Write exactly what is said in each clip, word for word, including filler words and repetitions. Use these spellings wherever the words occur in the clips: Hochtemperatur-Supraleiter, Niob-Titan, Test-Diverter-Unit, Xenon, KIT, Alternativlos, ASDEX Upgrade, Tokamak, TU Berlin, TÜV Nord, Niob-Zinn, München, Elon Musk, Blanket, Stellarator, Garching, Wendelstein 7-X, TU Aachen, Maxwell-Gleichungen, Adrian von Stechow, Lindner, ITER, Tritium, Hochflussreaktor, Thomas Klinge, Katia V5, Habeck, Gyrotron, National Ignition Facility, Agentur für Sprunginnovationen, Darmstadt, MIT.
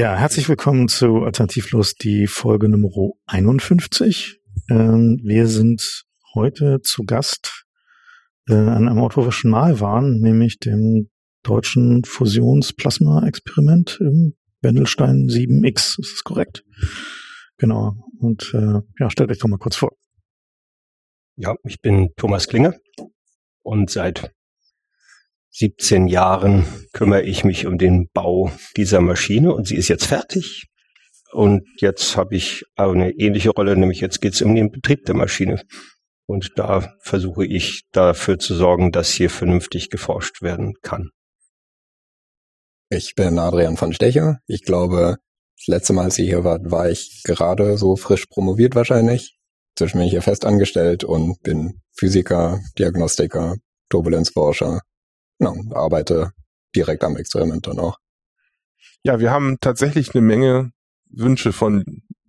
Ja, herzlich willkommen zu Alternativlos, die Folge Nummer einundfünfzig. Ähm, wir sind heute zu Gast äh, an einem Ort, wo wir schon mal waren, nämlich dem deutschen Fusionsplasma-Experiment im Wendelstein sieben X. Ist das korrekt? Genau. Und äh, ja, stellt euch doch mal kurz vor. Ja, ich bin Thomas Klinge und seit siebzehn Jahren kümmere ich mich um den Bau dieser Maschine und sie ist jetzt fertig. Und jetzt habe ich eine ähnliche Rolle, nämlich jetzt geht es um den Betrieb der Maschine. Und da versuche ich dafür zu sorgen, dass hier vernünftig geforscht werden kann. Ich bin Adrian von Stechow. Ich glaube, das letzte Mal, als ihr hier wart, war ich gerade so frisch promoviert wahrscheinlich. Inzwischen bin ich hier fest angestellt und bin Physiker, Diagnostiker, Turbulenzforscher. Genau, arbeite direkt am Experiment dann auch. Ja, wir haben tatsächlich eine Menge Wünsche von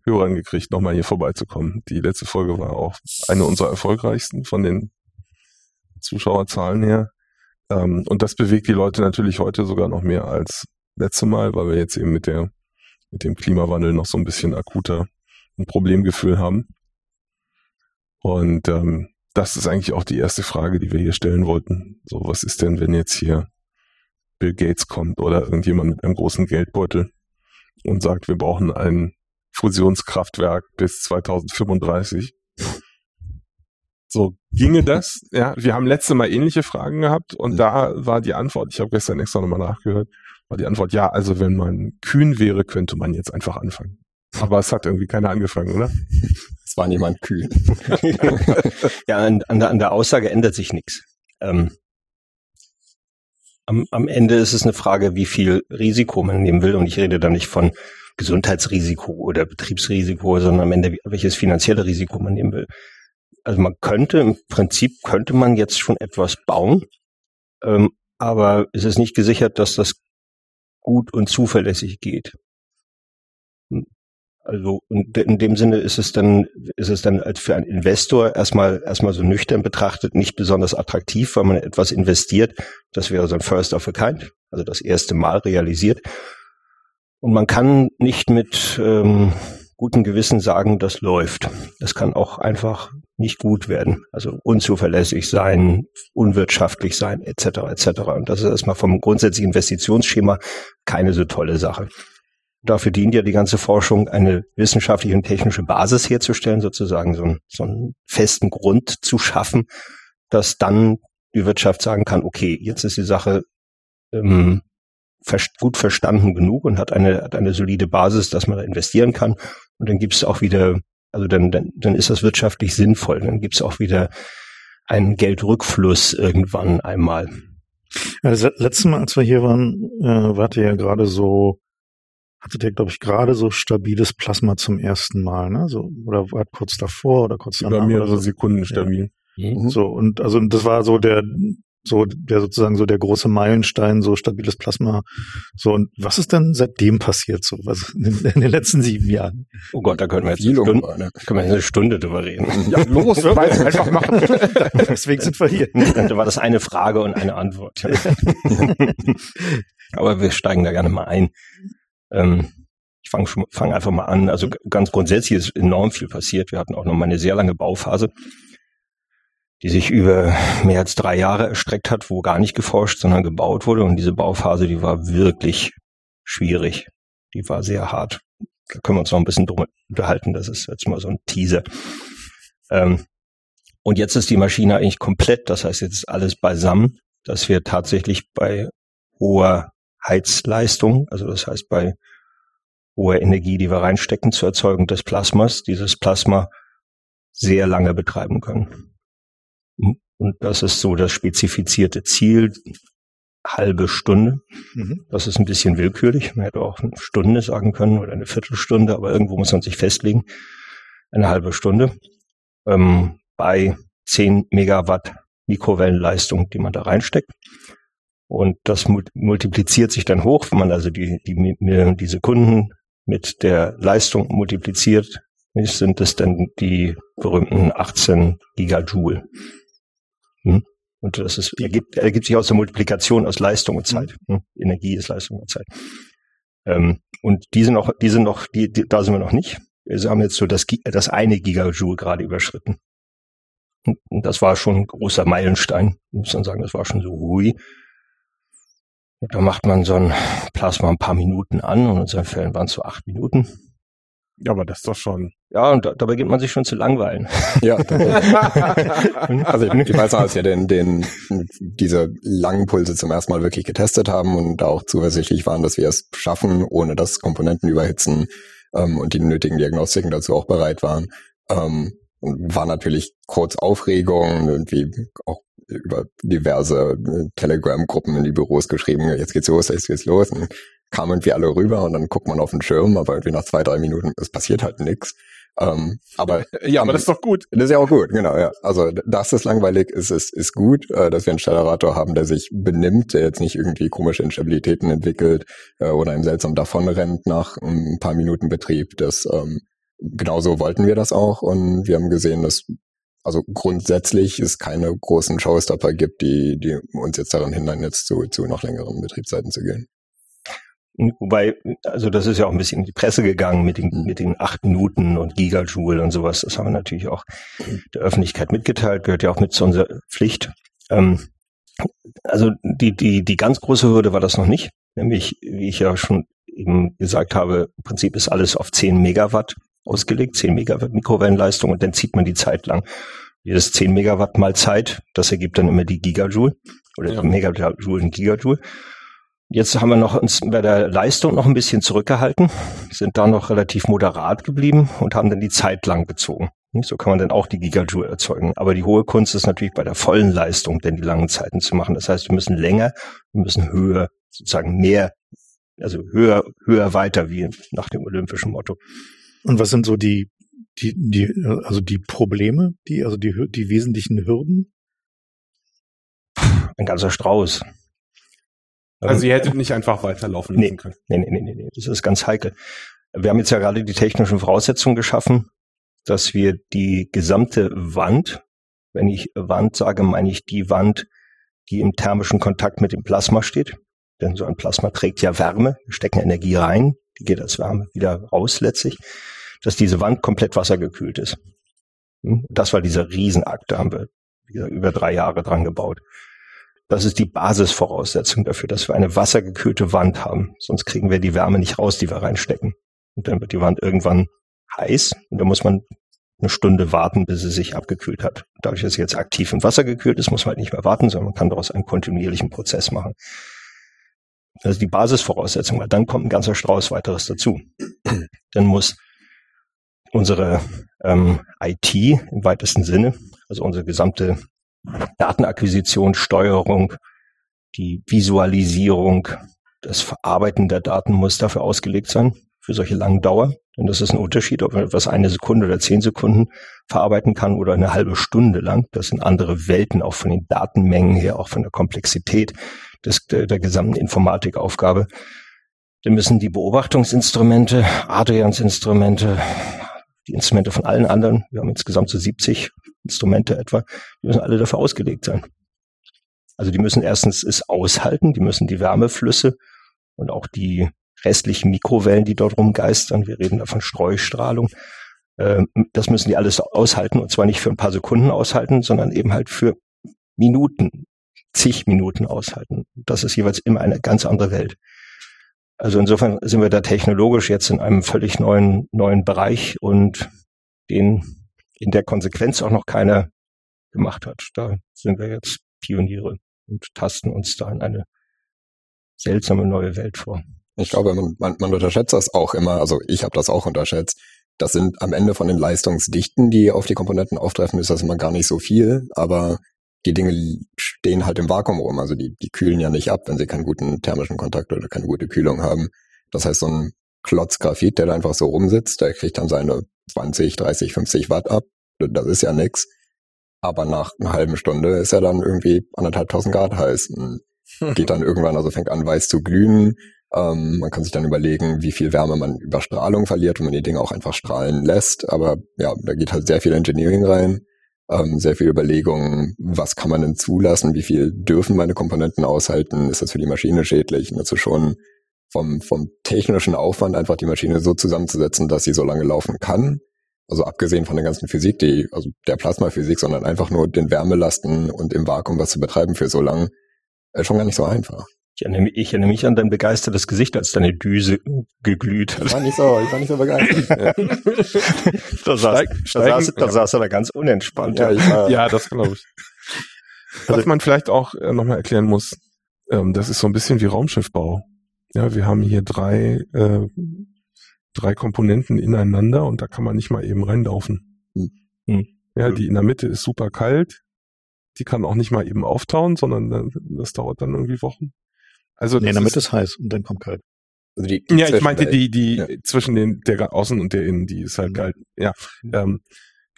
Hörern gekriegt, nochmal hier vorbeizukommen. Die letzte Folge war auch eine unserer erfolgreichsten von den Zuschauerzahlen her. Und das bewegt die Leute natürlich heute sogar noch mehr als letzte Mal, weil wir jetzt eben mit der, mit dem Klimawandel noch so ein bisschen akuter ein Problemgefühl haben. Und ähm, das ist eigentlich auch die erste Frage, die wir hier stellen wollten. So, was ist denn, wenn jetzt hier Bill Gates kommt oder irgendjemand mit einem großen Geldbeutel und sagt, wir brauchen ein Fusionskraftwerk bis zweitausendfünfunddreißig. So, ginge das? Ja, wir haben letzte Mal ähnliche Fragen gehabt und da war die Antwort, ich habe gestern extra nochmal nachgehört, war die Antwort, ja, also wenn man kühn wäre, könnte man jetzt einfach anfangen. Aber es hat irgendwie keiner angefangen, oder? Es war niemand kühl. Ja, an, an, der, an der Aussage ändert sich nichts. Ähm, am, am Ende ist es eine Frage, wie viel Risiko man nehmen will. Und ich rede da nicht von Gesundheitsrisiko oder Betriebsrisiko, sondern am Ende, welches finanzielle Risiko man nehmen will. Also man könnte, im Prinzip könnte man jetzt schon etwas bauen, ähm, aber es ist nicht gesichert, dass das gut und zuverlässig geht. Also in dem Sinne ist es dann, ist es dann für einen Investor erstmal, erstmal so nüchtern betrachtet nicht besonders attraktiv, weil man etwas investiert. Das wäre so ein First of a Kind, also das erste Mal realisiert. Und man kann nicht mit ähm, gutem Gewissen sagen, das läuft. Das kann auch einfach nicht gut werden, also unzuverlässig sein, unwirtschaftlich sein, et cetera et cetera. Und das ist erstmal vom grundsätzlichen Investitionsschema keine so tolle Sache. Dafür dient ja die ganze Forschung, eine wissenschaftliche und technische Basis herzustellen, sozusagen so einen, so einen festen Grund zu schaffen, dass dann die Wirtschaft sagen kann, okay, jetzt ist die Sache ähm, gut verstanden genug und hat eine, hat eine solide Basis, dass man da investieren kann. Und dann gibt es auch wieder, also dann, dann, dann ist das wirtschaftlich sinnvoll. Dann gibt es auch wieder einen Geldrückfluss irgendwann einmal. Ja, das letzte Mal, als wir hier waren, äh, warte ja gerade so, hatte der, glaube ich, gerade so stabiles Plasma zum ersten Mal, ne? So, oder war kurz davor oder kurz danach. Über mehrere so. Sekunden stabil. Ja. Mhm. So, und also das war so der, so der sozusagen so der große Meilenstein, so stabiles Plasma. So, und was ist denn seitdem passiert, so was in, in den letzten sieben Jahren? Oh Gott, da können wir jetzt eine Stunde, mal, ne? können wir eine Stunde drüber reden. Ja, los, wir wollen es einfach machen. Deswegen sind wir hier. Da war das eine Frage und eine Antwort. Aber wir steigen da gerne mal ein. Ich fange fang einfach mal an. Also ganz grundsätzlich ist enorm viel passiert. Wir hatten auch noch mal eine sehr lange Bauphase, die sich über mehr als drei Jahre erstreckt hat, wo gar nicht geforscht, sondern gebaut wurde. Und diese Bauphase, die war wirklich schwierig. Die war sehr hart. Da können wir uns noch ein bisschen drüber unterhalten. Das ist jetzt mal so ein Teaser. Und jetzt ist die Maschine eigentlich komplett. Das heißt, jetzt ist alles beisammen, dass wir tatsächlich bei hoher Heizleistung, also das heißt bei hoher Energie, die wir reinstecken zur Erzeugung des Plasmas, dieses Plasma sehr lange betreiben können. Und das ist so das spezifizierte Ziel, halbe Stunde. Mhm. Das ist ein bisschen willkürlich. Man hätte auch eine Stunde sagen können oder eine Viertelstunde, aber irgendwo muss man sich festlegen. Eine halbe Stunde ähm, bei zehn Megawatt Mikrowellenleistung, die man da reinsteckt. Und das multipliziert sich dann hoch, wenn man also die, die, die Sekunden mit der Leistung multipliziert, sind es dann die berühmten achtzehn Gigajoule. Hm? Und das ist, ergibt, ergibt sich aus der Multiplikation aus Leistung und Zeit. Hm? Energie ist Leistung und Zeit. Ähm, Und die sind noch, die sind noch, die, die, da sind wir noch nicht. Wir haben jetzt so das, das eine Gigajoule gerade überschritten. Und das war schon ein großer Meilenstein, muss man sagen. Das war schon so hui. Da macht man so ein Plasma ein paar Minuten an und in unseren Fällen waren es so acht Minuten. Ja, aber das ist doch schon... Ja, und da, dabei gibt man sich schon zu langweilen. Ja, also ich, ich weiß noch, als wir den, den, diese langen Pulse zum ersten Mal wirklich getestet haben und auch zuversichtlich waren, dass wir es schaffen, ohne dass Komponenten überhitzen ähm, und die nötigen Diagnostiken dazu auch bereit waren, ähm, war natürlich kurz Aufregung, irgendwie auch über diverse Telegram-Gruppen in die Büros geschrieben, jetzt geht's los, jetzt geht's los. Und kamen irgendwie alle rüber und dann guckt man auf den Schirm, aber irgendwie nach zwei, drei Minuten, es passiert halt nichts. Ähm, aber ja, aber das ist doch gut. Das ist ja auch gut, genau. Ja. Also dass es langweilig ist, ist, ist gut, äh, dass wir einen Stellarator haben, der sich benimmt, der jetzt nicht irgendwie komische Instabilitäten entwickelt äh, oder einem seltsam davonrennt nach ein paar Minuten Betrieb. Das ähm, genauso wollten wir das auch und wir haben gesehen, dass also grundsätzlich es keine großen Showstopper gibt, die, die uns jetzt daran hindern, jetzt zu, zu noch längeren Betriebszeiten zu gehen. Wobei, also das ist ja auch ein bisschen in die Presse gegangen mit den, mit den acht Minuten und Gigajoule und sowas. Das haben wir natürlich auch der Öffentlichkeit mitgeteilt, gehört ja auch mit zu unserer Pflicht. Ähm, also die, die, die ganz große Hürde war das noch nicht. Nämlich, wie ich ja schon eben gesagt habe, im Prinzip ist alles auf zehn Megawatt ausgelegt, zehn Megawatt Mikrowellenleistung und dann zieht man die Zeit lang. Jedes zehn Megawatt mal Zeit, das ergibt dann immer die Gigajoule oder ja. Megajoule und Gigajoule. Jetzt haben wir noch uns bei der Leistung noch ein bisschen zurückgehalten, sind da noch relativ moderat geblieben und haben dann die Zeit lang gezogen. So kann man dann auch die Gigajoule erzeugen. Aber die hohe Kunst ist natürlich bei der vollen Leistung, denn die langen Zeiten zu machen. Das heißt, wir müssen länger, wir müssen höher, sozusagen mehr, also höher, höher weiter, wie nach dem olympischen Motto. Und was sind so die, die, die, also die Probleme, die, also die, die wesentlichen Hürden? Ein ganzer Strauß. Also ihr hättet nicht einfach weiterlaufen lassen nee, können. Nee, nee, nee, nee, das ist ganz heikel. Wir haben jetzt ja gerade die technischen Voraussetzungen geschaffen, dass wir die gesamte Wand, wenn ich Wand sage, meine ich die Wand, die im thermischen Kontakt mit dem Plasma steht. Denn so ein Plasma trägt ja Wärme, wir stecken Energie rein, die geht als Wärme wieder raus letztlich, dass diese Wand komplett wassergekühlt ist. Das war dieser Riesenakt, da haben wir über drei Jahre dran gebaut. Das ist die Basisvoraussetzung dafür, dass wir eine wassergekühlte Wand haben. Sonst kriegen wir die Wärme nicht raus, die wir reinstecken. Und dann wird die Wand irgendwann heiß und dann muss man eine Stunde warten, bis sie sich abgekühlt hat. Dadurch, dass sie jetzt aktiv im Wasser gekühlt ist, muss man halt nicht mehr warten, sondern man kann daraus einen kontinuierlichen Prozess machen. Das ist die Basisvoraussetzung, weil dann kommt ein ganzer Strauß weiteres dazu. Dann muss unsere ähm, I T im weitesten Sinne, also unsere gesamte Datenakquisition, Steuerung, die Visualisierung, das Verarbeiten der Daten muss dafür ausgelegt sein, für solche langen Dauer. Denn das ist ein Unterschied, ob man etwas eine Sekunde oder zehn Sekunden verarbeiten kann oder eine halbe Stunde lang. Das sind andere Welten, auch von den Datenmengen her, auch von der Komplexität des, der, der gesamten Informatikaufgabe. Dann müssen die Beobachtungsinstrumente, Adrians Instrumente, die Instrumente von allen anderen, wir haben insgesamt so siebzig Instrumente etwa, die müssen alle dafür ausgelegt sein. Also die müssen erstens es aushalten, die müssen die Wärmeflüsse und auch die restlichen Mikrowellen, die dort rumgeistern, wir reden da von Streustrahlung, äh, das müssen die alles aushalten und zwar nicht für ein paar Sekunden aushalten, sondern eben halt für Minuten, zig Minuten aushalten. Das ist jeweils immer eine ganz andere Welt. Also insofern sind wir da technologisch jetzt in einem völlig neuen neuen Bereich und den in der Konsequenz auch noch keiner gemacht hat. Da sind wir jetzt Pioniere und tasten uns da in eine seltsame neue Welt vor. Ich glaube, man, man, man unterschätzt das auch immer. Also ich habe das auch unterschätzt. Das sind am Ende von den Leistungsdichten, die auf die Komponenten auftreffen, ist das immer gar nicht so viel, aber die Dinge stehen halt im Vakuum rum. Also die, die kühlen ja nicht ab, wenn sie keinen guten thermischen Kontakt oder keine gute Kühlung haben. Das heißt, so ein Klotz Graphit, der da einfach so rumsitzt, der kriegt dann seine zwanzig, dreißig, fünfzig Watt ab. Das ist ja nix. Aber nach einer halben Stunde ist er dann irgendwie anderthalbtausend Grad heiß. Und geht dann irgendwann, also fängt an, weiß zu glühen. Ähm, man kann sich dann überlegen, wie viel Wärme man über Strahlung verliert, wenn man die Dinge auch einfach strahlen lässt. Aber ja, da geht halt sehr viel Engineering rein. Sehr viel Überlegungen, was kann man denn zulassen, wie viel dürfen meine Komponenten aushalten, ist das für die Maschine schädlich? Und das ist schon vom, vom technischen Aufwand, einfach die Maschine so zusammenzusetzen, dass sie so lange laufen kann. Also abgesehen von der ganzen Physik, die, also der Plasmaphysik, sondern einfach nur den Wärmelasten und im Vakuum was zu betreiben für so lange, äh, schon gar nicht so einfach. Ich erinnere, mich, ich erinnere mich an dein begeistertes Gesicht, als deine Düse geglüht hat. Ich war nicht so, ich war nicht so begeistert. Ja. Da saß, da saß, da saß aber ganz unentspannt. Ja, ja, ja, das glaube ich. Was also, man vielleicht auch äh, nochmal erklären muss, ähm, das ist so ein bisschen wie Raumschiffbau. Ja, wir haben hier drei, äh, drei Komponenten ineinander und da kann man nicht mal eben reinlaufen. Mhm. Ja, die in der Mitte ist super kalt, die kann auch nicht mal eben auftauen, sondern das dauert dann irgendwie Wochen. Also nee, in der Mitte ist heiß und dann kommt kalt. Also die, die ja, ich meinte die, die ja. zwischen den der Außen und der Innen, die ist halt mhm. kalt. Ja. Ähm,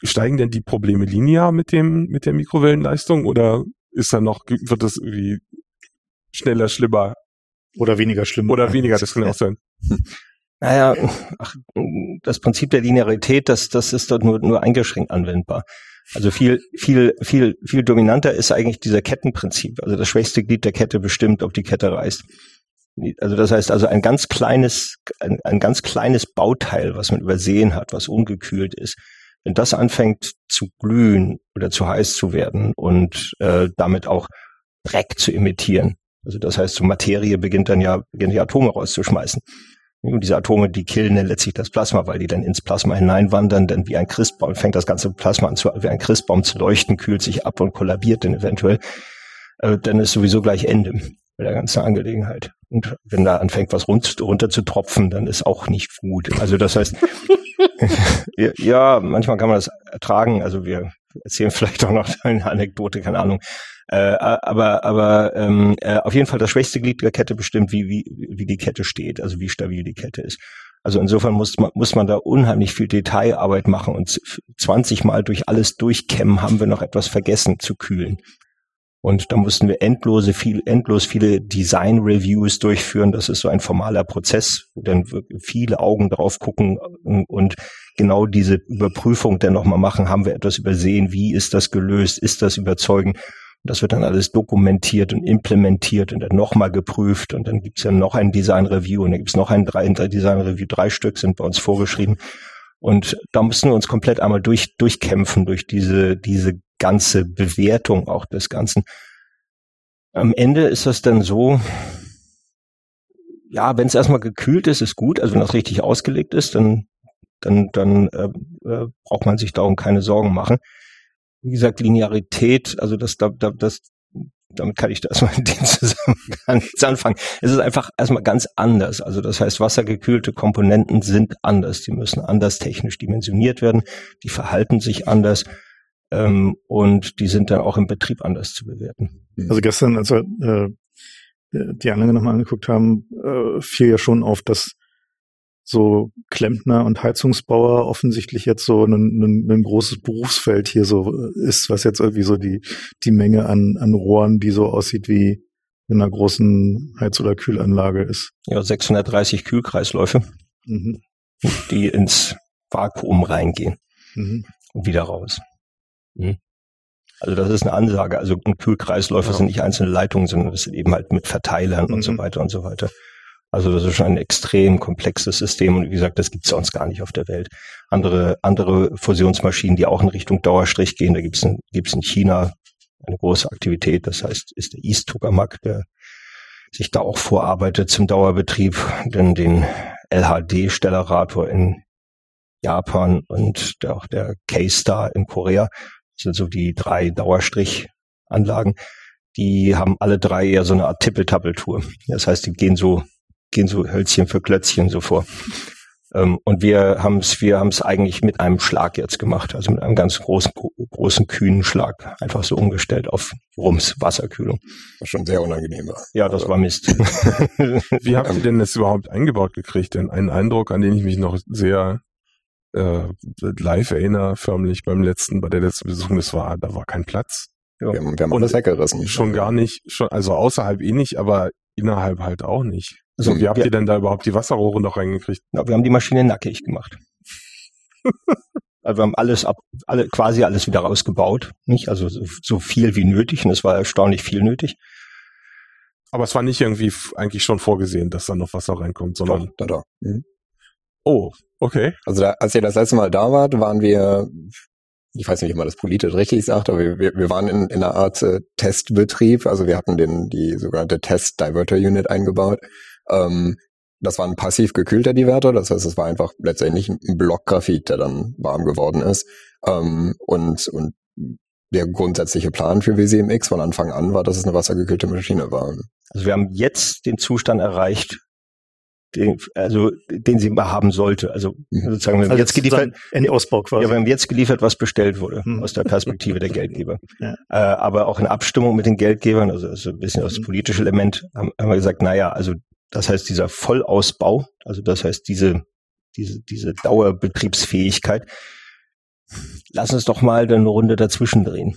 steigen denn die Probleme linear mit dem mit der Mikrowellenleistung oder ist da noch wird das irgendwie schneller, schlimmer oder weniger schlimm oder weniger? Das kann auch sein. Naja, ach, das Prinzip der Linearität, das das ist dort nur nur eingeschränkt anwendbar. Also viel, viel, viel, viel dominanter ist eigentlich dieser Kettenprinzip. Also das schwächste Glied der Kette bestimmt, ob die Kette reißt. Also das heißt also ein ganz kleines, ein, ein ganz kleines Bauteil, was man übersehen hat, was ungekühlt ist, wenn das anfängt zu glühen oder zu heiß zu werden und äh, damit auch Dreck zu emittieren. Also das heißt, so Materie beginnt dann ja, beginnt die Atome rauszuschmeißen. Und diese Atome, die killen dann letztlich das Plasma, weil die dann ins Plasma hineinwandern, dann wie ein Christbaum, fängt das ganze Plasma an zu, wie ein Christbaum zu leuchten, kühlt sich ab und kollabiert dann eventuell. Äh, dann ist sowieso gleich Ende bei der ganzen Angelegenheit. Und wenn da anfängt, was rund, runter zu tropfen, dann ist auch nicht gut. Also das heißt, ja, manchmal kann man das ertragen. Also wir erzählen vielleicht auch noch eine Anekdote, keine Ahnung. Äh, aber aber ähm, äh, auf jeden Fall das schwächste Glied der Kette bestimmt, wie wie wie die Kette steht, also wie stabil die Kette ist. Also insofern muss man muss man da unheimlich viel Detailarbeit machen und zwanzig Mal durch alles durchkämmen, haben wir noch etwas vergessen zu kühlen. Und da mussten wir endlose viel endlos viele Design Reviews durchführen. Das ist so ein formaler Prozess, wo dann viele Augen drauf gucken und genau diese Überprüfung dann nochmal machen. Haben wir etwas übersehen? Wie ist das gelöst? Ist das überzeugend? Das wird dann alles dokumentiert und implementiert und dann nochmal geprüft und dann gibt's ja noch ein Design Review und dann gibt's noch ein Design Review, drei Stück sind bei uns vorgeschrieben und da müssen wir uns komplett einmal durch durchkämpfen durch diese diese ganze Bewertung auch des Ganzen. Am Ende ist das dann so, ja, wenn es erstmal gekühlt ist, ist gut, also wenn das richtig ausgelegt ist, dann dann dann äh, äh, braucht man sich darum keine Sorgen machen. Wie gesagt, Linearität, also das, das, das, damit kann ich da erstmal in dem Zusammenhang gar nichts anfangen. Es ist einfach erstmal ganz anders. Also das heißt, wassergekühlte Komponenten sind anders. Die müssen anders technisch dimensioniert werden. Die verhalten sich anders. Ähm, und die sind dann auch im Betrieb anders zu bewerten. Also gestern, als wir äh, die Anlage nochmal angeguckt haben, äh, fiel ja schon auf, dass so Klempner und Heizungsbauer offensichtlich jetzt so ein, ein, ein großes Berufsfeld hier so ist, was jetzt irgendwie so die die Menge an an Rohren, die so aussieht wie in einer großen Heiz- oder Kühlanlage ist. Ja, sechshundertdreißig Kühlkreisläufe, mhm. die ins Vakuum reingehen mhm. und wieder raus. Mhm. Also das ist eine Ansage. Also Kühlkreisläufe ja. sind nicht einzelne Leitungen, sondern das sind eben halt mit Verteilern mhm. und so weiter und so weiter. Also das ist schon ein extrem komplexes System und wie gesagt, das gibt es sonst gar nicht auf der Welt. Andere andere Fusionsmaschinen, die auch in Richtung Dauerstrich gehen, da gibt es in, in China eine große Aktivität, das heißt, ist der East Tokamak, der sich da auch vorarbeitet zum Dauerbetrieb, dann den L H D-Stellarator in Japan und der, auch der K-Star in Korea, das sind so die drei Dauerstrich-Anlagen, die haben alle drei eher so eine Art Tippeltappeltour. Das heißt, die gehen so gehen so Hölzchen für Klötzchen so vor. Ähm, und wir haben es wir haben's eigentlich mit einem Schlag jetzt gemacht, also mit einem ganz großen, großen kühnen Schlag, einfach so umgestellt auf Rums, Wasserkühlung. Was schon sehr unangenehm war. Ja, das also. war Mist. Wie habt ihr denn das überhaupt eingebaut gekriegt? Denn einen Eindruck, an den ich mich noch sehr äh, live erinnere, förmlich beim letzten, bei der letzten Besuchung, das war, da war kein Platz. Ja. Wir haben, wir haben alles weggerissen. Schon gar nicht, schon, also außerhalb eh nicht, aber innerhalb halt auch nicht. Also, wie habt ihr denn da überhaupt die Wasserrohre noch reingekriegt? Ja, wir haben die Maschine nackig gemacht. Also wir haben alles ab, alle, quasi alles wieder rausgebaut, nicht? Also so, so viel wie nötig, und es war erstaunlich viel nötig. Aber es war nicht irgendwie eigentlich schon vorgesehen, dass da noch Wasser reinkommt, sondern... Doch, da, da. Mhm. Oh, okay. Also da, als ihr das letzte Mal da wart, waren wir, ich weiß nicht, ob man das politisch richtig sagt, aber wir, wir waren in, in einer Art äh, Testbetrieb. Also wir hatten den die sogenannte Test-Diverter-Unit eingebaut. Ähm, das war ein passiv gekühlter Divertor, das heißt, es war einfach letztendlich ein Block Graphit, der dann warm geworden ist. Ähm, und und der grundsätzliche Plan für W sieben X von Anfang an war, dass es eine wassergekühlte Maschine war. Also wir haben jetzt den Zustand erreicht, den, also den sie mal haben sollte. Also sozusagen, wenn also wir jetzt geliefert, in Ausbau quasi. Ja, wir haben jetzt geliefert, was bestellt wurde, hm. aus der Perspektive der Geldgeber. Ja. Äh, aber auch in Abstimmung mit den Geldgebern, also, also ein bisschen das politische Element, haben, haben wir gesagt, naja, also das heißt dieser Vollausbau, also das heißt diese, diese, diese Dauerbetriebsfähigkeit, lass uns doch mal eine Runde dazwischen drehen.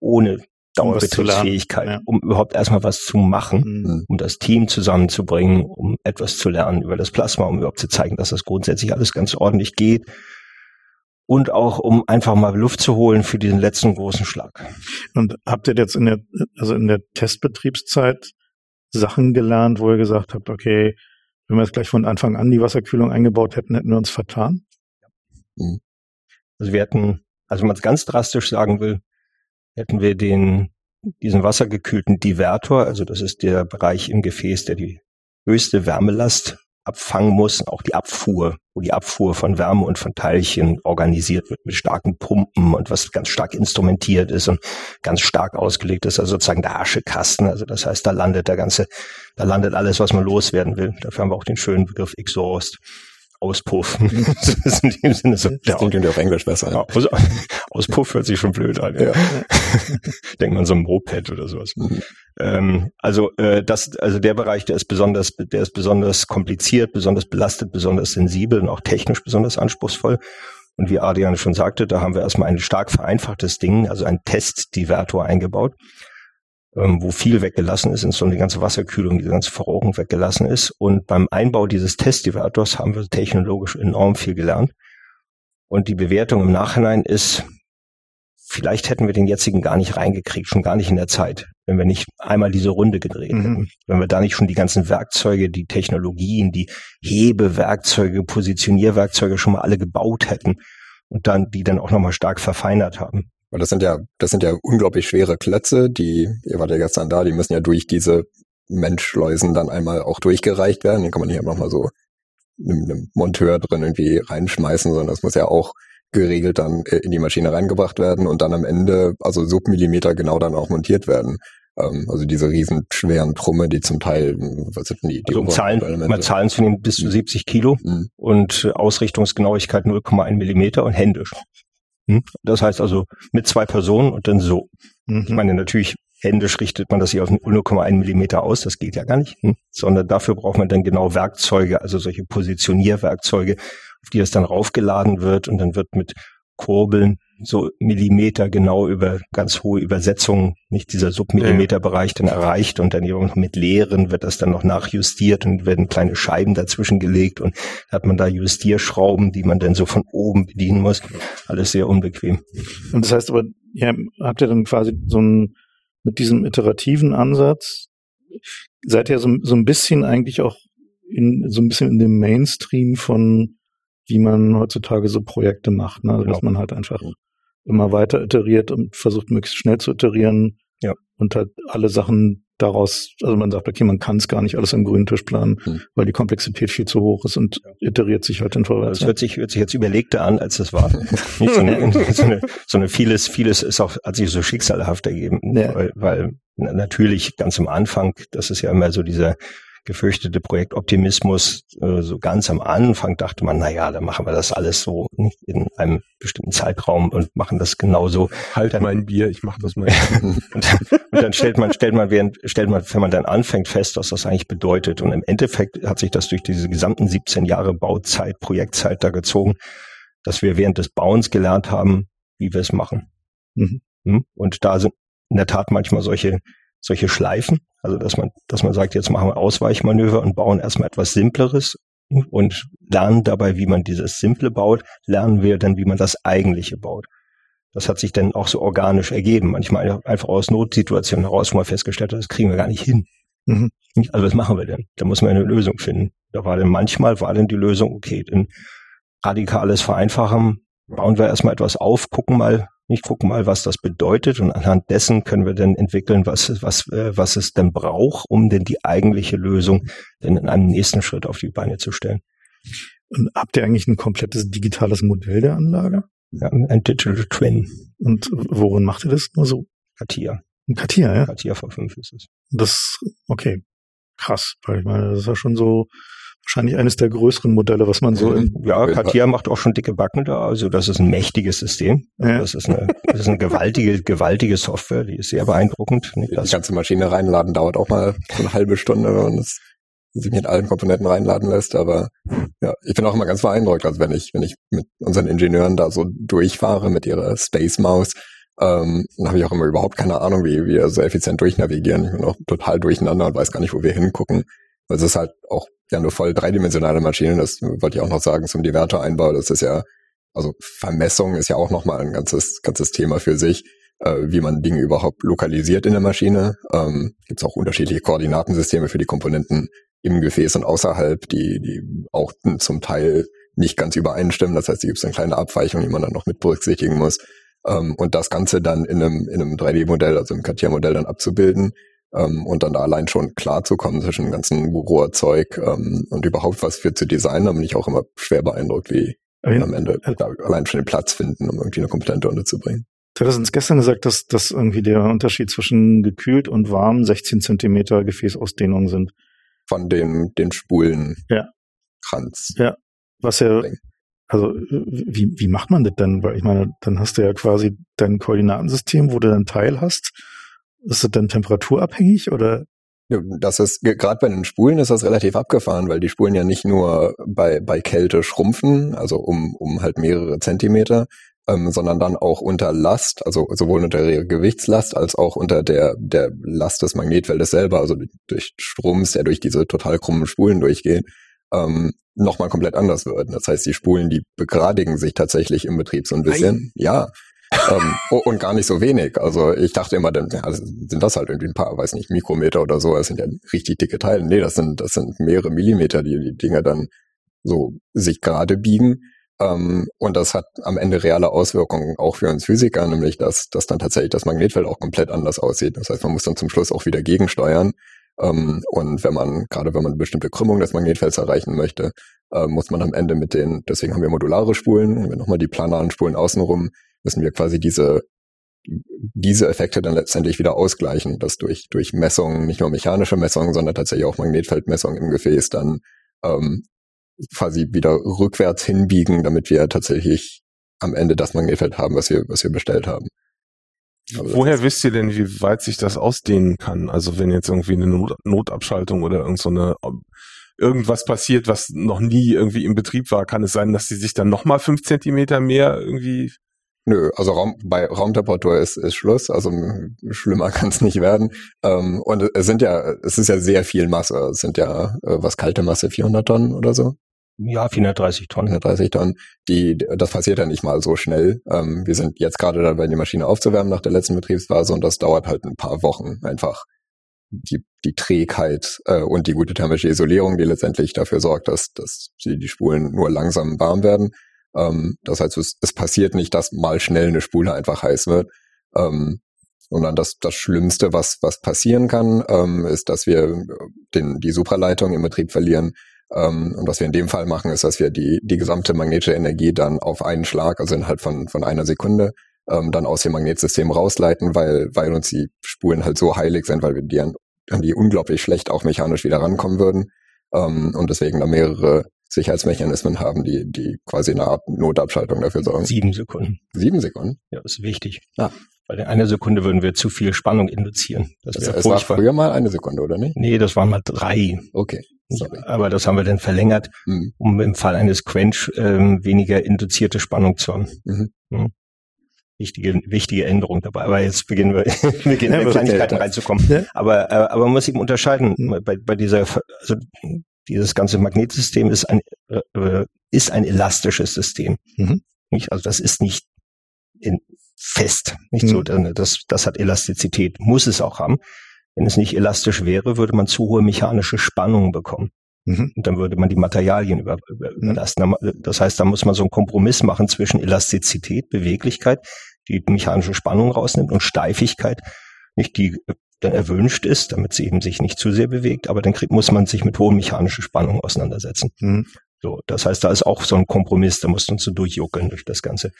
Ohne Dauerbetriebsfähigkeit, um, ja. um überhaupt erstmal was zu machen, mhm. um das Team zusammenzubringen, um etwas zu lernen über das Plasma, um überhaupt zu zeigen, dass das grundsätzlich alles ganz ordentlich geht. Und auch, um einfach mal Luft zu holen für diesen letzten großen Schlag. Und habt ihr jetzt in der, also in der Testbetriebszeit Sachen gelernt, wo ihr gesagt habt, okay, wenn wir jetzt gleich von Anfang an die Wasserkühlung eingebaut hätten, hätten wir uns vertan? Mhm. Also wir hätten, also wenn man es ganz drastisch sagen will, hätten wir den, diesen wassergekühlten Divertor, also das ist der Bereich im Gefäß, der die höchste Wärmelast abfangen muss, auch die Abfuhr, wo die Abfuhr von Wärme und von Teilchen organisiert wird mit starken Pumpen und was ganz stark instrumentiert ist und ganz stark ausgelegt ist, also sozusagen der Aschekasten, also das heißt, da landet der ganze, da landet alles, was man loswerden will. Dafür haben wir auch den schönen Begriff Exhaust. Auspuff. Das ist in dem Sinne so. Das klingt irgendwie auf Englisch besser. Ja. Aus, Auspuff hört sich schon blöd an. Ja. Ja. Denkt man so ein Moped oder sowas. Mhm. Ähm, also äh, das, also der Bereich, der ist besonders, der ist besonders kompliziert, besonders belastet, besonders sensibel und auch technisch besonders anspruchsvoll. Und wie Adrian schon sagte, da haben wir erstmal ein stark vereinfachtes Ding, also ein Test-Divertor eingebaut, ähm, wo viel weggelassen ist, insbesondere die ganze Wasserkühlung, die ganze Verrohrung weggelassen ist. Und beim Einbau dieses Test-Divertors haben wir technologisch enorm viel gelernt. Und die Bewertung im Nachhinein ist, vielleicht hätten wir den jetzigen gar nicht reingekriegt, schon gar nicht in der Zeit, wenn wir nicht einmal diese Runde gedreht mhm. hätten. Wenn wir da nicht schon die ganzen Werkzeuge, die Technologien, die Hebewerkzeuge, Positionierwerkzeuge schon mal alle gebaut hätten und dann die dann auch nochmal stark verfeinert haben. Weil das sind ja, das sind ja unglaublich schwere Klötze, die, ihr wart ja gestern da, die müssen ja durch diese Menschschleusen dann einmal auch durchgereicht werden. Den kann man nicht einfach mal so einem, einem Monteur drin irgendwie reinschmeißen, sondern das muss ja auch geregelt dann in die Maschine reingebracht werden und dann am Ende, also Submillimeter genau dann auch montiert werden. Also diese riesen schweren Trumme, die zum Teil, was sind denn die? Also um Zahlen, mal Zahlen zu nehmen, bis zu siebzig Kilo mhm. und Ausrichtungsgenauigkeit null Komma eins Millimeter und händisch. Das heißt also mit zwei Personen und dann so. Mhm. Ich meine, natürlich händisch richtet man das hier auf null Komma eins Millimeter aus, das geht ja gar nicht, hm? sondern dafür braucht man dann genau Werkzeuge, also solche Positionierwerkzeuge, auf die das dann raufgeladen wird und dann wird mit Kurbeln so Millimeter genau über ganz hohe Übersetzungen, nicht dieser Submillimeterbereich dann erreicht und dann eben mit Leeren wird das dann noch nachjustiert und werden kleine Scheiben dazwischen gelegt und hat man da Justierschrauben, die man dann so von oben bedienen muss. Alles sehr unbequem. Und das heißt aber, ja, habt ihr dann quasi so ein, mit diesem iterativen Ansatz, seid ihr so, so ein bisschen eigentlich auch in, so ein bisschen in dem Mainstream von wie man heutzutage so Projekte macht, ne? Also genau. Dass man halt einfach immer weiter iteriert und versucht, möglichst schnell zu iterieren ja. und halt alle Sachen daraus, also man sagt, okay, man kann es gar nicht alles am grünen Tisch planen, hm. weil die Komplexität viel zu hoch ist und iteriert sich halt in Verweise. Das hört sich, hört sich jetzt überlegter an, als das war. nicht so eine, so eine, so eine vieles, vieles ist auch, hat sich so schicksalhaft ergeben, ja. weil, weil natürlich ganz am Anfang, das ist ja immer so dieser gefürchtete Projektoptimismus, so ganz am Anfang dachte man, naja, dann machen wir das alles so nicht in einem bestimmten Zeitraum und machen das genauso. Halt dann, mein Bier, ich mache das mal. und, und dann stellt man, stellt man, während, stellt man, wenn man dann anfängt fest, was das eigentlich bedeutet. Und im Endeffekt hat sich das durch diese gesamten siebzehn Jahre Bauzeit, Projektzeit da gezogen, dass wir während des Bauens gelernt haben, wie wir es machen. Mhm. Und da sind in der Tat manchmal solche solche Schleifen, also dass man, dass man sagt, jetzt machen wir Ausweichmanöver und bauen erstmal etwas Simpleres und lernen dabei, wie man dieses Simple baut, lernen wir dann, wie man das Eigentliche baut. Das hat sich dann auch so organisch ergeben, manchmal einfach aus Notsituationen heraus, wo man festgestellt hat, das kriegen wir gar nicht hin. Mhm. Also was machen wir denn? Da muss man eine Lösung finden. Da war denn manchmal, war denn die Lösung, okay, dann radikales Vereinfachen, bauen wir erstmal etwas auf, gucken mal, nicht gucken mal, was das bedeutet und anhand dessen können wir dann entwickeln, was, was, was es denn braucht, um denn die eigentliche Lösung denn in einem nächsten Schritt auf die Beine zu stellen. Und habt ihr eigentlich ein komplettes digitales Modell der Anlage? Ja, ein Digital Twin. Und worin macht ihr das nur so? Katia. Katia, ja? Katia V fünf ist es. Das, okay. Krass, weil ich meine, das ist ja schon so wahrscheinlich eines der größeren Modelle, was man so... In ja, Katia macht auch schon dicke Backen da, also das ist ein mächtiges System. Ja. Das ist eine, das ist eine gewaltige, gewaltige Software, die ist sehr beeindruckend. Die ganze Maschine reinladen dauert auch mal so eine halbe Stunde, wenn man das sich mit allen Komponenten reinladen lässt, aber ja, ich bin auch immer ganz beeindruckt, also wenn ich, wenn ich mit unseren Ingenieuren da so durchfahre mit ihrer Space Mouse, ähm, dann habe ich auch immer überhaupt keine Ahnung, wie wir so effizient durchnavigieren. Ich bin auch total durcheinander und weiß gar nicht, wo wir hingucken. Weil es ist halt auch ja eine voll dreidimensionale Maschine, das wollte ich auch noch sagen, zum Divertor-Einbau, das ist ja, also Vermessung ist ja auch nochmal ein ganzes, ganzes Thema für sich, äh, wie man Dinge überhaupt lokalisiert in der Maschine. Ähm, gibt's auch unterschiedliche Koordinatensysteme für die Komponenten im Gefäß und außerhalb, die die auch zum Teil nicht ganz übereinstimmen. Das heißt, da gibt es eine kleine Abweichung, die man dann noch mit berücksichtigen muss. Ähm, und das Ganze dann in einem in einem drei D-Modell, also im Cartier-Modell dann abzubilden ähm, und dann da allein schon klarzukommen zwischen dem ganzen Rohrzeug ähm, und überhaupt was für zu designen, da bin ich auch immer schwer beeindruckt, wie okay. am Ende da allein schon den Platz finden, um irgendwie eine Komponente unterzubringen. Du hattest uns gestern gesagt, dass das irgendwie der Unterschied zwischen gekühlt und warm sechzehn Zentimeter Gefäßausdehnung sind. Von dem, dem schwulen ja. Kranz. Ja, was ja, also wie, wie macht man das denn? Weil ich meine, dann hast du ja quasi dein Koordinatensystem, wo du deinen Teil hast. Ist das dann temperaturabhängig oder? Ja, das ist, gerade bei den Spulen ist das relativ abgefahren, weil die Spulen ja nicht nur bei, bei Kälte schrumpfen, also um, um halt mehrere Zentimeter, ähm, sondern dann auch unter Last, also sowohl unter der Gewichtslast als auch unter der, der Last des Magnetfeldes selber, also durch Stroms, der durch diese total krummen Spulen durchgeht, ähm, nochmal komplett anders wird. Das heißt, die Spulen, die begradigen sich tatsächlich im Betrieb so ein bisschen. Nein. Ja. ähm, oh, und gar nicht so wenig. Also ich dachte immer, dann ja, sind das halt irgendwie ein paar, weiß nicht, Mikrometer oder so, das sind ja richtig dicke Teile. Nee, das sind, das sind mehrere Millimeter, die die Dinger dann so sich gerade biegen. Um, und das hat am Ende reale Auswirkungen auch für uns Physiker, nämlich dass, dass dann tatsächlich das Magnetfeld auch komplett anders aussieht. Das heißt, man muss dann zum Schluss auch wieder gegensteuern. Um, und wenn man, gerade wenn man eine bestimmte Krümmung des Magnetfelds erreichen möchte, uh, muss man am Ende mit den, deswegen haben wir modulare Spulen, haben wir nochmal die planaren Spulen außenrum, müssen wir quasi diese, diese Effekte dann letztendlich wieder ausgleichen, dass durch, durch Messungen, nicht nur mechanische Messungen, sondern tatsächlich auch Magnetfeldmessungen im Gefäß dann um, quasi wieder rückwärts hinbiegen, damit wir tatsächlich am Ende das Magnetfeld haben, was wir, was wir bestellt haben. Also woher wisst ihr denn, wie weit sich das ausdehnen kann? Also wenn jetzt irgendwie eine Not- Notabschaltung oder irgend so eine, irgendwas passiert, was noch nie irgendwie im Betrieb war, kann es sein, dass die sich dann nochmal fünf Zentimeter mehr irgendwie... Nö, also Raum, bei Raumtemperatur ist, ist Schluss, also schlimmer kann es nicht werden. Ähm, und es sind ja, es ist ja sehr viel Masse, es sind ja, äh, was kalte Masse, vierhundert Tonnen oder so? Ja, vierhundertdreißig Tonnen. vierhundertdreißig Tonnen, die, das passiert ja nicht mal so schnell. Ähm, wir sind jetzt gerade dabei, die Maschine aufzuwärmen nach der letzten Betriebsphase und das dauert halt ein paar Wochen einfach. Die, die Trägheit äh, und die gute thermische Isolierung, die letztendlich dafür sorgt, dass, dass die, die Spulen nur langsam warm werden. Um, das heißt, es, es passiert nicht, dass mal schnell eine Spule einfach heiß wird, um, sondern das, das Schlimmste, was, was passieren kann, um, ist, dass wir den, die Supraleitung im Betrieb verlieren. Um, und was wir in dem Fall machen, ist, dass wir die, die gesamte magnetische Energie dann auf einen Schlag, also innerhalb von, von einer Sekunde, um, dann aus dem Magnetsystem rausleiten, weil, weil uns die Spulen halt so heilig sind, weil wir die an, an die unglaublich schlecht auch mechanisch wieder rankommen würden. Um, und deswegen da mehrere Sicherheitsmechanismen haben, die, die quasi eine Art Notabschaltung dafür sorgen. Sieben Sekunden. Sieben Sekunden? Ja, das ist wichtig. Ah. Weil in einer Sekunde würden wir zu viel Spannung induzieren. Das, das, das war früher mal eine Sekunde, oder nicht? Nee, das waren mal drei. Okay. Sorry. Aber das haben wir dann verlängert, mhm. um im Fall eines Quench ähm, weniger induzierte Spannung zu haben. Mhm. Mhm. Wichtige, wichtige Änderung dabei. Aber jetzt beginnen wir, wir gehen ja, in Kleinigkeiten reinzukommen. Ja? Aber, äh, aber man muss eben unterscheiden, mhm. bei, bei dieser, also, dieses ganze Magnetsystem ist ein äh, ist ein elastisches System. Mhm. Nicht? Also das ist nicht in, fest. Nicht mhm. so. Das das hat Elastizität, muss es auch haben. Wenn es nicht elastisch wäre, würde man zu hohe mechanische Spannung bekommen. Mhm. Und dann würde man die Materialien über, über, überlasten. Das heißt, da muss man so einen Kompromiss machen zwischen Elastizität, Beweglichkeit, die mechanische Spannung rausnimmt, und Steifigkeit, nicht die dann erwünscht ist, damit sie eben sich nicht zu sehr bewegt, aber dann krieg, muss man sich mit hohen mechanischen Spannungen auseinandersetzen. Mhm. So, das heißt, da ist auch so ein Kompromiss, da musst du uns so durchjuckeln durch das Ganze.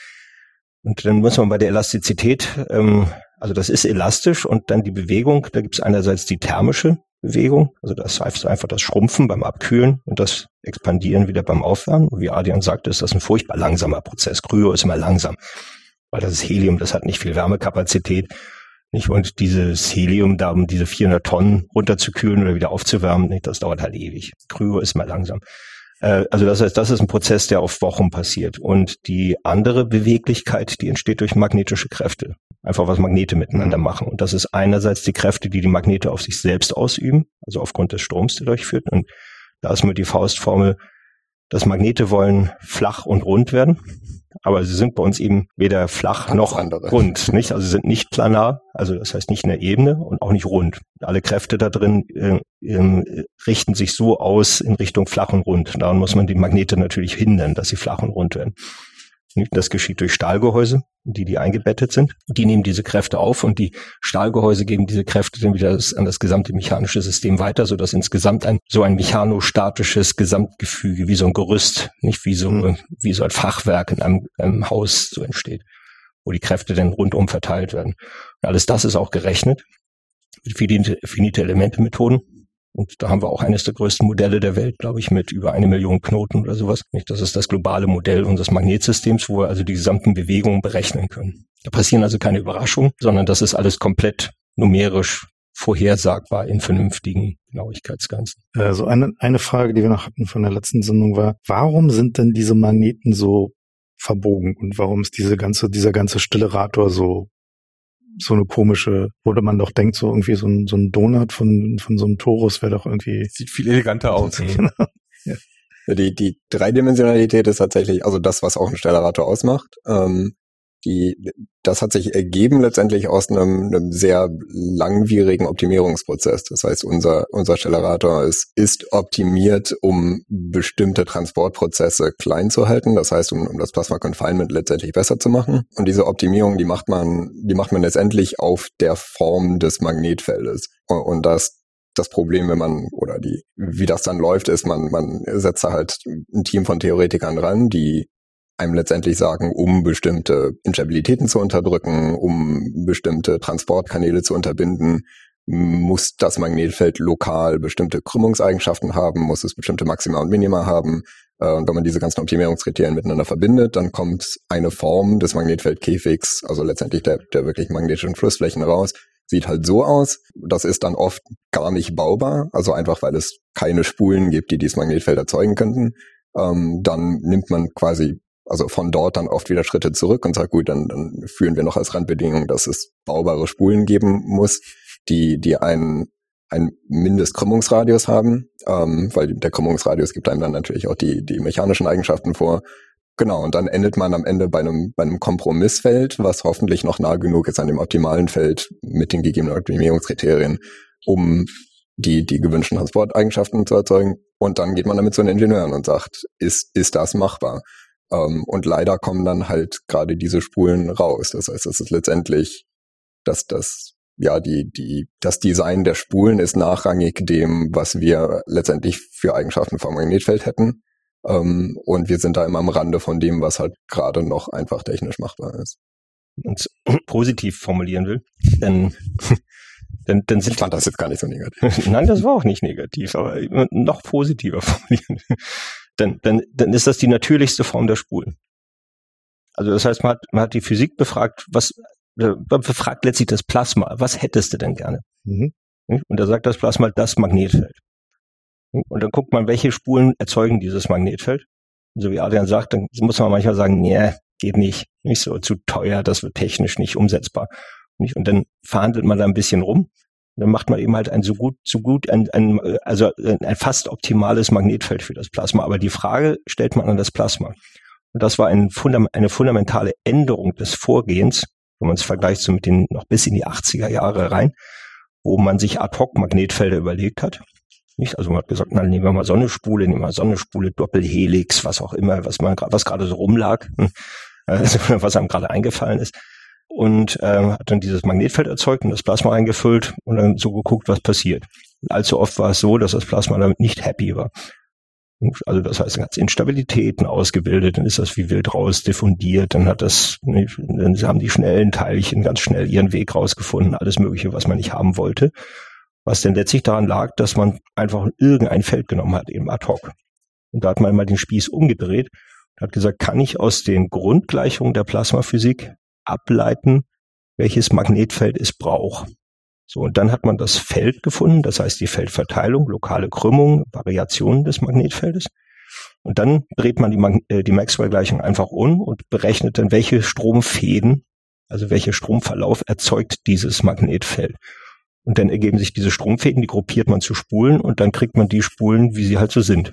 Und dann muss man bei der Elastizität, ähm, also das ist elastisch, und dann die Bewegung, da gibt es einerseits die thermische Bewegung, also das heißt einfach das Schrumpfen beim Abkühlen und das Expandieren wieder beim Aufwärmen. Und wie Adrian sagte, ist das ein furchtbar langsamer Prozess. Kryo ist immer langsam, weil das ist Helium, das hat nicht viel Wärmekapazität. Nicht? Und dieses Helium, da um diese vierhundert Tonnen runterzukühlen oder wieder aufzuwärmen, nicht? Das dauert halt ewig. Kryo ist immer langsam. Also das heißt, das ist ein Prozess, der auf Wochen passiert. Und die andere Beweglichkeit, die entsteht durch magnetische Kräfte. Einfach was Magnete miteinander mhm. machen. Und das ist einerseits die Kräfte, die die Magnete auf sich selbst ausüben, also aufgrund des Stroms, der durchführt. Und da ist mit die Faustformel, dass Magnete wollen flach und rund werden. Aber sie sind bei uns eben weder flach noch andere. rund. Nicht? Also sie sind nicht planar, also das heißt nicht in der Ebene und auch nicht rund. Alle Kräfte da drin äh, äh, richten sich so aus in Richtung flach und rund. Daran muss man die Magnete natürlich hindern, dass sie flach und rund werden. Das geschieht durch Stahlgehäuse, in die die eingebettet sind. Die nehmen diese Kräfte auf und die Stahlgehäuse geben diese Kräfte dann wieder an das gesamte mechanische System weiter, sodass insgesamt ein so ein mechanostatisches Gesamtgefüge, wie so ein Gerüst, nicht wie so, mhm. wie so ein Fachwerk in einem, einem Haus so entsteht, wo die Kräfte dann rundum verteilt werden. Und alles das ist auch gerechnet mit Finite Elemente Methoden. Und da haben wir auch eines der größten Modelle der Welt, glaube ich, mit über eine Million Knoten oder sowas. Das ist das globale Modell unseres Magnetsystems, wo wir also die gesamten Bewegungen berechnen können. Da passieren also keine Überraschungen, sondern das ist alles komplett numerisch vorhersagbar in vernünftigen Genauigkeitsgrenzen. Also eine, eine Frage, die wir noch hatten von der letzten Sendung war, warum sind denn diese Magneten so verbogen und warum ist diese ganze, dieser ganze Stellarator so so eine komische, wo man doch denkt, so irgendwie so ein, so ein Donut von, von so einem Torus wäre doch irgendwie... Sieht viel eleganter aus. Genau. Ja. Die, die Dreidimensionalität ist tatsächlich, also das, was auch ein Stellarator ausmacht, ähm, die, das hat sich ergeben letztendlich aus einem, einem sehr langwierigen Optimierungsprozess. Das heißt, unser, unser Stellarator ist, ist optimiert, um bestimmte Transportprozesse klein zu halten. Das heißt, um, um das Plasma Confinement letztendlich besser zu machen. Und diese Optimierung, die macht man, die macht man letztendlich auf der Form des Magnetfeldes. Und, und das, das Problem, wenn man, oder die, wie das dann läuft, ist, man, man setzt da halt ein Team von Theoretikern ran, die einem letztendlich sagen, um bestimmte Instabilitäten zu unterdrücken, um bestimmte Transportkanäle zu unterbinden, muss das Magnetfeld lokal bestimmte Krümmungseigenschaften haben, muss es bestimmte Maxima und Minima haben. Und wenn man diese ganzen Optimierungskriterien miteinander verbindet, dann kommt eine Form des Magnetfeldkäfigs, also letztendlich der, der wirklichen magnetischen Flussflächen raus, sieht halt so aus. Das ist dann oft gar nicht baubar, also einfach, weil es keine Spulen gibt, die dieses Magnetfeld erzeugen könnten. Dann nimmt man quasi Also von dort dann oft wieder Schritte zurück und sagt, gut, dann, dann führen wir noch als Randbedingung, dass es baubare Spulen geben muss, die die einen, einen Mindestkrümmungsradius haben, ähm, weil der Krümmungsradius gibt einem dann natürlich auch die die mechanischen Eigenschaften vor. Genau, und dann endet man am Ende bei einem bei einem Kompromissfeld, was hoffentlich noch nah genug ist an dem optimalen Feld mit den gegebenen Optimierungskriterien, um die die gewünschten Transporteigenschaften zu erzeugen. Und dann geht man damit zu den Ingenieuren und sagt, ist ist das machbar? Und leider kommen dann halt gerade diese Spulen raus. Das heißt, es ist letztendlich, dass das, ja, die, die, das Design der Spulen ist nachrangig dem, was wir letztendlich für Eigenschaften vom Magnetfeld hätten. Und wir sind da immer am Rande von dem, was halt gerade noch einfach technisch machbar ist. Wenn ich es positiv formulieren will, dann, dann, dann sind ich fand die, das jetzt gar nicht so negativ. Nein, das war auch nicht negativ, aber noch positiver formulieren. Dann, dann, dann ist das die natürlichste Form der Spulen. Also das heißt, man hat, man hat die Physik befragt, was man befragt letztlich das Plasma, was hättest du denn gerne? Mhm. Und da sagt das Plasma, das Magnetfeld. Und dann guckt man, welche Spulen erzeugen dieses Magnetfeld. Und so wie Adrian sagt, dann muss man manchmal sagen, nee, geht nicht, nicht so, zu teuer, das wird technisch nicht umsetzbar. Und dann verhandelt man da ein bisschen rum. Dann macht man eben halt ein so gut, so gut, ein, ein, also ein fast optimales Magnetfeld für das Plasma. Aber die Frage stellt man an das Plasma. Und das war ein Fundam- eine fundamentale Änderung des Vorgehens, wenn man es vergleicht so mit den noch bis in die achtziger Jahre rein, wo man sich ad hoc Magnetfelder überlegt hat. Nicht? Also man hat gesagt, na, nehmen wir mal Sonnenspule, nehmen wir mal Sonnenspule, Doppelhelix, was auch immer, was man was gerade so rumlag, also was einem gerade eingefallen ist. Und äh, hat dann dieses Magnetfeld erzeugt und das Plasma eingefüllt und dann so geguckt, was passiert. Und allzu oft war es so, dass das Plasma damit nicht happy war. Also das heißt, dann hat es Instabilitäten ausgebildet, dann ist das wie wild raus diffundiert, dann hat das, dann haben die schnellen Teilchen ganz schnell ihren Weg rausgefunden, alles Mögliche, was man nicht haben wollte. Was denn letztlich daran lag, dass man einfach irgendein Feld genommen hat, eben ad hoc. Und da hat man mal den Spieß umgedreht und hat gesagt, kann ich aus den Grundgleichungen der Plasmaphysik ableiten, welches Magnetfeld es braucht. So, und dann hat man das Feld gefunden, das heißt die Feldverteilung, lokale Krümmung, Variationen des Magnetfeldes. Und dann dreht man die, Mag- äh, die Maxwell-Gleichung einfach um und berechnet dann, welche Stromfäden, also welcher Stromverlauf erzeugt dieses Magnetfeld. Und dann ergeben sich diese Stromfäden, die gruppiert man zu Spulen und dann kriegt man die Spulen, wie sie halt so sind.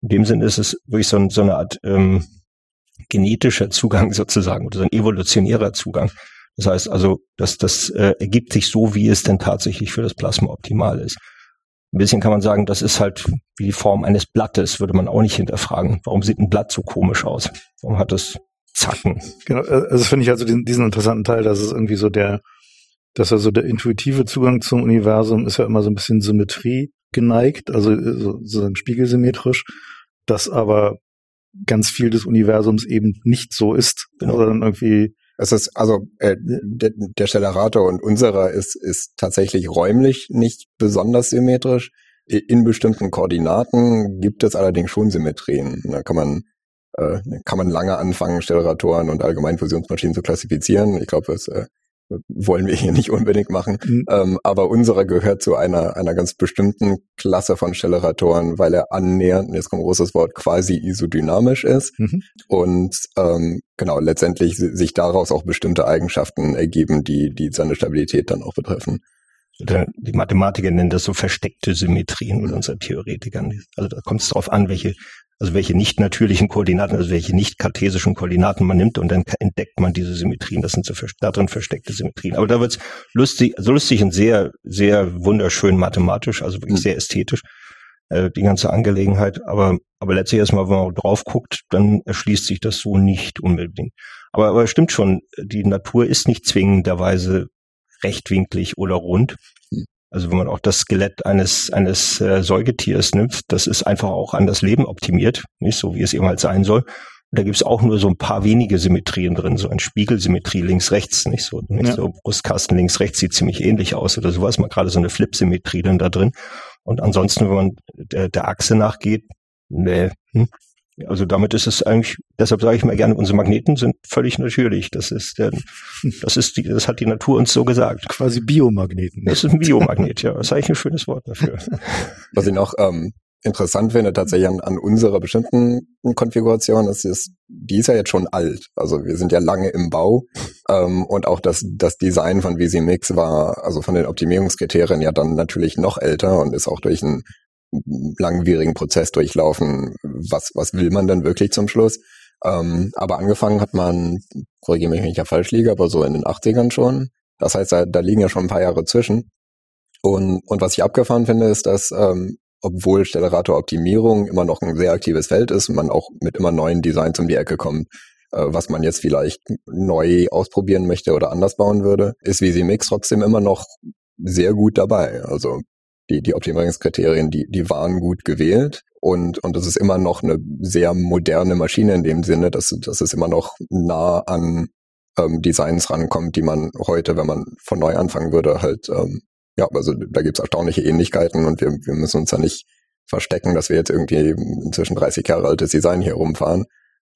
In dem Sinne ist es wirklich so, ein, so eine Art ähm, genetischer Zugang sozusagen oder so ein evolutionärer Zugang. Das heißt also, dass das äh, ergibt sich so, wie es denn tatsächlich für das Plasma optimal ist. Ein bisschen kann man sagen, das ist halt wie die Form eines Blattes, würde man auch nicht hinterfragen. Warum sieht ein Blatt so komisch aus? Warum hat es Zacken? Genau, also finde ich also diesen, diesen interessanten Teil, dass es irgendwie so der, dass also der intuitive Zugang zum Universum ist ja immer so ein bisschen Symmetrie geneigt, also sozusagen spiegelsymmetrisch, dass aber ganz viel des Universums eben nicht so ist, genau. Sondern irgendwie es ist, also äh, der, der Stellarator und unserer ist, ist tatsächlich räumlich nicht besonders symmetrisch. In bestimmten Koordinaten gibt es allerdings schon Symmetrien. Da kann man äh, kann man lange anfangen, Stellaratoren und allgemein Fusionsmaschinen zu klassifizieren. Ich glaube, das äh, wollen wir hier nicht unbedingt machen. Mhm. Ähm, aber unserer gehört zu einer einer ganz bestimmten Klasse von Stellaratoren, weil er annähernd, jetzt kommt ein großes Wort, quasi isodynamisch ist. Mhm. Und ähm, genau, letztendlich sich daraus auch bestimmte Eigenschaften ergeben, die die seine Stabilität dann auch betreffen. Die Mathematiker nennen das so versteckte Symmetrien mit unseren Theoretikern. Also da kommt es darauf an, welche, also welche nicht natürlichen Koordinaten, also welche nicht kartesischen Koordinaten man nimmt und dann entdeckt man diese Symmetrien. Das sind so darin versteckte Symmetrien. Aber da wird's lustig, also lustig und sehr, sehr wunderschön mathematisch, also wirklich sehr ästhetisch, äh, die ganze Angelegenheit. Aber, aber letztlich erstmal, wenn man drauf guckt, dann erschließt sich das so nicht unbedingt. Aber, aber stimmt schon, die Natur ist nicht zwingenderweise rechtwinklig oder rund. Also wenn man auch das Skelett eines eines äh, Säugetiers nimmt, das ist einfach auch an das Leben optimiert, nicht so wie es eben halt sein soll. Und da gibt's auch nur so ein paar wenige Symmetrien drin, so ein Spiegelsymmetrie links rechts, nicht so, nicht ja. So Brustkasten links rechts sieht ziemlich ähnlich aus oder sowas. Man gerade so eine Flipsymmetrie dann da drin. Und ansonsten, wenn man der, der Achse nachgeht, nee. Hm? Also damit ist es eigentlich, deshalb sage ich mal gerne, unsere Magneten sind völlig natürlich. Das ist, der, das ist, die, das hat die Natur uns so gesagt. Quasi Biomagneten. Das ist ein Biomagnet, ja. Das ist eigentlich ein schönes Wort dafür. Was ich noch ähm, interessant finde, tatsächlich an, an unserer bestimmten Konfiguration, ist, ist, die ist ja jetzt schon alt. Also wir sind ja lange im Bau ähm, und auch das, das Design von V C Mix war, also von den Optimierungskriterien ja dann natürlich noch älter und ist auch durch ein langwierigen Prozess durchlaufen, was was will man dann wirklich zum Schluss? Ähm, aber angefangen hat man, korrigiere mich, wenn ich ja falsch liege, aber so in den achtzigern schon. Das heißt, da, da liegen ja schon ein paar Jahre zwischen. Und und was ich abgefahren finde, ist, dass ähm, obwohl Stellarator-Optimierung immer noch ein sehr aktives Feld ist und man auch mit immer neuen Designs um die Ecke kommt, äh, was man jetzt vielleicht neu ausprobieren möchte oder anders bauen würde, ist V C Mix trotzdem immer noch sehr gut dabei. Also Die, die Optimierungskriterien, die, die waren gut gewählt und, und das ist immer noch eine sehr moderne Maschine in dem Sinne, dass, dass es immer noch nah an ähm, Designs rankommt, die man heute, wenn man von neu anfangen würde, halt, ähm, ja, also da gibt's erstaunliche Ähnlichkeiten und wir, wir müssen uns da nicht verstecken, dass wir jetzt irgendwie inzwischen dreißig Jahre altes Design hier rumfahren,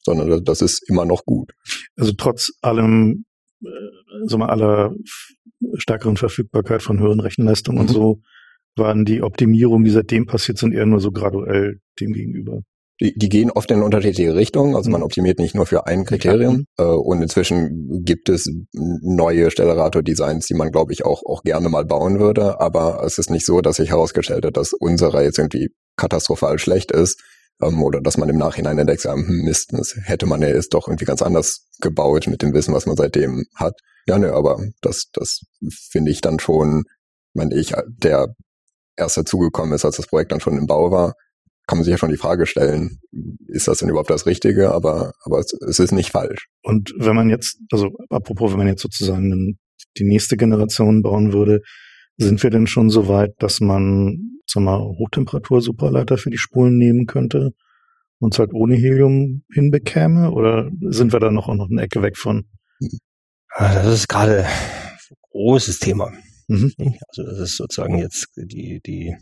sondern das ist immer noch gut. Also trotz allem, äh, so mal aller stärkeren Verfügbarkeit von höheren Rechenleistungen mhm. und so, waren die Optimierungen, die seitdem passiert sind, eher nur so graduell dem gegenüber? Die, die gehen oft in unterschiedliche Richtungen. Also man optimiert nicht nur für ein Kriterium. Ja. Und inzwischen gibt es neue Stellarator-Designs, die man, glaube ich, auch auch gerne mal bauen würde. Aber es ist nicht so, dass sich herausgestellt hat, dass unserer jetzt irgendwie katastrophal schlecht ist. Oder dass man im Nachhinein entdeckt, Mist, das hätte man ja jetzt doch irgendwie ganz anders gebaut mit dem Wissen, was man seitdem hat. Ja, ne, aber das, das finde ich dann schon meine ich, der erst dazugekommen ist, als das Projekt dann schon im Bau war, kann man sich ja schon die Frage stellen, ist das denn überhaupt das Richtige? Aber, aber es, es ist nicht falsch. Und wenn man jetzt, also apropos, wenn man jetzt sozusagen die nächste Generation bauen würde, sind wir denn schon so weit, dass man, sagen wir mal, Hochtemperatur-Supraleiter für die Spulen nehmen könnte und es halt ohne Helium hinbekäme? Oder sind wir da noch, auch noch eine Ecke weg von? Das ist gerade ein großes Thema. Mhm. Also das ist sozusagen jetzt die, die,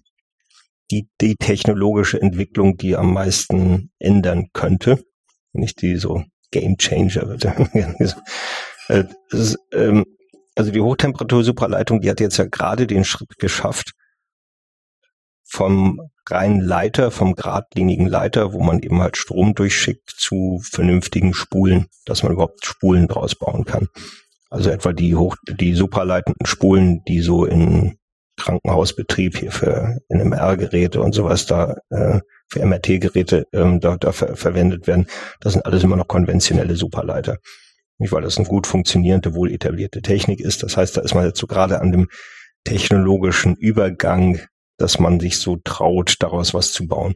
die, die technologische Entwicklung, die am meisten ändern könnte. Nicht die so Game Changer wird. ist, ähm, also die Hochtemperatur-Supraleitung, die hat jetzt ja gerade den Schritt geschafft vom reinen Leiter, vom geradlinigen Leiter, wo man eben halt Strom durchschickt, zu vernünftigen Spulen, dass man überhaupt Spulen draus bauen kann. Also etwa die hoch, die supraleitenden Spulen, die so in Krankenhausbetrieb hier für N M R-Geräte und sowas da, äh, für M R T-Geräte ähm, da, da ver- verwendet werden, das sind alles immer noch konventionelle Supraleiter. Nicht, weil das eine gut funktionierende, wohl etablierte Technik ist. Das heißt, da ist man jetzt so gerade an dem technologischen Übergang, dass man sich so traut, daraus was zu bauen.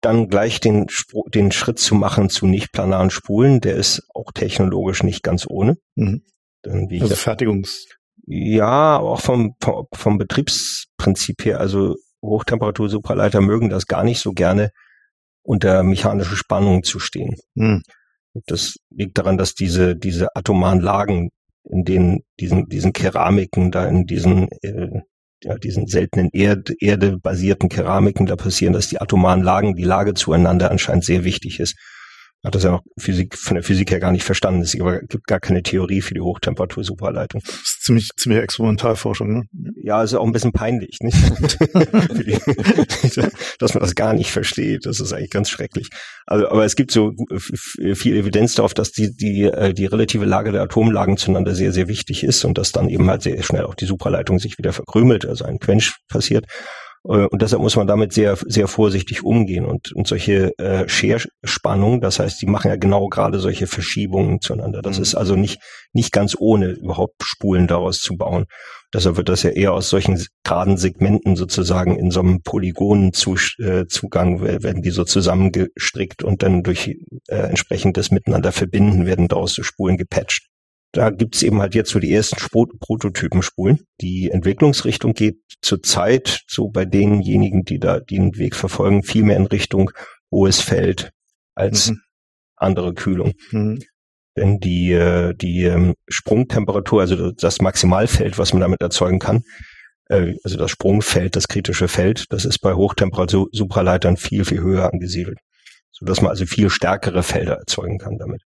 Dann gleich den, den Schritt zu machen zu nicht-planaren Spulen, der ist auch technologisch nicht ganz ohne. Mhm. Dann, wie also Fertigungs... Ja, auch vom, vom, vom Betriebsprinzip her. Also Hochtemperatur-Supraleiter mögen das gar nicht so gerne, unter mechanischer Spannung zu stehen. Mhm. Das liegt daran, dass diese, diese atomaren Lagen, in denen diesen, diesen Keramiken da, in diesen... Äh, ja, diesen seltenen Erd- erdebasierten Keramiken da passieren, dass die atomaren Lagen, die Lage zueinander anscheinend sehr wichtig ist. Hat das ja noch Physik, von der Physik her gar nicht verstanden. Es gibt gar keine Theorie für die Hochtemperatur-Supraleitung. Das ist ziemlich, ziemlich Experimentalforschung, ne? Ja, ist auch ein bisschen peinlich, nicht? Dass man das gar nicht versteht. Das ist eigentlich ganz schrecklich. Also, aber es gibt so viel Evidenz darauf, dass die, die, die relative Lage der Atomlagen zueinander sehr, sehr wichtig ist und dass dann eben halt sehr schnell auch die Supraleitung sich wieder verkrümelt, also ein Quench passiert. Und deshalb muss man damit sehr, sehr vorsichtig umgehen und, und solche äh, Scherspannungen, das heißt, die machen ja genau gerade solche Verschiebungen zueinander. Das mhm. ist also nicht, nicht ganz ohne, überhaupt Spulen daraus zu bauen. Deshalb wird das ja eher aus solchen geraden Segmenten sozusagen in so einem Polygonenzugang, werden die so zusammengestrickt und dann durch äh, entsprechendes Miteinander verbinden, werden daraus so Spulen gepatcht. Da gibt's eben halt jetzt so die ersten Sp- Prototypenspulen. Die Entwicklungsrichtung geht zurzeit so bei denjenigen, die da den Weg verfolgen, viel mehr in Richtung hohes Feld als mhm. andere Kühlung. Mhm. Denn die, die Sprungtemperatur, also das Maximalfeld, was man damit erzeugen kann, also das Sprungfeld, das kritische Feld, das ist bei Hochtemperatur-Supraleitern viel, viel höher angesiedelt, sodass man also viel stärkere Felder erzeugen kann damit.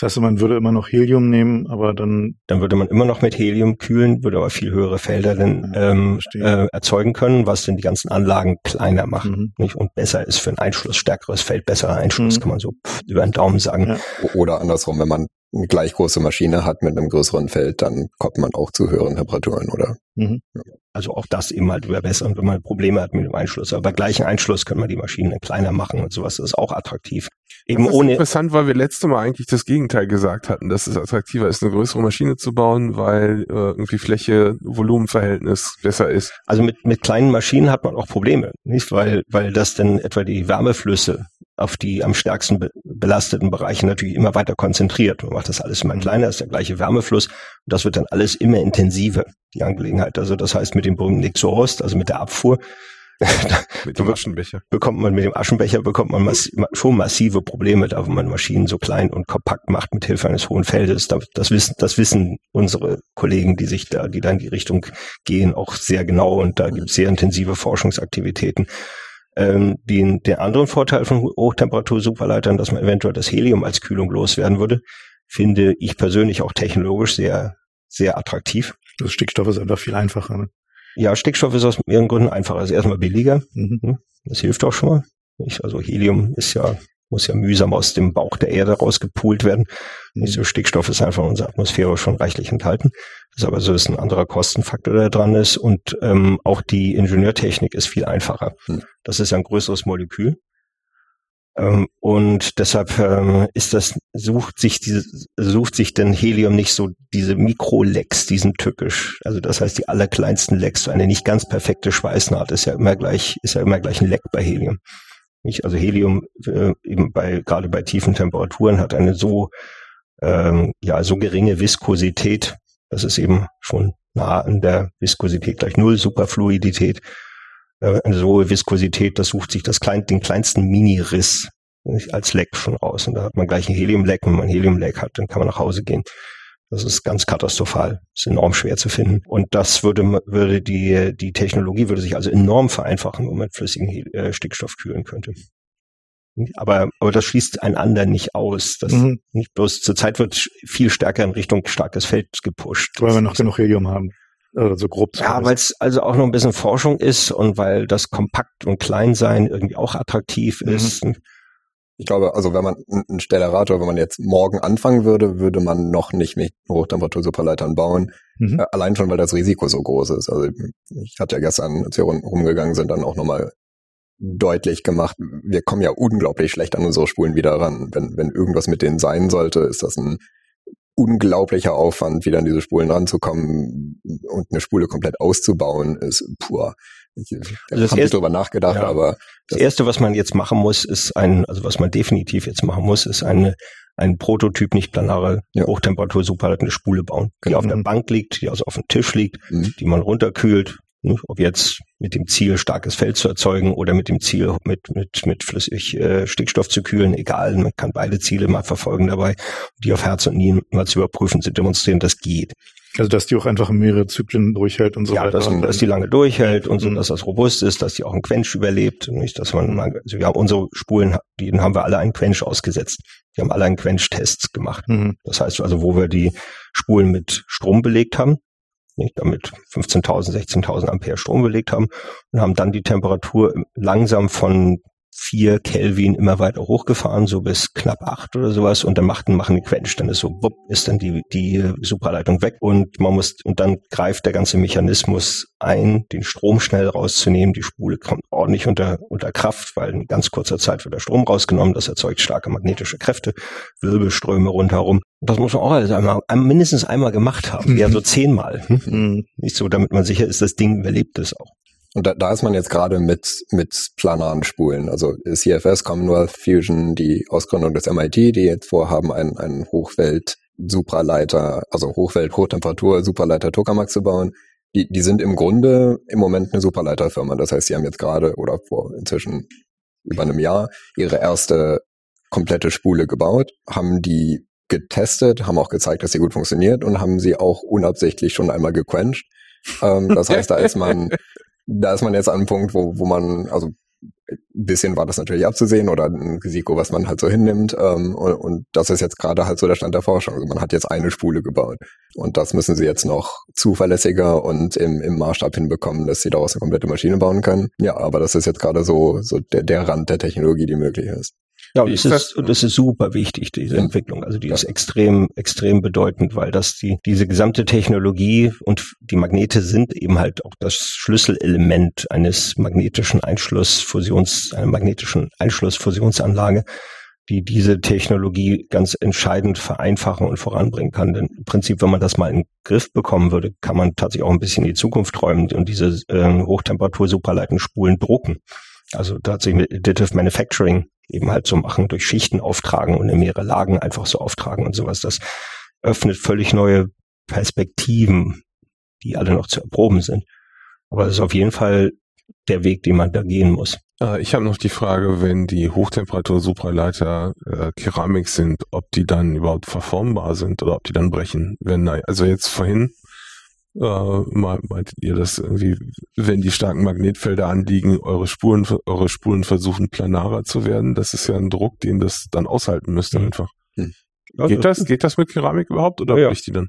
Das heißt, man würde immer noch Helium nehmen, aber dann... Dann würde man immer noch mit Helium kühlen, würde aber viel höhere Felder dann ähm, äh, erzeugen können, was dann die ganzen Anlagen kleiner macht, mhm. nicht? Und besser ist für einen Einschluss, stärkeres Feld, besserer Einschluss, mhm. kann man so über den Daumen sagen. Ja. Oder andersrum, wenn man eine gleich große Maschine hat mit einem größeren Feld, dann kommt man auch zu höheren Temperaturen, oder? Mhm. Ja. Also auch das eben halt verbessern, wenn man Probleme hat mit dem Einschluss. Aber bei gleichem Einschluss können wir die Maschinen kleiner machen und sowas. Das ist auch attraktiv. Eben das ist ohne interessant, weil wir letztes Mal eigentlich das Gegenteil gesagt hatten, dass es attraktiver ist, eine größere Maschine zu bauen, weil äh, irgendwie Fläche-Volumen-Verhältnis besser ist. Also mit, mit kleinen Maschinen hat man auch Probleme, nicht? Weil, weil das dann etwa die Wärmeflüsse auf die am stärksten be- belasteten Bereiche natürlich immer weiter konzentriert. Man macht das alles immer kleiner, ist der gleiche Wärmefluss. Und das wird dann alles immer intensiver, die Angelegenheit. Also das heißt, mit dem berühmten Exhaust, also mit der Abfuhr, mit dem Aschenbecher. Bekommt man, mit dem Aschenbecher bekommt man mass- schon massive Probleme, da wo man Maschinen so klein und kompakt macht mit Hilfe eines hohen Feldes. Das wissen, das wissen unsere Kollegen, die sich da, die da in die Richtung gehen, auch sehr genau. Und da gibt es sehr intensive Forschungsaktivitäten. Ähm, den, der anderen Vorteil von Hochtemperatur-Supraleitern, dass man eventuell das Helium als Kühlung loswerden würde, finde ich persönlich auch technologisch sehr, sehr attraktiv. Das Stickstoff ist einfach viel einfacher, ne? Ja, Stickstoff ist aus ihren Gründen einfacher. Also erstmal billiger. Mhm. Das hilft auch schon mal. Also Helium ist ja, muss ja mühsam aus dem Bauch der Erde rausgepult werden. Mhm. So Stickstoff ist einfach in unserer Atmosphäre schon reichlich enthalten. Das ist aber so, ist ein anderer Kostenfaktor, der dran ist. Und ähm, auch die Ingenieurtechnik ist viel einfacher. Mhm. Das ist ein größeres Molekül. Und deshalb ist das, sucht sich diese, sucht sich denn Helium nicht so diese Mikrolecks, diesen tückisch. Also das heißt, die allerkleinsten Lecks, so eine nicht ganz perfekte Schweißnaht ist ja immer gleich, ist ja immer gleich ein Leck bei Helium. Nicht? Also Helium, äh, eben bei, gerade bei tiefen Temperaturen hat eine so, ähm, ja, so geringe Viskosität, das ist eben schon nah an der Viskosität gleich Null, Superfluidität. Eine so hohe Viskosität, das sucht sich das klein, den kleinsten Mini-Riss als Leck schon raus. Und da hat man gleich ein Helium-Leck. Wenn man ein Helium-Leck hat, dann kann man nach Hause gehen. Das ist ganz katastrophal. Ist enorm schwer zu finden. Und das würde, würde die, die Technologie würde sich also enorm vereinfachen, wenn man flüssigen Hel- Stickstoff kühlen könnte. Aber, aber das schließt einander nicht aus. Das mhm. nicht bloß, zurzeit wird viel stärker in Richtung starkes Feld gepusht. Weil wir noch genug Helium haben. Oder so grob. Ja, weil es also auch noch ein bisschen Forschung ist und weil das kompakt und klein sein irgendwie auch attraktiv mhm. ist. Ich glaube, also wenn man einen Stellarator, wenn man jetzt morgen anfangen würde, würde man noch nicht mit Hochtemperatur-Supraleitern bauen. Mhm. Äh, allein schon, weil das Risiko so groß ist. Also ich hatte ja gestern, als wir rumgegangen sind, dann auch nochmal deutlich gemacht, wir kommen ja unglaublich schlecht an unsere Spulen wieder ran. Wenn, wenn irgendwas mit denen sein sollte, ist das ein unglaublicher Aufwand, wieder an diese Spulen ranzukommen, und eine Spule komplett auszubauen, ist pur. Ich also habe nicht drüber nachgedacht, ja, aber... Das, das Erste, was man jetzt machen muss, ist ein, also was man definitiv jetzt machen muss, ist eine, ein Prototyp, nicht planare ja. Hochtemperatur-Supraleiter, eine Spule bauen, die genau. auf der Bank liegt, die also auf dem Tisch liegt, mhm. die man runterkühlt, ne? Ob jetzt mit dem Ziel, starkes Feld zu erzeugen oder mit dem Ziel, mit mit mit flüssig äh, Stickstoff zu kühlen, egal, man kann beide Ziele mal verfolgen dabei, die auf Herz und Nieren mal zu überprüfen, zu demonstrieren, das geht. Also, dass die auch einfach mehrere Zyklen durchhält und so ja, weiter. Ja, dass, dass die lange durchhält und so, dass das robust ist, dass die auch einen Quench überlebt. Nicht, dass man mal, also wir haben unsere Spulen, denen haben wir alle einen Quench ausgesetzt. Die haben alle einen Quench-Test gemacht. Mhm. Das heißt also, wo wir die Spulen mit Strom belegt haben, nicht, damit fünfzehntausend, sechzehntausend Ampere Strom belegt haben, und haben dann die Temperatur langsam von vier Kelvin immer weiter hochgefahren, so bis knapp acht oder sowas, und dann machten, machen die Quench, dann ist so, wupp, ist dann die, die Supraleitung weg, und man muss, und dann greift der ganze Mechanismus ein, den Strom schnell rauszunehmen, die Spule kommt ordentlich unter, unter Kraft, weil in ganz kurzer Zeit wird der Strom rausgenommen, das erzeugt starke magnetische Kräfte, Wirbelströme rundherum. Das muss man auch alles einmal, mindestens einmal gemacht haben, ja, so zehnmal. Mhm. Nicht so, damit man sicher ist, das Ding überlebt es auch. Und da, da ist man jetzt gerade mit mit planaren Spulen, also C F S, Commonwealth Fusion, die Ausgründung des M I T, die jetzt vorhaben, einen, einen Hochfeld-Supraleiter, also Hochfeld-Hochtemperatur-Supraleiter Tokamak zu bauen. Die, die sind im Grunde im Moment eine Supraleiterfirma. Das heißt, sie haben jetzt gerade oder vor inzwischen über einem Jahr ihre erste komplette Spule gebaut, haben die getestet, haben auch gezeigt, dass sie gut funktioniert, und haben sie auch unabsichtlich schon einmal gequencht. Ähm, das heißt, da ist man... Da ist man jetzt an einem Punkt, wo, wo man, also ein bisschen war das natürlich abzusehen oder ein Risiko, was man halt so hinnimmt. Ähm, und, und das ist jetzt gerade halt so der Stand der Forschung. Also man hat jetzt eine Spule gebaut, und das müssen sie jetzt noch zuverlässiger und im, im Maßstab hinbekommen, dass sie daraus eine komplette Maschine bauen können. Ja, aber das ist jetzt gerade so, so der, der Rand der Technologie, die möglich ist. Ja, und das ist, das ist super wichtig, diese Entwicklung. Also die ist extrem, extrem bedeutend, weil das die, diese gesamte Technologie, und die Magnete sind eben halt auch das Schlüsselelement eines magnetischen Einschlussfusions, einer magnetischen Einschlussfusionsanlage, die diese Technologie ganz entscheidend vereinfachen und voranbringen kann. Denn im Prinzip, wenn man das mal in den Griff bekommen würde, kann man tatsächlich auch ein bisschen in die Zukunft träumen und diese äh, Hochtemperatur-Supraleitenspulen drucken. Also tatsächlich mit Additive Manufacturing eben halt so machen, durch Schichten auftragen und in mehrere Lagen einfach so auftragen und sowas. Das öffnet völlig neue Perspektiven, die alle noch zu erproben sind. Aber das ist auf jeden Fall der Weg, den man da gehen muss. Äh, ich habe noch die Frage, wenn die Hochtemperatur-Supraleiter äh, Keramik sind, ob die dann überhaupt verformbar sind oder ob die dann brechen. Wenn, also jetzt vorhin Uh, meintet ihr, dass irgendwie, wenn die starken Magnetfelder anliegen, eure Spulen, eure Spulen versuchen, planarer zu werden? Das ist ja ein Druck, den das dann aushalten müsste einfach. Hm. Geht das, geht das mit Keramik überhaupt, oder ja. bricht die dann?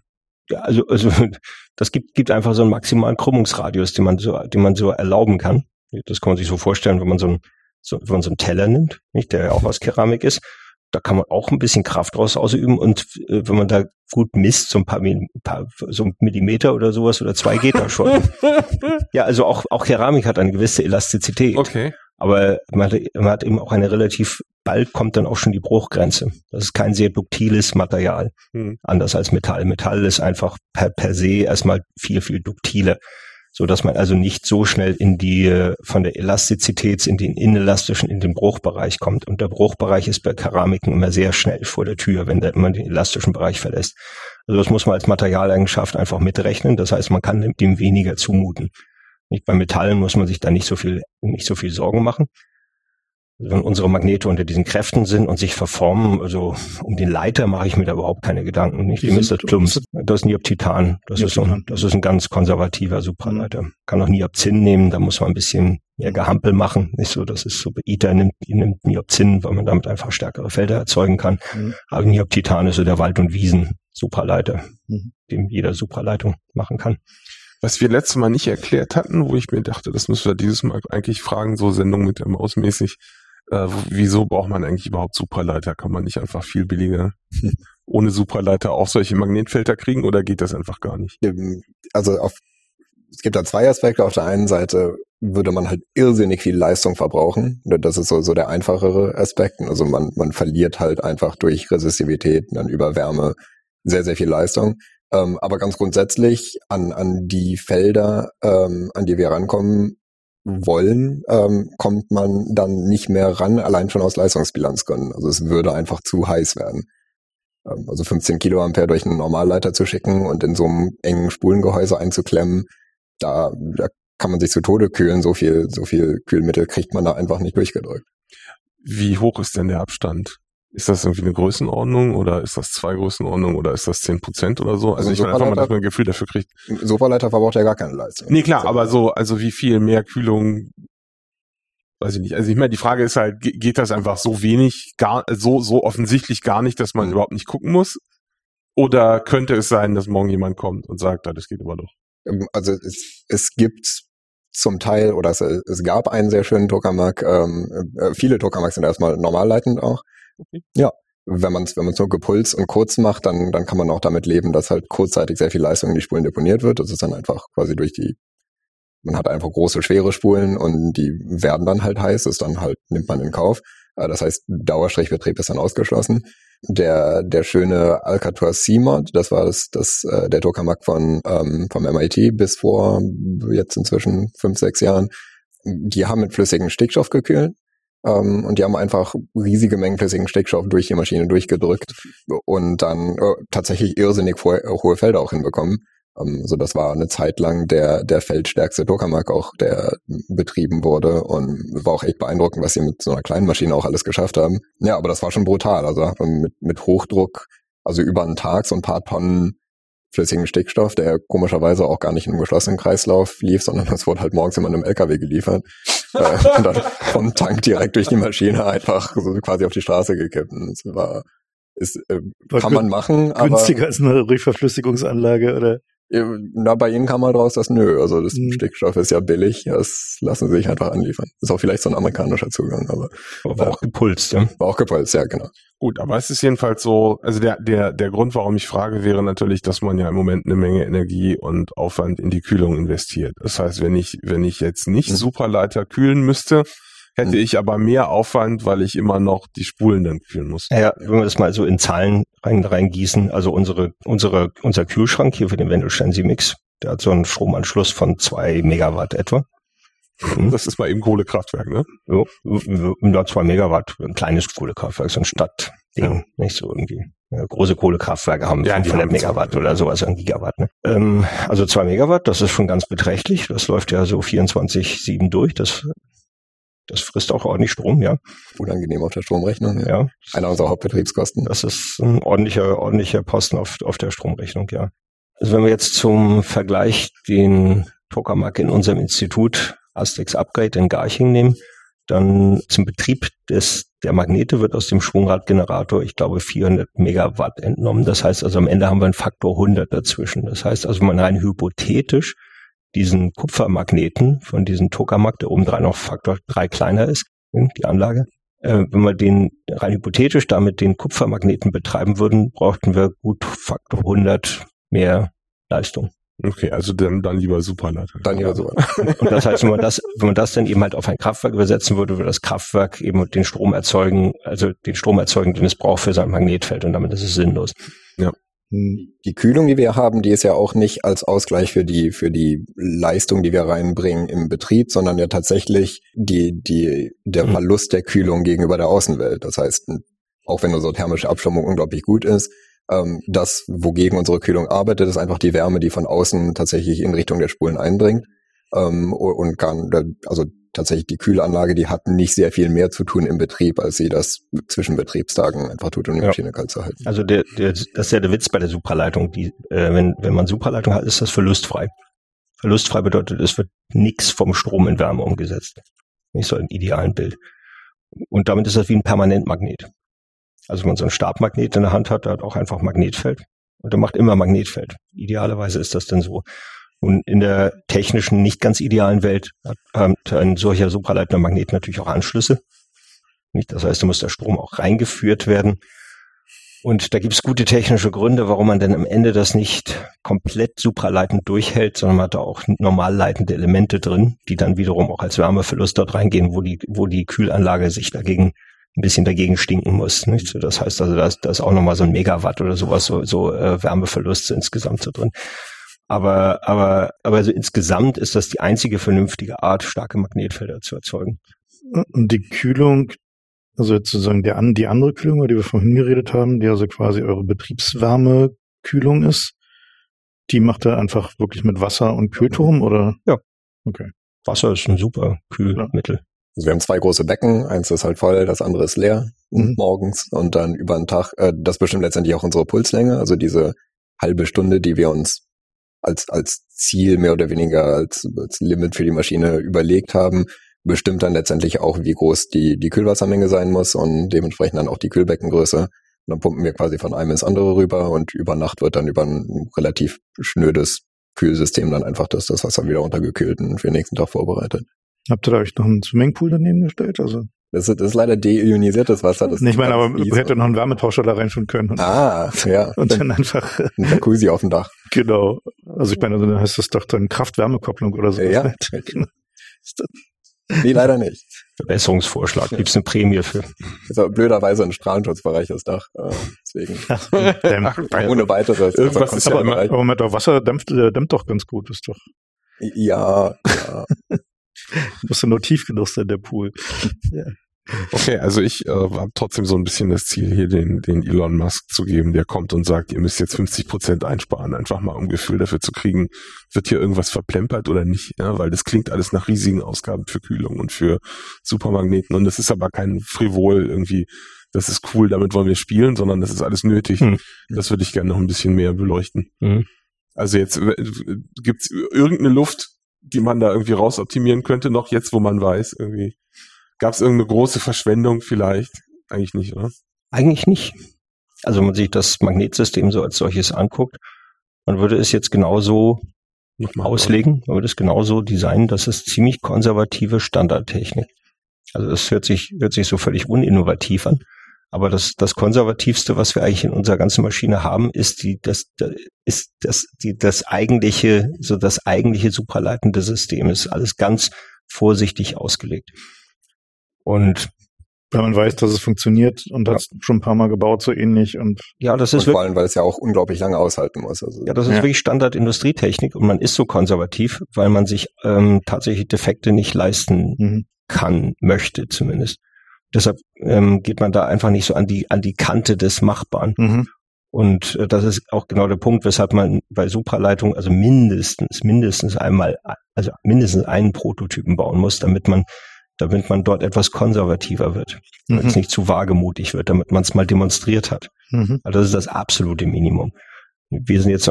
Ja, also, also, das gibt, gibt einfach so einen maximalen Krümmungsradius, den man so, den man so erlauben kann. Das kann man sich so vorstellen, wenn man so einen, so, wenn man so einen Teller nimmt, nicht, der ja auch aus Keramik ist. Da kann man auch ein bisschen Kraft draus ausüben, und äh, wenn man da gut misst, so ein paar, ein paar so ein Millimeter oder sowas oder zwei geht da schon. Ja, also auch auch Keramik hat eine gewisse Elastizität. Okay. Aber man hat, man hat eben auch eine relativ bald kommt dann auch schon die Bruchgrenze. Das ist kein sehr duktiles Material, hm. anders als Metall. Metall ist einfach per, per se erstmal viel, viel duktiler, so dass man also nicht so schnell in die, von der Elastizität in den inelastischen, in den Bruchbereich kommt. Und der Bruchbereich ist bei Keramiken immer sehr schnell vor der Tür, wenn man den elastischen Bereich verlässt. Also das muss man als Materialeigenschaft einfach mitrechnen. Das heißt, man kann dem weniger zumuten. Nicht bei Metallen muss man sich da nicht so viel, nicht so viel Sorgen machen. Wenn unsere Magnete unter diesen Kräften sind und sich verformen, also um den Leiter mache ich mir da überhaupt keine Gedanken. Nicht? Dem ist das Klumps. Das ist Niob-Titan. Das, das ist ein ganz konservativer Supraleiter. Kann auch Niob-Zinn nehmen, da muss man ein bisschen mehr Gehampel machen. Nicht so, das ist so, ITER nimmt, nimmt Niob-Zinn, weil man damit einfach stärkere Felder erzeugen kann. Mhm. Aber Niob-Titan ist so der Wald- und Wiesen-Supraleiter, mhm. den jeder Supraleitung machen kann. Was wir letztes Mal nicht erklärt hatten, wo ich mir dachte, das müssen wir dieses Mal eigentlich fragen, so Sendung mit der Maus mäßig. Äh, wieso braucht man eigentlich überhaupt Supraleiter? Kann man nicht einfach viel billiger ohne Supraleiter auch solche Magnetfelder kriegen oder geht das einfach gar nicht? Also auf, es gibt da zwei Aspekte. Auf der einen Seite würde man halt irrsinnig viel Leistung verbrauchen. Das ist so, so der einfachere Aspekt. Also man, man verliert halt einfach durch Resistivität, dann über Wärme sehr, sehr viel Leistung. Ähm, aber ganz grundsätzlich an, an die Felder, ähm, an die wir rankommen, wollen, ähm, kommt man dann nicht mehr ran, allein schon aus Leistungsbilanzgründen. Also es würde einfach zu heiß werden. Ähm, also fünfzehn Kiloampere durch einen Normalleiter zu schicken und in so einem engen Spulengehäuse einzuklemmen, da, da kann man sich zu Tode kühlen. So viel, so viel Kühlmittel kriegt man da einfach nicht durchgedrückt. Wie hoch ist denn der Abstand? Ist das irgendwie eine Größenordnung oder ist das zwei Größenordnungen oder ist das zehn Prozent oder so? Also, also ich will einfach mal, dass man ein Gefühl dafür kriegt. Supraleiter verbraucht ja gar keine Leistung. Nee, klar, aber so, also wie viel mehr Kühlung, weiß ich nicht. Also ich meine, die Frage ist halt, geht das einfach so wenig, gar, so, so offensichtlich gar nicht, dass man mhm. überhaupt nicht gucken muss? Oder könnte es sein, dass morgen jemand kommt und sagt, das geht immer noch? Also es, es gibt zum Teil, oder es, es gab einen sehr schönen Tokamak, ähm, viele Tokamaks sind erstmal normalleitend auch. Okay. Ja, wenn man es wenn man's nur gepulst und kurz macht, dann, dann kann man auch damit leben, dass halt kurzzeitig sehr viel Leistung in die Spulen deponiert wird. Das ist dann einfach quasi durch die, man hat einfach große, schwere Spulen und die werden dann halt heiß, das dann halt nimmt man in Kauf. Das heißt, Dauerstrichbetrieb ist dann ausgeschlossen. Der, der schöne Alcator C-Mod, das war das, das, der Tokamak von, ähm, vom M I T bis vor jetzt inzwischen fünf, sechs Jahren, die haben mit flüssigem Stickstoff gekühlt. Um, und die haben einfach riesige Mengen flüssigen Stickstoff durch die Maschine durchgedrückt und dann äh, tatsächlich irrsinnig vor, äh, hohe Felder auch hinbekommen. Um, so das war eine Zeit lang der der feldstärkste Tokamak auch, der betrieben wurde und war auch echt beeindruckend, was sie mit so einer kleinen Maschine auch alles geschafft haben. Ja, aber das war schon brutal. Also mit, mit Hochdruck, also über einen Tag so ein paar Tonnen flüssigen Stickstoff, der komischerweise auch gar nicht in einem geschlossenen Kreislauf lief, sondern das wurde halt morgens immer in einem L K W geliefert. Und dann vom Tank direkt durch die Maschine einfach so quasi auf die Straße gekippt. Das war, ist, äh, war kann man machen, günstiger aber... Günstiger als eine Rückverflüssigungsanlage, oder? Na, bei Ihnen kam mal draus, dass nö, also das hm. Stickstoff ist ja billig, das lassen Sie sich einfach anliefern. Ist auch vielleicht so ein amerikanischer Zugang, aber... War, war auch gepulst, ja? War auch gepulst, ja, genau. Gut, aber es ist jedenfalls so, also der, der, der Grund, warum ich frage, wäre natürlich, dass man ja im Moment eine Menge Energie und Aufwand in die Kühlung investiert. Das heißt, wenn ich, wenn ich jetzt nicht hm. Supraleiter kühlen müsste, hätte hm. ich aber mehr Aufwand, weil ich immer noch die Spulen dann kühlen muss. Ja, wenn wir das mal so in Zahlen rein, reingießen, also unsere, unsere, unser Kühlschrank hier für den Wendelstein sieben X, der hat so einen Stromanschluss von zwei Megawatt etwa. Hm. Das ist mal eben Kohlekraftwerk, ne? Ja, zwei Megawatt, ein kleines Kohlekraftwerk, so ein Stadtding, ja. Nicht so irgendwie. Ja, große Kohlekraftwerke haben ja, fünfhundert haben Megawatt zwei, oder sowas, ein Gigawatt. Ne? Ähm, also zwei Megawatt, das ist schon ganz beträchtlich. Das läuft ja so vierundzwanzig sieben durch, das Das frisst auch ordentlich Strom, ja. Unangenehm auf der Stromrechnung, ja. ja. Einer unserer Hauptbetriebskosten. Das ist ein ordentlicher, ordentlicher Posten auf, auf der Stromrechnung, ja. Also wenn wir jetzt zum Vergleich den Tokamak in unserem Institut ASDEX Upgrade in Garching nehmen, dann zum Betrieb des, der Magnete wird aus dem Schwungradgenerator, ich glaube, vierhundert Megawatt entnommen. Das heißt also, am Ende haben wir einen Faktor hundert dazwischen. Das heißt also, man rein hypothetisch diesen Kupfermagneten von diesem Tokamak, der obendrein noch Faktor drei kleiner ist, die Anlage. Äh, wenn wir den rein hypothetisch damit den Kupfermagneten betreiben würden, brauchten wir gut Faktor hundert mehr Leistung. Okay, also dann, dann lieber Supraleiter. Dann lieber Supraleiter. Und das heißt, wenn man das, wenn man das dann eben halt auf ein Kraftwerk übersetzen würde, würde das Kraftwerk eben den Strom erzeugen, also den Strom erzeugen, den es braucht für sein Magnetfeld, und damit ist es sinnlos. Ja. Die Kühlung, die wir haben, die ist ja auch nicht als Ausgleich für die, für die Leistung, die wir reinbringen im Betrieb, sondern ja tatsächlich die, die, der Verlust der Kühlung gegenüber der Außenwelt. Das heißt, auch wenn unsere thermische Abschirmung unglaublich gut ist, das, wogegen unsere Kühlung arbeitet, ist einfach die Wärme, die von außen tatsächlich in Richtung der Spulen eindringt. Und kann, also tatsächlich die Kühlanlage, die hat nicht sehr viel mehr zu tun im Betrieb, als sie das zwischen Betriebstagen einfach tut, um die Maschine ja. kalt zu halten. Also der, der, das ist ja der Witz bei der Supraleitung. Die, äh, wenn, wenn man Supraleitung hat, ist das verlustfrei. Verlustfrei bedeutet, es wird nichts vom Strom in Wärme umgesetzt. Nicht so im idealen Bild. Und damit ist das wie ein Permanentmagnet. Also wenn man so einen Stabmagnet in der Hand hat, der hat auch einfach Magnetfeld. Und der macht immer Magnetfeld. Idealerweise ist das denn so. Und in der technischen, nicht ganz idealen Welt hat ein solcher supraleitender Magnet natürlich auch Anschlüsse. Das heißt, da muss der Strom auch reingeführt werden. Und da gibt es gute technische Gründe, warum man denn am Ende das nicht komplett supraleitend durchhält, sondern man hat da auch normal leitende Elemente drin, die dann wiederum auch als Wärmeverlust dort reingehen, wo die, wo die Kühlanlage sich dagegen ein bisschen dagegen stinken muss. Nicht? Das heißt also, da ist, da ist auch nochmal so ein Megawatt oder sowas, so, so äh, Wärmeverlust insgesamt so drin. Aber, aber, aber so insgesamt ist das die einzige vernünftige Art, starke Magnetfelder zu erzeugen. Und die Kühlung, also sozusagen der, die andere Kühlung, über die wir vorhin geredet haben, die also quasi eure Betriebswärmekühlung ist, die macht ihr einfach wirklich mit Wasser und Kühlturm, oder? Ja. Okay. Wasser ist ein super Kühlmittel. Also wir haben zwei große Becken, eins ist halt voll, das andere ist leer, mhm. morgens, und dann über den Tag, äh, das bestimmt letztendlich auch unsere Pulslänge, also diese halbe Stunde, die wir uns als als Ziel mehr oder weniger als, als Limit für die Maschine überlegt haben, bestimmt dann letztendlich auch, wie groß die die Kühlwassermenge sein muss und dementsprechend dann auch die Kühlbeckengröße. Und dann pumpen wir quasi von einem ins andere rüber und über Nacht wird dann über ein relativ schnödes Kühlsystem dann einfach das, das Wasser wieder untergekühlt und für den nächsten Tag vorbereitet. Habt ihr da euch noch einen Swimmingpool daneben gestellt? Also Das ist, das ist leider deionisiertes Wasser. Das ich meine, aber man hätte noch einen Wärmetauscher da reinschauen können. Ah, ja. Und dann einfach... Ein Jacuzzi auf dem Dach. Genau. Also ich meine, dann heißt das doch dann Kraft-Wärme-Kopplung oder so. Ja. Nee, leider nicht. Verbesserungsvorschlag. Gibt es eine Prämie für? Ist aber blöderweise ein Strahlenschutzbereich, das Dach. Deswegen. Ohne weiteres. Irgendwas ist aber, aber, aber mit der Wasser dämpft, dämpft doch ganz gut, ist doch... Ja, ja. Musst du nur tief genug sein, der Pool. Ja. Okay, also ich äh, habe trotzdem so ein bisschen das Ziel, hier den, den Elon Musk zu geben, der kommt und sagt, ihr müsst jetzt fünfzig Prozent einsparen, einfach mal um Gefühl dafür zu kriegen, wird hier irgendwas verplempert oder nicht, ja, weil das klingt alles nach riesigen Ausgaben für Kühlung und für Supermagneten, und das ist aber kein Frivol irgendwie, das ist cool, damit wollen wir spielen, sondern das ist alles nötig. Hm. Das würde ich gerne noch ein bisschen mehr beleuchten. Hm. Also jetzt äh, gibt's irgendeine Luft, die man da irgendwie rausoptimieren könnte, noch jetzt, wo man weiß, irgendwie. Gab es irgendeine große Verschwendung vielleicht? Eigentlich nicht, oder? Eigentlich nicht. Also wenn man sich das Magnetsystem so als solches anguckt, man würde es jetzt genauso Nochmal, auslegen, man würde es genauso designen, das ist ziemlich konservative Standardtechnik. Also das hört sich, hört sich so völlig uninnovativ an, aber das, das Konservativste, was wir eigentlich in unserer ganzen Maschine haben, ist die, das, ist das, die, das eigentliche, so das eigentliche supraleitende System. Es ist alles ganz vorsichtig ausgelegt. Und weil man weiß, dass es funktioniert und ja. hat es schon ein paar Mal gebaut, so ähnlich. Und ja, das ist und vor allem, weil es ja auch unglaublich lange aushalten muss. Also, ja, das ist ja. wirklich Standard-Industrietechnik, und man ist so konservativ, weil man sich ähm, tatsächlich Defekte nicht leisten mhm. kann, möchte zumindest. Deshalb ähm, geht man da einfach nicht so an die an die Kante des Machbaren. Mhm. Und äh, das ist auch genau der Punkt, weshalb man bei Supraleitung also mindestens mindestens einmal also mindestens einen Prototypen bauen muss, damit man damit man dort etwas konservativer wird, mhm. damit es nicht zu wagemutig wird, damit man es mal demonstriert hat. Mhm. Also das ist das absolute Minimum. Wir sind jetzt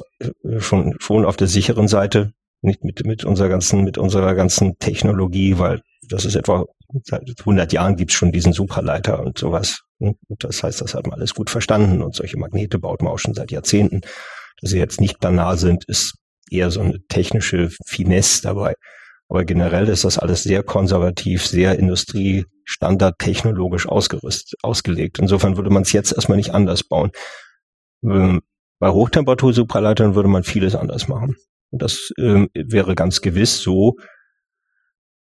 schon schon auf der sicheren Seite, nicht mit mit unserer ganzen mit unserer ganzen Technologie, weil das ist etwa seit hundert Jahren gibt's schon diesen Supraleiter und sowas. Und das heißt, das hat man alles gut verstanden, und solche Magnete baut man auch schon seit Jahrzehnten. Dass sie jetzt nicht planar sind, ist eher so eine technische Finesse dabei. Aber generell ist das alles sehr konservativ, sehr industriestandardtechnologisch ausgerüstet, ausgelegt. Insofern würde man es jetzt erstmal nicht anders bauen. Bei Hochtemperatur-Supraleitern würde man vieles anders machen. Und das äh, wäre ganz gewiss so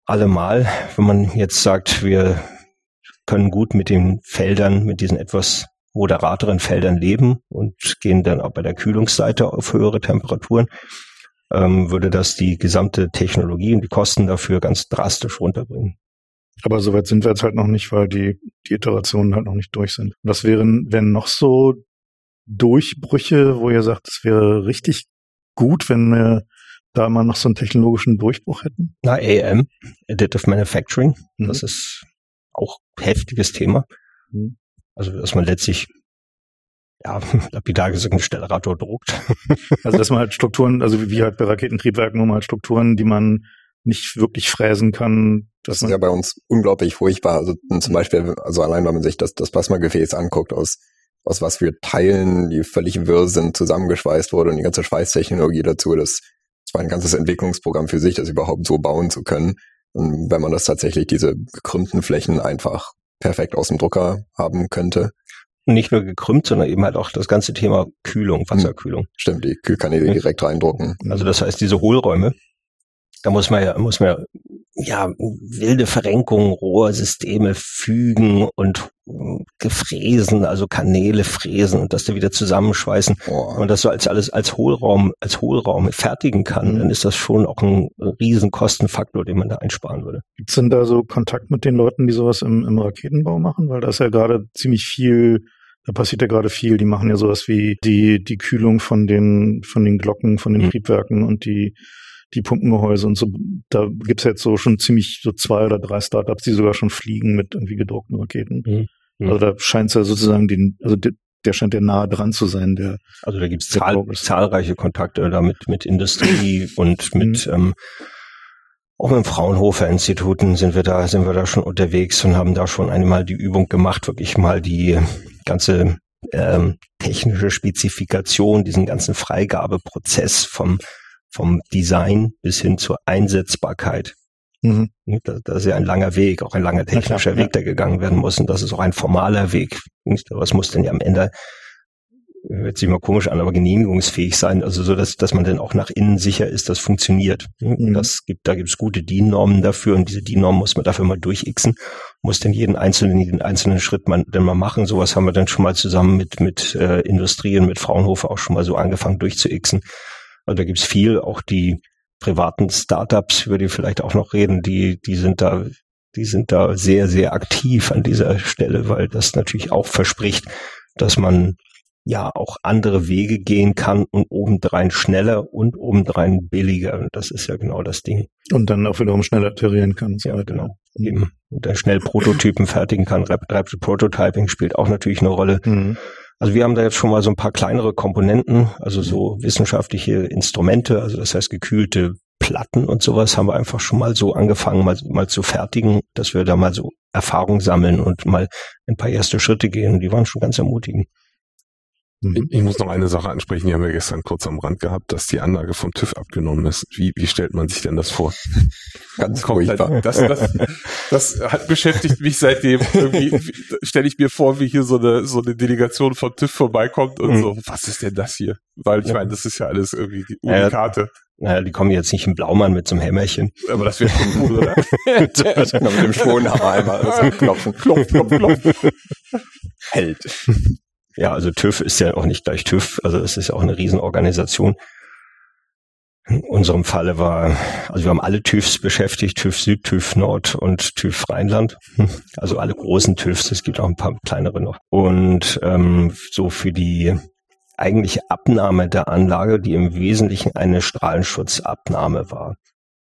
allemal, wenn man jetzt sagt, wir können gut mit den Feldern, mit diesen etwas moderateren Feldern leben und gehen dann auch bei der Kühlungsseite auf höhere Temperaturen, ähm, würde das die gesamte Technologie und die Kosten dafür ganz drastisch runterbringen. Aber soweit sind wir jetzt halt noch nicht, weil die, die Iterationen halt noch nicht durch sind. Was wären, wenn noch so Durchbrüche, wo ihr sagt, es wäre richtig gut, wenn wir da mal noch so einen technologischen Durchbruch hätten? Na, A M, Additive Manufacturing, mhm. das ist auch heftiges Thema. Mhm. Also, dass man letztlich, ja, lapidar gesagt, einen Stellarator druckt. Also, dass man halt Strukturen, also wie halt bei Raketentriebwerken, nur mal halt Strukturen, die man nicht wirklich fräsen kann. Das ist ja bei uns unglaublich furchtbar. Also zum Beispiel, also allein wenn man sich das, das Plasmagefäß anguckt, aus, aus was für Teilen, die völlig wirr sind, zusammengeschweißt wurde und die ganze Schweißtechnologie dazu, das, das war ein ganzes Entwicklungsprogramm für sich, das überhaupt so bauen zu können. Und wenn man das tatsächlich, diese gekrümmten Flächen einfach perfekt aus dem Drucker haben könnte. Nicht nur gekrümmt, sondern eben halt auch das ganze Thema Kühlung, Wasserkühlung. Stimmt, die Kühlkanäle hm. direkt reindrucken. Also das heißt, diese Hohlräume, da muss man ja, muss man ja, wilde Verrenkungen, Rohrsysteme fügen und gefräsen, also Kanäle fräsen und das da wieder zusammenschweißen. Boah. Und das so als alles als Hohlraum, als Hohlraum fertigen kann, mhm. dann ist das schon auch ein riesen Kostenfaktor, den man da einsparen würde. Gibt's denn da so Kontakt mit den Leuten, die sowas im, im Raketenbau machen? Weil da ist ja gerade ziemlich viel, da passiert ja gerade viel, die machen ja sowas wie die, die Kühlung von den, von den Glocken, von den mhm. Triebwerken und die die Pumpengehäuse und so, da gibt's jetzt so schon ziemlich so zwei oder drei Startups, die sogar schon fliegen mit irgendwie gedruckten Raketen. Mhm. Also da scheint's ja sozusagen den, also der, der scheint ja nahe dran zu sein, der. Also da gibt's zahl, zahlreiche Kontakte da mit, mit Industrie und mit, mhm. ähm, auch mit dem Fraunhofer Instituten sind wir da, sind wir da schon unterwegs und haben da schon einmal die Übung gemacht, wirklich mal die ganze, ähm, technische Spezifikation, diesen ganzen Freigabeprozess vom, vom Design bis hin zur Einsetzbarkeit. Mhm. Das, das ist ja ein langer Weg, auch ein langer technischer klar, Weg, ja. der gegangen werden muss. Und das ist auch ein formaler Weg. Was muss denn ja am Ende, hört sich mal komisch an, aber genehmigungsfähig sein. Also so, dass, dass man dann auch nach innen sicher ist, das funktioniert. Mhm. Das gibt, da gibt es gute D I N-Normen dafür. Und diese D I N-Normen muss man dafür mal durchixen. Muss dann jeden einzelnen, jeden einzelnen Schritt man dann mal machen. Sowas haben wir dann schon mal zusammen mit, mit äh, Industrie und mit Fraunhofer auch schon mal so angefangen durchzuixen. Also da gibt's viel, auch die privaten Startups, über die vielleicht auch noch reden, die, die sind da, die sind da sehr, sehr aktiv an dieser Stelle, weil das natürlich auch verspricht, dass man ja auch andere Wege gehen kann und obendrein schneller und obendrein billiger. Und das ist ja genau das Ding. Und dann auch wiederum schneller iterieren kann. So ja, weiter. Genau. Eben. Und dann schnell Prototypen fertigen kann. Rapid Prototyping spielt auch natürlich eine Rolle. Mhm. Also wir haben da jetzt schon mal so ein paar kleinere Komponenten, also so wissenschaftliche Instrumente, also das heißt gekühlte Platten und sowas haben wir einfach schon mal so angefangen, mal, mal zu fertigen, dass wir da mal so Erfahrung sammeln und mal ein paar erste Schritte gehen. Die waren schon ganz ermutigend. Ich muss noch eine Sache ansprechen, die haben wir gestern kurz am Rand gehabt, dass die Anlage vom TÜV abgenommen ist. Wie, wie stellt man sich denn das vor? Ganz furchtbar. Das, das, das hat beschäftigt mich seitdem. Irgendwie stelle ich mir vor, wie hier so eine, so eine Delegation vom TÜV vorbeikommt und mhm. so, was ist denn das hier? Weil ich meine, das ist ja alles irgendwie die Unikate. Naja, die kommen jetzt nicht im Blaumann mit so einem Hämmerchen. Aber das wird schon cool, oder? Ja, mit dem Schwonenhammer einmal. Also klopfen, klopf, klopf, klopf. Held. Ja, also TÜV ist ja auch nicht gleich TÜV, also es ist ja auch eine Riesenorganisation. In unserem Falle war, also wir haben alle TÜVs beschäftigt, TÜV Süd, TÜV Nord und TÜV Rheinland, also alle großen TÜVs, es gibt auch ein paar kleinere noch. Und ähm, so für die eigentliche Abnahme der Anlage, die im Wesentlichen eine Strahlenschutzabnahme war,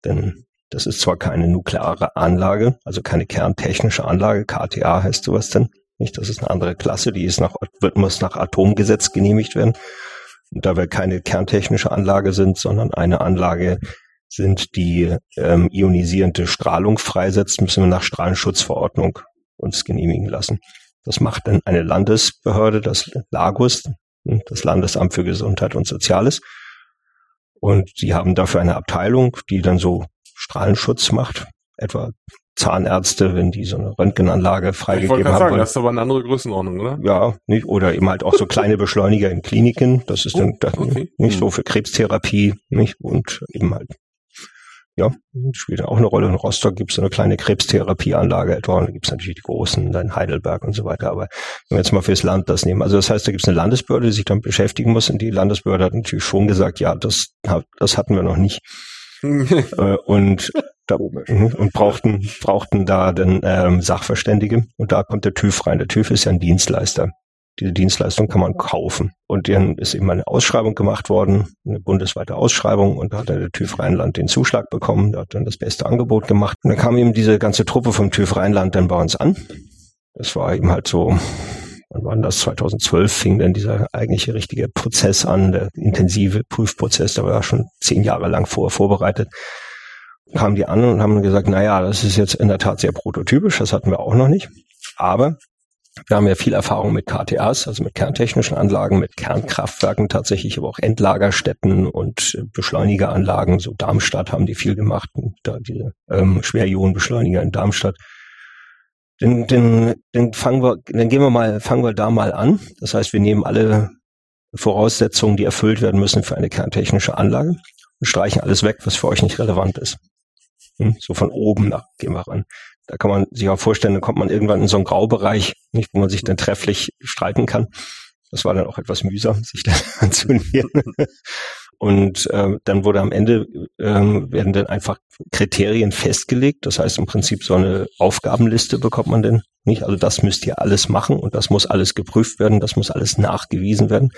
denn das ist zwar keine nukleare Anlage, also keine kerntechnische Anlage, K T A heißt sowas denn. Nicht, das ist eine andere Klasse, die ist nach, wird, muss nach Atomgesetz genehmigt werden. Und da wir keine kerntechnische Anlage sind, sondern eine Anlage sind, die ähm, ionisierende Strahlung freisetzt, müssen wir nach Strahlenschutzverordnung uns genehmigen lassen. Das macht dann eine Landesbehörde, das LAGUS, das Landesamt für Gesundheit und Soziales. Und die haben dafür eine Abteilung, die dann so Strahlenschutz macht, etwa Zahnärzte, wenn die so eine Röntgenanlage freigegeben haben. Ich wollte sagen, das ist aber eine andere Größenordnung, oder? Ja, nicht, oder eben halt auch so kleine Beschleuniger in Kliniken. Das ist oh, dann okay. nicht so für Krebstherapie, nicht? Und eben halt, ja, spielt auch eine Rolle. In Rostock gibt es so eine kleine Krebstherapieanlage etwa. Und da gibt es natürlich die großen, dann Heidelberg und so weiter. Aber wenn wir jetzt mal fürs Land das nehmen. Also das heißt, da gibt es eine Landesbehörde, die sich damit beschäftigen muss. Und die Landesbehörde hat natürlich schon gesagt, ja, das, das hatten wir noch nicht. und da, und brauchten, brauchten da dann ähm, Sachverständige. Und da kommt der TÜV rein. Der TÜV ist ja ein Dienstleister. Diese Dienstleistung kann man kaufen. Und dann ist eben eine Ausschreibung gemacht worden, eine bundesweite Ausschreibung. Und da hat dann der TÜV Rheinland den Zuschlag bekommen. Da hat dann das beste Angebot gemacht. Und dann kam eben diese ganze Truppe vom TÜV Rheinland dann bei uns an. Das war eben halt so, wann war das? zweitausendzwölf fing dann dieser eigentliche richtige Prozess an, der intensive Prüfprozess. Da war ja schon zehn Jahre lang vorher vorbereitet. Kamen die an und haben gesagt, naja, das ist jetzt in der Tat sehr prototypisch. Das hatten wir auch noch nicht. Aber wir haben ja viel Erfahrung mit K T As, also mit kerntechnischen Anlagen, mit Kernkraftwerken tatsächlich, aber auch Endlagerstätten und Beschleunigeranlagen. So Darmstadt haben die viel gemacht, da diese ähm, Schwerionenbeschleuniger in Darmstadt. Dann, dann, dann fangen wir, dann gehen wir mal, fangen wir da mal an. Das heißt, wir nehmen alle Voraussetzungen, die erfüllt werden müssen für eine kerntechnische Anlage und streichen alles weg, was für euch nicht relevant ist. So von oben nach gehen wir ran. Da kann man sich auch vorstellen, dann kommt man irgendwann in so einen Graubereich, nicht, wo man sich dann trefflich streiten kann. Das war dann auch etwas mühsam, sich da anzunähern. Und äh, dann wurde am Ende, äh, werden dann einfach Kriterien festgelegt. Das heißt im Prinzip so eine Aufgabenliste bekommt man denn nicht. Also das müsst ihr alles machen und das muss alles geprüft werden, das muss alles nachgewiesen werden.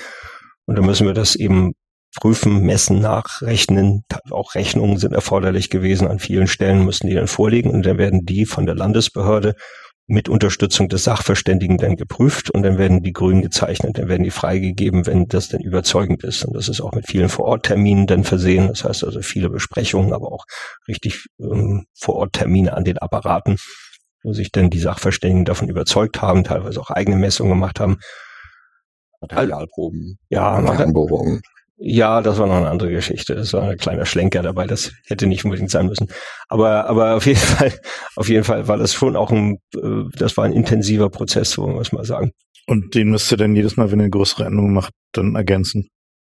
Und dann müssen wir das eben prüfen, messen, nachrechnen. Auch Rechnungen sind erforderlich gewesen. An vielen Stellen mussten die dann vorlegen und dann werden die von der Landesbehörde mit Unterstützung des Sachverständigen dann geprüft und dann werden die grün gezeichnet, dann werden die freigegeben, wenn das dann überzeugend ist. Und das ist auch mit vielen Vor-Ort-Terminen dann versehen. Das heißt also viele Besprechungen, aber auch richtig ähm, Vor-Ort-Termine an den Apparaten, wo sich dann die Sachverständigen davon überzeugt haben, teilweise auch eigene Messungen gemacht haben. Materialproben. Ja, Materialbohrungen. Ja, das war noch eine andere Geschichte. Das war ein kleiner Schlenker dabei. Das hätte nicht unbedingt sein müssen. Aber, aber auf jeden Fall, auf jeden Fall war das schon auch ein, das war ein intensiver Prozess, so muss man sagen. Und den müsst ihr dann jedes Mal, wenn ihr größere Änderungen macht, dann ergänzen?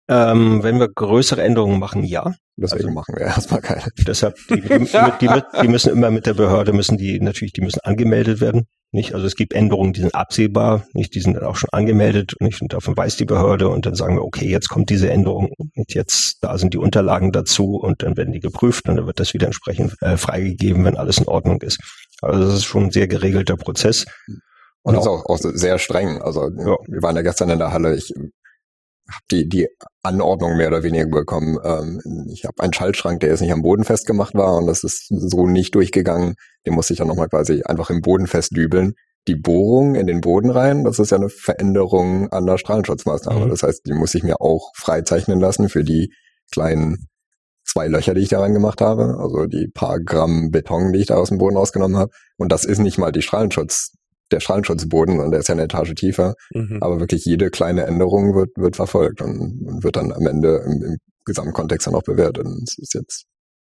Ähm, wenn wir größere Änderungen machen, ja. Deswegen also, machen wir erstmal keine. Deshalb, die, die, die, die müssen immer mit der Behörde, müssen die, natürlich, die müssen angemeldet werden. Nicht? Also es gibt Änderungen, die sind absehbar, nicht? Die sind dann auch schon angemeldet, nicht? Und davon weiß die Behörde und dann sagen wir, okay, jetzt kommt diese Änderung, und jetzt da sind die Unterlagen dazu und dann werden die geprüft und dann wird das wieder entsprechend äh, freigegeben, wenn alles in Ordnung ist. Also das ist schon ein sehr geregelter Prozess. Und, und das auch, ist auch, auch sehr streng. Also ja. Wir waren ja gestern in der Halle, ich habe die, die Anordnung mehr oder weniger bekommen. Ähm, ich habe einen Schaltschrank, der jetzt nicht am Boden festgemacht war und das ist so nicht durchgegangen. Den musste ich dann nochmal quasi einfach im Boden festdübeln. Die Bohrung in den Boden rein, das ist ja eine Veränderung an der Strahlenschutzmaßnahme. Mhm. Das heißt, die muss ich mir auch freizeichnen lassen für die kleinen zwei Löcher, die ich da rein gemacht habe. Also die paar Gramm Beton, die ich da aus dem Boden rausgenommen habe. Und das ist nicht mal die Strahlenschutz der Strahlenschutzboden, und der ist ja eine Etage tiefer, mhm. aber wirklich jede kleine Änderung wird wird verfolgt und, und wird dann am Ende im, im gesamten Kontext dann auch bewertet. Und das ist jetzt,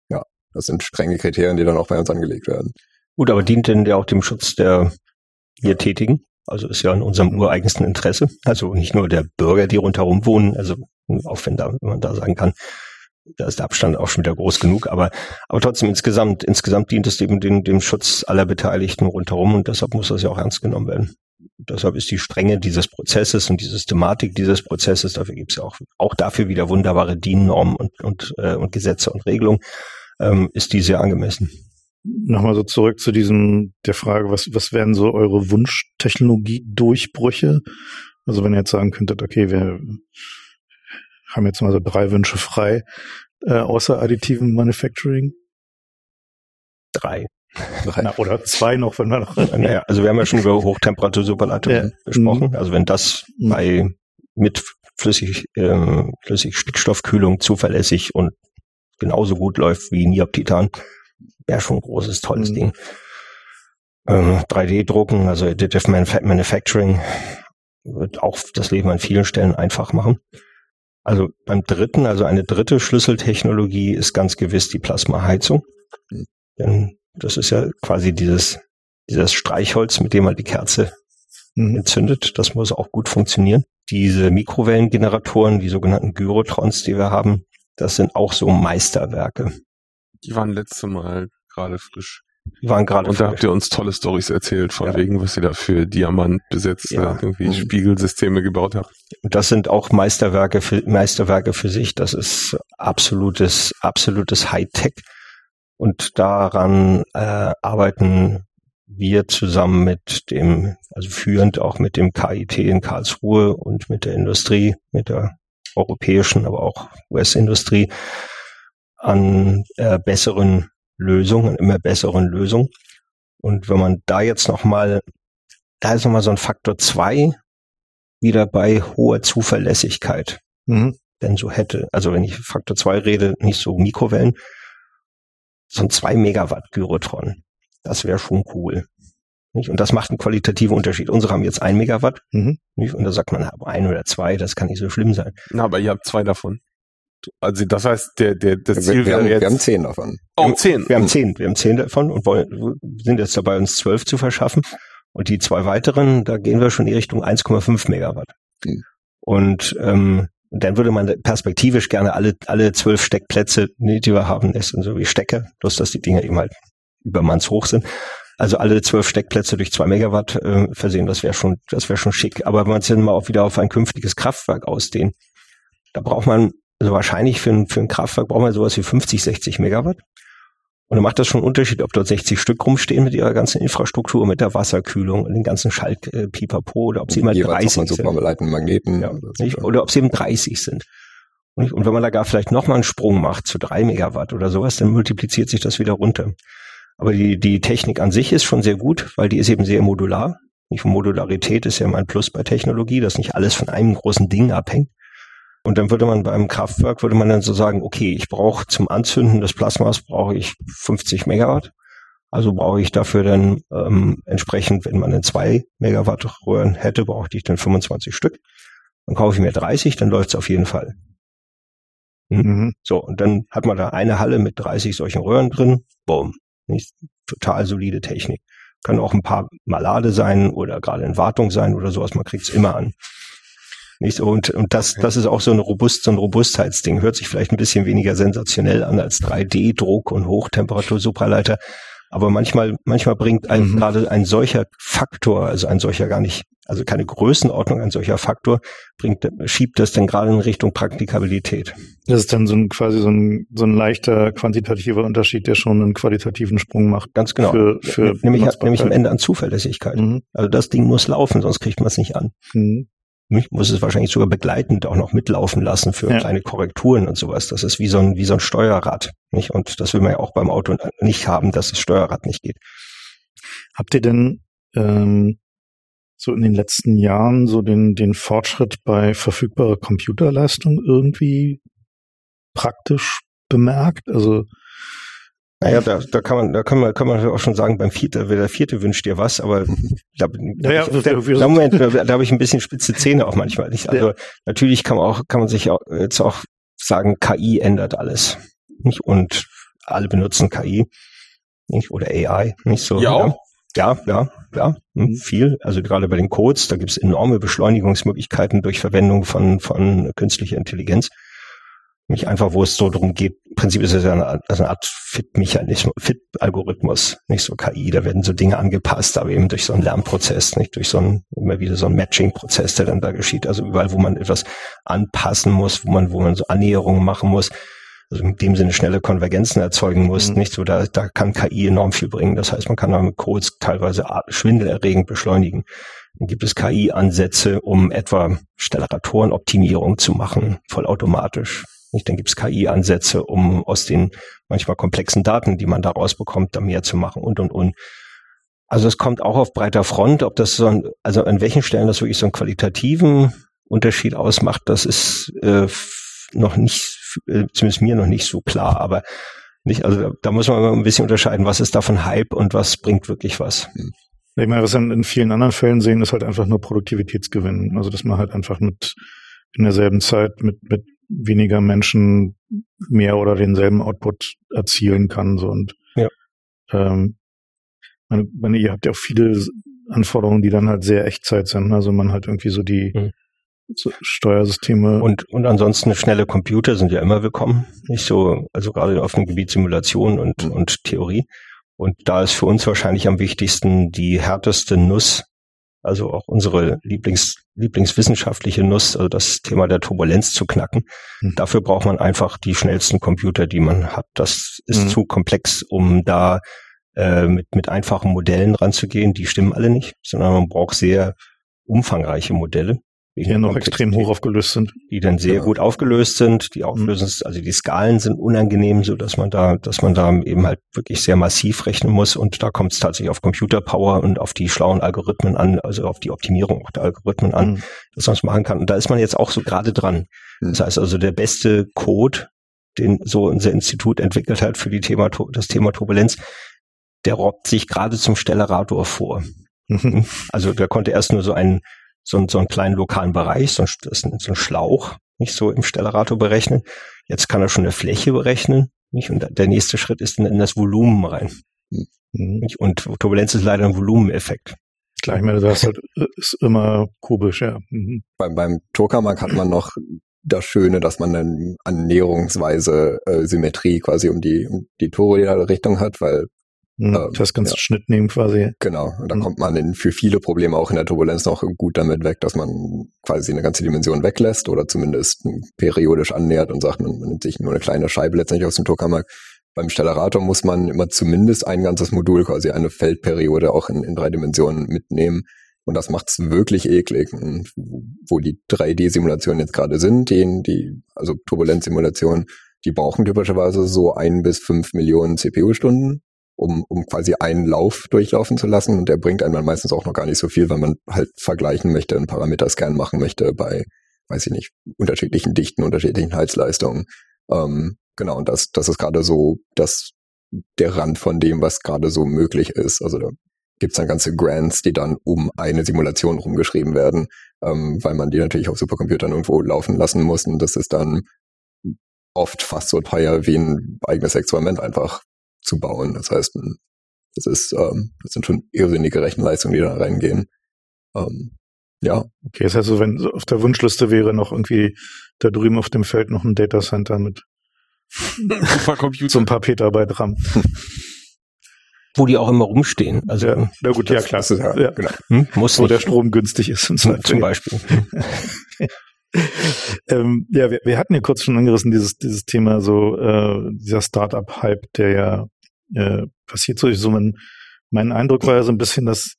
ja, das sind strenge Kriterien, die dann auch bei uns angelegt werden. Gut, aber dient denn ja auch dem Schutz der hier ja. Tätigen? Also ist ja in unserem ureigensten Interesse, also nicht nur der Bürger, die rundherum wohnen, also auch wenn, da, wenn man da sagen kann, da ist der Abstand auch schon wieder groß genug, aber aber trotzdem insgesamt insgesamt dient es eben dem, dem Schutz aller Beteiligten rundherum und deshalb muss das ja auch ernst genommen werden. Deshalb ist die Strenge dieses Prozesses und die Systematik dieses Prozesses, dafür gibt es ja auch auch dafür wieder wunderbare D I N-Normen und und äh, und Gesetze und Regelungen, ähm, ist die sehr angemessen. Nochmal so zurück zu diesem der Frage, was was wären so eure Wunschtechnologie-Durchbrüche? Also wenn ihr jetzt sagen könntet, okay, wir haben jetzt mal so drei Wünsche frei, äh, außer additivem Manufacturing. Drei. drei. Na, oder zwei noch, wenn wir noch... Naja, also wir haben ja schon über Hochtemperatur-Supraleiter ja. gesprochen. Mhm. Also wenn das mhm. bei mit flüssig, äh, flüssig Stickstoffkühlung zuverlässig und genauso gut läuft wie Niob-Titan, wäre schon ein großes, tolles mhm. Ding. Ähm, drei D-Drucken, also Additive Manufacturing, wird auch das Leben an vielen Stellen einfach machen. Also beim dritten, also eine dritte Schlüsseltechnologie ist ganz gewiss die Plasmaheizung. Denn Das ist ja quasi dieses, dieses Streichholz, mit dem man die Kerze mhm. entzündet. Das muss auch gut funktionieren. Diese Mikrowellengeneratoren, die sogenannten Gyrotrons, die wir haben, das sind auch so Meisterwerke. Die waren letzte Mal gerade frisch. Die waren gerade Und frisch. Da habt ihr uns tolle Storys erzählt, von ja. wegen, was ihr da für Diamant besetzt, ja. irgendwie mhm. Spiegelsysteme gebaut habt. Und das sind auch Meisterwerke für, Meisterwerke für sich. Das ist absolutes, absolutes Hightech. Und daran äh, arbeiten wir zusammen mit dem, also führend auch mit dem K I T in Karlsruhe und mit der Industrie, mit der europäischen, aber auch U S-Industrie an äh, besseren Lösungen, immer besseren Lösungen. Und wenn man da jetzt nochmal, da ist nochmal so ein Faktor zwei wieder bei hoher Zuverlässigkeit. Mhm. Denn so hätte, also wenn ich Faktor zwei rede, nicht so Mikrowellen, so ein zwei Megawatt Gyrotron. Das wäre schon cool. Nicht? Und das macht einen qualitativen Unterschied. Unsere haben jetzt ein Megawatt. Mhm. Nicht? Und da sagt man, aber ein oder zwei, das kann nicht so schlimm sein. Na, aber ihr habt zwei davon. Also das heißt, der, der, das wir, Ziel wir wäre haben, jetzt... Wir haben zehn davon. Oh, zehn. Wir haben zehn. Wir haben zehn davon und wollen, sind jetzt dabei, uns zwölf zu verschaffen. Und die zwei weiteren, da gehen wir schon in die Richtung eins Komma fünf Megawatt. Mhm. Und ähm, dann würde man perspektivisch gerne alle alle zwölf Steckplätze, die wir haben, das sind so wie Stecker, bloß dass die Dinger eben halt übermannshoch sind. Also alle zwölf Steckplätze durch zwei Megawatt äh, versehen, das wäre schon, das wäre schon schick. Aber wenn man es dann mal auch wieder auf ein künftiges Kraftwerk ausdehnt, da braucht man, also wahrscheinlich für ein, für ein Kraftwerk braucht man sowas wie fünfzig, sechzig Megawatt. Und dann macht das schon einen Unterschied, ob dort sechzig Stück rumstehen mit ihrer ganzen Infrastruktur, mit der Wasserkühlung und den ganzen Schaltpipapo, oder ob sie immer dreißig sind. Magneten, ja, nicht? Oder ob sie eben dreißig sind. Und, und wenn man da gar vielleicht nochmal einen Sprung macht zu drei Megawatt oder sowas, dann multipliziert sich das wieder runter. Aber die, die Technik an sich ist schon sehr gut, weil die ist eben sehr modular. Nicht? Modularität ist ja immer ein Plus bei Technologie, dass nicht alles von einem großen Ding abhängt. Und dann würde man bei einem Kraftwerk, würde man dann so sagen, okay, ich brauche zum Anzünden des Plasmas brauche ich fünfzig Megawatt. Also brauche ich dafür dann ähm, entsprechend, wenn man dann zwei Megawatt Röhren hätte, brauche ich dann fünfundzwanzig Stück. Dann kaufe ich mir dreißig, dann läuft es auf jeden Fall. Mhm. So, und dann hat man da eine Halle mit dreißig solchen Röhren drin. Boom. Nicht, total solide Technik. Kann auch ein paar Malade sein oder gerade in Wartung sein oder sowas. Man kriegt es immer an. Nicht? Und, und das, das ist auch so, eine Robust, so ein Robustheitsding. Hört sich vielleicht ein bisschen weniger sensationell an als drei D Druck und Hochtemperatur-Supraleiter. Aber manchmal, manchmal bringt ein, mhm. gerade ein solcher Faktor, also ein solcher gar nicht, also keine Größenordnung, ein solcher Faktor, bringt, schiebt das dann gerade in Richtung Praktikabilität. Das ist dann so ein, quasi so ein, so ein leichter quantitativer Unterschied, der schon einen qualitativen Sprung macht. Ganz genau. Für, für nämlich, nämlich am Ende an Zuverlässigkeit. Mhm. Also das Ding muss laufen, sonst kriegt man es nicht an. Mhm. Ich muss es wahrscheinlich sogar begleitend auch noch mitlaufen lassen für ja. kleine Korrekturen und sowas. Das ist wie so ein, wie so ein Steuerrad, nicht? Und das will man ja auch beim Auto nicht haben, dass das Steuerrad nicht geht. Habt ihr denn ähm, so in den letzten Jahren so den, den Fortschritt bei verfügbarer Computerleistung irgendwie praktisch bemerkt? Also Naja, da, da kann man, da kann man, kann man auch schon sagen, beim Vierte, der Vierte wünscht dir was, aber da, naja, ich, da, da, Moment, da, da habe ich ein bisschen spitze Zähne auch manchmal nicht. Also ja. natürlich kann man auch, kann man sich auch, jetzt auch sagen, K I ändert alles, nicht? Und alle benutzen K I, nicht? Oder A I, nicht so. Ja, ja, ja, ja, mhm. viel. Also gerade bei den Codes, da gibt es enorme Beschleunigungsmöglichkeiten durch Verwendung von von künstlicher Intelligenz. Mich einfach, wo es so drum geht, im Prinzip ist es ja eine, also eine Art Fit-Mechanismus, Fit-Algorithmus, nicht so K I, da werden so Dinge angepasst, aber eben durch so einen Lernprozess, nicht durch so einen, immer wieder so einen Matching-Prozess, der dann da geschieht, also überall, wo man etwas anpassen muss, wo man, wo man so Annäherungen machen muss, also in dem Sinne schnelle Konvergenzen erzeugen muss, mhm. nicht so, da, da kann K I enorm viel bringen, das heißt, man kann auch mit Codes teilweise schwindelerregend beschleunigen. Dann gibt es K I-Ansätze, um etwa Stellaratoren-Optimierung zu machen, vollautomatisch. Nicht, dann gibt es K I-Ansätze, um aus den manchmal komplexen Daten, die man daraus bekommt, da mehr zu machen und, und, und. Also es kommt auch auf breiter Front, ob das so ein, also an welchen Stellen das wirklich so einen qualitativen Unterschied ausmacht, das ist äh, noch nicht, äh, zumindest mir noch nicht so klar, aber nicht, also da muss man immer ein bisschen unterscheiden, was ist davon Hype und was bringt wirklich was. Hm. Ich meine, was wir in vielen anderen Fällen sehen, ist halt einfach nur Produktivitätsgewinn. Also dass man halt einfach mit in derselben Zeit mit, mit weniger Menschen mehr oder denselben Output erzielen kann. So. Und ja. ähm, meine, meine, ihr habt ja auch viele Anforderungen, die dann halt sehr Echtzeit sind. Also man halt irgendwie so die mhm. so Steuersysteme. Und, und ansonsten schnelle Computer sind ja immer willkommen. Nicht so, also gerade in offenem Gebiet Simulation und, mhm. und Theorie. Und da ist für uns wahrscheinlich am wichtigsten die härteste Nuss, also auch unsere Lieblings, lieblingswissenschaftliche Nuss, also das Thema der Turbulenz zu knacken. Mhm. Dafür braucht man einfach die schnellsten Computer, die man hat. Das ist mhm. zu komplex, um da äh, mit, mit einfachen Modellen ranzugehen. Die stimmen alle nicht, sondern man braucht sehr umfangreiche Modelle. Die ja noch extrem hoch aufgelöst sind. Die dann sehr ja. gut aufgelöst sind. Die Auflösungs-, also die Skalen sind unangenehm, so dass man da, dass man da eben halt wirklich sehr massiv rechnen muss. Und da kommt es tatsächlich auf Computerpower und auf die schlauen Algorithmen an, also auf die Optimierung der Algorithmen an, mhm. dass man es machen kann. Und da ist man jetzt auch so gerade dran. Mhm. Das heißt also, der beste Code, den so unser Institut entwickelt hat für die Thema, das Thema Turbulenz, der robbt sich gerade zum Stellarator vor. Mhm. Also der konnte erst nur so einen So einen, so einen kleinen lokalen Bereich, so einen, so einen Schlauch, nicht so im Stellarator berechnen. Jetzt kann er schon eine Fläche berechnen, nicht? Und der nächste Schritt ist in, in das Volumen rein. Mhm. Und Turbulenz ist leider ein Volumeneffekt. Klar, ich meine, das halt, ist immer kubisch, ja. Mhm. Beim, beim Tokamak hat man noch das Schöne, dass man dann annäherungsweise äh, Symmetrie quasi um die, um die torreale Richtung hat, weil das ganze ja. Schnitt nehmen quasi. Genau, und da mhm. kommt man in, für viele Probleme auch in der Turbulenz noch gut damit weg, dass man quasi eine ganze Dimension weglässt oder zumindest periodisch annähert und sagt, man, man nimmt sich nur eine kleine Scheibe letztendlich aus dem Tokamak. Beim Stellarator muss man immer zumindest ein ganzes Modul, quasi eine Feldperiode auch in, in drei Dimensionen mitnehmen. Und das macht's wirklich eklig. Und wo die drei D-Simulationen jetzt gerade sind, die, die also Turbulenzsimulationen, die brauchen typischerweise so ein bis fünf Millionen C P U-Stunden. Um, um quasi einen Lauf durchlaufen zu lassen. Und der bringt einem dann meistens auch noch gar nicht so viel, weil man halt vergleichen möchte, einen Parameterscan machen möchte bei, weiß ich nicht, unterschiedlichen Dichten, unterschiedlichen Heizleistungen. Ähm, genau, und das, das ist gerade so das der Rand von dem, was gerade so möglich ist. Also da gibt's dann ganze Grants, die dann um eine Simulation rumgeschrieben werden, ähm, weil man die natürlich auf Supercomputern irgendwo laufen lassen muss. Und das ist dann oft fast so teuer wie ein eigenes Experiment einfach zu bauen. Das heißt, das ist, ähm, das sind schon irrsinnige Rechenleistungen, die da reingehen. Ähm, ja. Okay, das heißt, also, wenn auf der Wunschliste wäre noch irgendwie da drüben auf dem Feld noch ein Datacenter mit Supercomputer, so ein paar Petabyte RAM. Wo die auch immer rumstehen. Also, ja, na gut, das, ja, klasse. Ja, ja. Genau. Hm? Muss Wo nicht. Der Strom günstig ist. Und so zum Beispiel. ähm, ja, wir, wir hatten ja kurz schon angerissen, dieses, dieses Thema, so äh, dieser Startup-Hype, der ja äh, passiert so. Ich, so mein, mein Eindruck war ja so ein bisschen, dass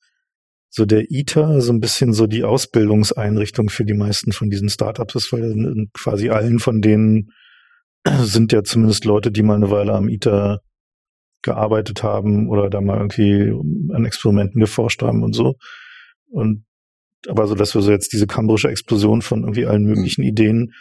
so der ITER so ein bisschen so die Ausbildungseinrichtung für die meisten von diesen Startups ist, weil in quasi allen von denen sind ja zumindest Leute, die mal eine Weile am ITER gearbeitet haben oder da mal irgendwie an Experimenten geforscht haben und so. Und aber so, dass wir so jetzt diese kambrische Explosion von irgendwie allen möglichen Ideen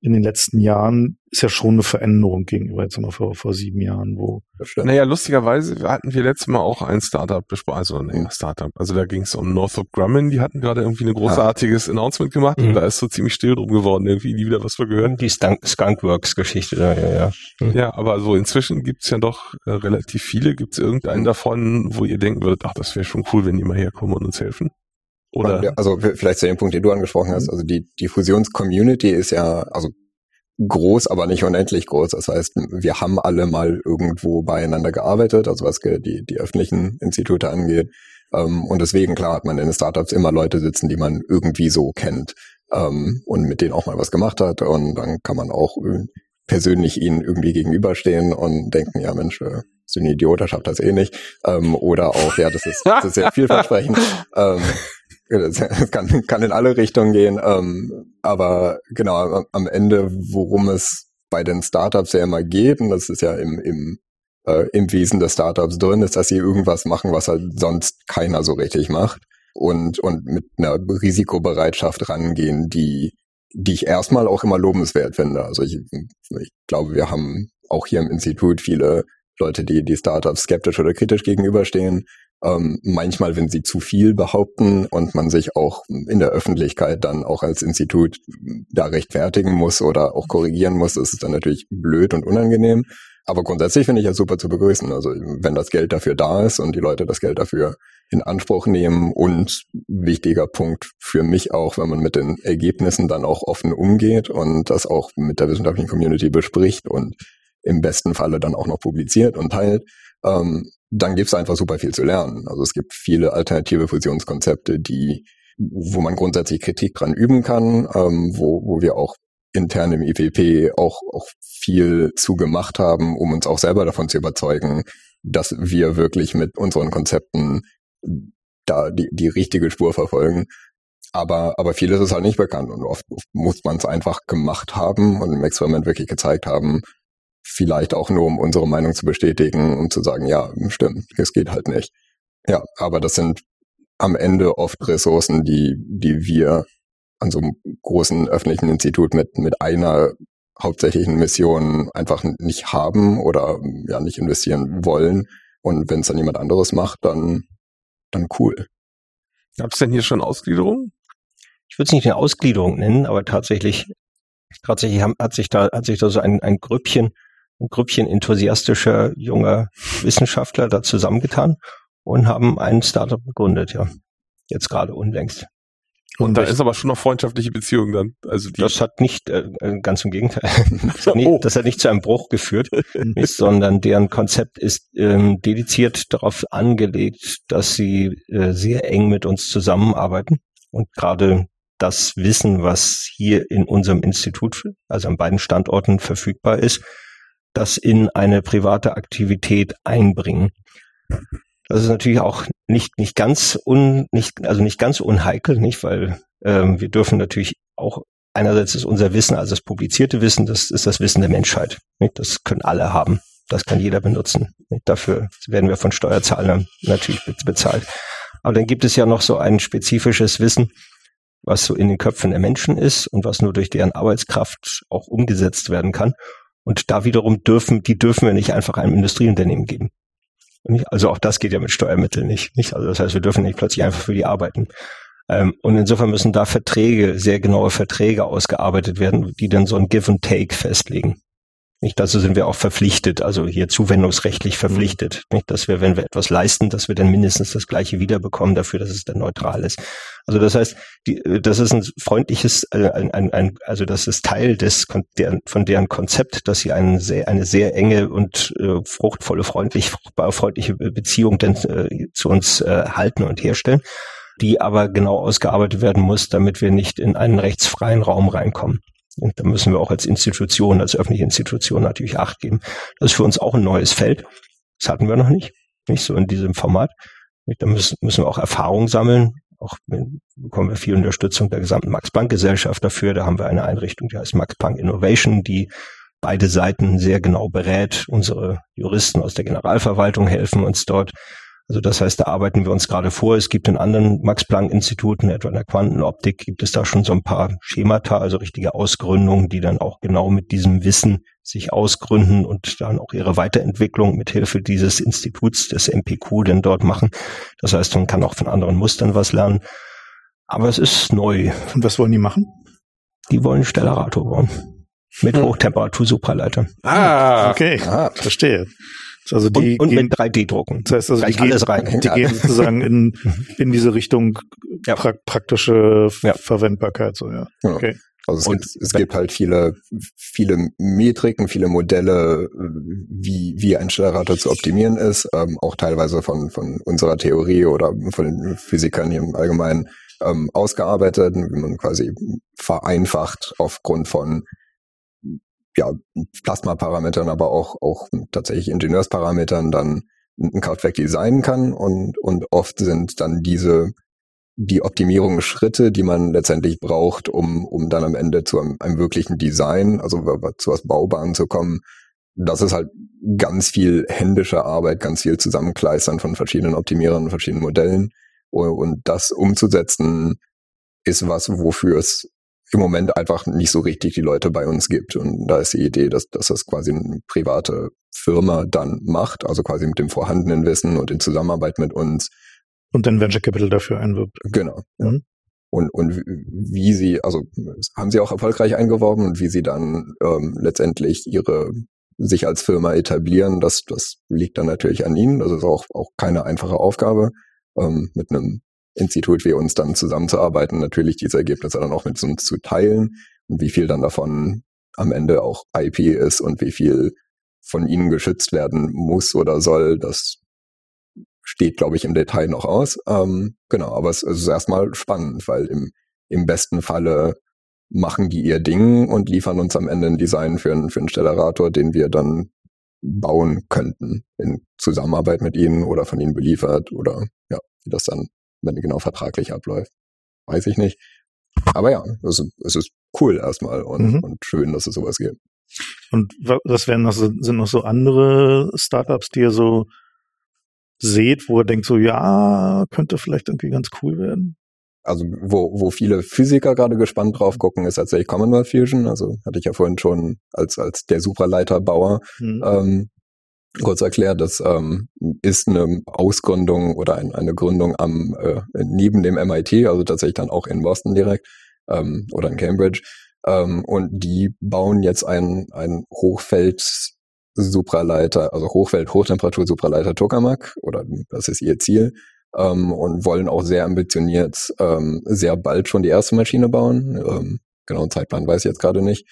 in den letzten Jahren ist ja schon eine Veränderung gegenüber jetzt mal vor, vor sieben Jahren, wo. Naja, lustigerweise hatten wir letztes Mal auch ein Startup besprochen, also naja, Startup. Also da ging es um Northrop Grumman, die hatten gerade irgendwie ein großartiges ja. Announcement gemacht mhm. und da ist so ziemlich still drum geworden, irgendwie nie wieder was wir gehört. Die Skunkworks-Geschichte da, ja, ja. Mhm. Ja, aber so inzwischen gibt's ja doch äh, relativ viele. Gibt's irgendeinen davon, wo ihr denken würdet, ach, das wäre schon cool, wenn die mal herkommen und uns helfen? Oder? Also vielleicht zu dem Punkt, den du angesprochen hast, also die, die Fusions-Community ist ja also groß, aber nicht unendlich groß. Das heißt, wir haben alle mal irgendwo beieinander gearbeitet, also was die, die öffentlichen Institute angeht. Und deswegen, klar, hat man in den Startups immer Leute sitzen, die man irgendwie so kennt und mit denen auch mal was gemacht hat. Und dann kann man auch persönlich ihnen irgendwie gegenüberstehen und denken, ja Mensch, so ein Idiot, der schafft das eh nicht. Oder auch, ja, das ist, das ist sehr vielversprechend. Es kann, kann in alle Richtungen gehen, ähm, aber genau, am Ende, worum es bei den Startups ja immer geht, und das ist ja im, im, äh, im Wesen der Startups drin, ist, dass sie irgendwas machen, was halt sonst keiner so richtig macht und, und mit einer Risikobereitschaft rangehen, die, die ich erstmal auch immer lobenswert finde. Also ich, ich glaube, wir haben auch hier im Institut viele Leute, die, die Startups skeptisch oder kritisch gegenüberstehen. Ähm, manchmal, wenn sie zu viel behaupten und man sich auch in der Öffentlichkeit dann auch als Institut da rechtfertigen muss oder auch korrigieren muss, ist es dann natürlich blöd und unangenehm. Aber grundsätzlich finde ich es super zu begrüßen. Also wenn das Geld dafür da ist und die Leute das Geld dafür in Anspruch nehmen, und wichtiger Punkt für mich auch, wenn man mit den Ergebnissen dann auch offen umgeht und das auch mit der wissenschaftlichen Community bespricht und im besten Falle dann auch noch publiziert und teilt, ähm, dann gibt es einfach super viel zu lernen. Also es gibt viele alternative Fusionskonzepte, die, wo man grundsätzlich Kritik dran üben kann, ähm, wo, wo wir auch intern im I W P auch, auch viel zu gemacht haben, um uns auch selber davon zu überzeugen, dass wir wirklich mit unseren Konzepten da die, die richtige Spur verfolgen. Aber, aber vieles ist halt nicht bekannt, und oft muss man es einfach gemacht haben und im Experiment wirklich gezeigt haben, vielleicht auch nur, um unsere Meinung zu bestätigen, um zu sagen, ja, stimmt, es geht halt nicht. Ja, aber das sind am Ende oft Ressourcen, die, die wir an so einem großen öffentlichen Institut mit, mit einer hauptsächlichen Mission einfach nicht haben oder ja nicht investieren wollen. Und wenn es dann jemand anderes macht, dann, dann cool. Gab es denn hier schon Ausgliederungen? Ich würde es nicht eine Ausgliederung nennen, aber tatsächlich, tatsächlich haben, hat sich da, hat sich da so ein, ein Grüppchen, ein Grüppchen enthusiastischer junger Wissenschaftler da zusammengetan und haben ein Startup gegründet, ja. Jetzt gerade unlängst. Und, und da ist aber schon noch freundschaftliche Beziehung dann. Also die das hat nicht, äh, ganz im Gegenteil, das, hat nicht, oh. das hat nicht zu einem Bruch geführt, nicht, sondern deren Konzept ist ähm, dediziert darauf angelegt, dass sie äh, sehr eng mit uns zusammenarbeiten und gerade das Wissen, was hier in unserem Institut, also an beiden Standorten verfügbar ist, das in eine private Aktivität einbringen. Das ist natürlich auch nicht nicht ganz un nicht also nicht ganz unheikel, nicht, weil ähm, wir dürfen natürlich auch, einerseits ist unser Wissen, also das publizierte Wissen, das ist das Wissen der Menschheit, nicht? Das können alle haben, das kann jeder benutzen, nicht? Dafür werden wir von Steuerzahlern natürlich bezahlt. Aber dann gibt es ja noch so ein spezifisches Wissen, was so in den Köpfen der Menschen ist und was nur durch deren Arbeitskraft auch umgesetzt werden kann. Und da wiederum dürfen die dürfen wir nicht einfach einem Industrieunternehmen geben. Also auch das geht ja mit Steuermitteln nicht, nicht? Also das heißt, wir dürfen nicht plötzlich einfach für die arbeiten. Ähm, und insofern müssen da Verträge, sehr genaue Verträge ausgearbeitet werden, die dann so ein Give and Take festlegen. Nicht? Dazu sind wir auch verpflichtet, also hier zuwendungsrechtlich verpflichtet, nicht? Dass wir, wenn wir etwas leisten, dass wir dann mindestens das Gleiche wiederbekommen dafür, dass es dann neutral ist. Also das heißt, die, das ist ein freundliches, ein, ein, ein, also das ist Teil des deren, von deren Konzept, dass sie einen sehr, eine sehr enge und äh, fruchtvolle, freundlich, fruchtbare, freundliche Beziehung denn, äh, zu uns äh, halten und herstellen, die aber genau ausgearbeitet werden muss, damit wir nicht in einen rechtsfreien Raum reinkommen. Und da müssen wir auch als Institution, als öffentliche Institution natürlich Acht geben. Das ist für uns auch ein neues Feld. Das hatten wir noch nicht, nicht so in diesem Format. Da müssen, müssen wir auch Erfahrung sammeln. Auch bekommen wir viel Unterstützung der gesamten Max-Planck-Gesellschaft dafür. Da haben wir eine Einrichtung, die heißt Max-Planck Innovation, die beide Seiten sehr genau berät. Unsere Juristen aus der Generalverwaltung helfen uns dort. Also das heißt, da arbeiten wir uns gerade vor. Es gibt in anderen Max-Planck-Instituten, etwa in der Quantenoptik, gibt es da schon so ein paar Schemata, also richtige Ausgründungen, die dann auch genau mit diesem Wissen sich ausgründen und dann auch ihre Weiterentwicklung mithilfe dieses Instituts, des M P Q, denn dort machen. Das heißt, man kann auch von anderen Mustern was lernen. Aber es ist neu. Und was wollen die machen? Die wollen Stellarator bauen. Mit hm. Hochtemperatur-Supraleiter. Ah, okay. Ah, verstehe. Also die und, und gehen, mit drei D-Drucken. Das heißt, also die, alles gehen, rein. die ja. gehen sozusagen in, in diese Richtung ja. pra- praktische ja. Verwendbarkeit. So, ja. Genau. Okay. Also es, und, gibt, es gibt halt viele, viele Metriken, viele Modelle, wie, wie ein Stellarator zu optimieren ist, ähm, auch teilweise von, von unserer Theorie oder von den Physikern hier im Allgemeinen ähm, ausgearbeitet, wie man quasi vereinfacht aufgrund von ja, Plasmaparametern, aber auch, auch tatsächlich Ingenieursparametern dann ein Kraftwerk designen kann, und, und oft sind dann diese, die Optimierungsschritte, die man letztendlich braucht, um, um dann am Ende zu einem, einem wirklichen Design, also zu was Baubaren zu kommen, das ist halt ganz viel händische Arbeit, ganz viel Zusammenkleistern von verschiedenen Optimierern und verschiedenen Modellen, und das umzusetzen ist was, wofür es im Moment einfach nicht so richtig die Leute bei uns gibt. Und da ist die Idee, dass, dass das quasi eine private Firma dann macht, also quasi mit dem vorhandenen Wissen und in Zusammenarbeit mit uns. Und dann Venture Capital dafür einwirbt. Genau. Mhm. Ja. Und, und wie sie, also haben sie auch erfolgreich eingeworben, und wie sie dann ähm, letztendlich ihre sich als Firma etablieren, das, das liegt dann natürlich an ihnen. Das ist auch, auch keine einfache Aufgabe, ähm, mit einem Institut wie uns dann zusammenzuarbeiten, natürlich diese Ergebnisse dann auch mit uns zu teilen und wie viel dann davon am Ende auch I P ist und wie viel von ihnen geschützt werden muss oder soll, das steht, glaube ich, im Detail noch aus. Ähm, genau, aber es ist erstmal spannend, weil im, im besten Falle machen die ihr Ding und liefern uns am Ende ein Design für einen, für einen Stellarator, den wir dann bauen könnten in Zusammenarbeit mit ihnen oder von ihnen beliefert oder ja, wie das dann wenn genau vertraglich abläuft. Weiß ich nicht. Aber ja, es ist, es ist cool erstmal und, mhm. und schön, dass es sowas gibt. Und was wären noch, sind noch so andere Startups, die ihr so seht, wo ihr denkt so, ja, könnte vielleicht irgendwie ganz cool werden? Also wo, wo viele Physiker gerade gespannt drauf gucken, ist tatsächlich Commonwealth Fusion. Also hatte ich ja vorhin schon als, als der Supraleiterbauer mhm. ähm, kurz erklärt. Das ähm, ist eine Ausgründung oder ein, eine Gründung am äh, neben dem M I T, also tatsächlich dann auch in Boston direkt ähm, oder in Cambridge. Ähm, und die bauen jetzt einen, einen Hochfeld-Supraleiter, also Hochfeld-Hochtemperatur-Supraleiter Tokamak, oder das ist ihr Ziel. Um, und wollen auch sehr ambitioniert um, sehr bald schon die erste Maschine bauen. Um, genauen Zeitplan weiß ich jetzt gerade nicht.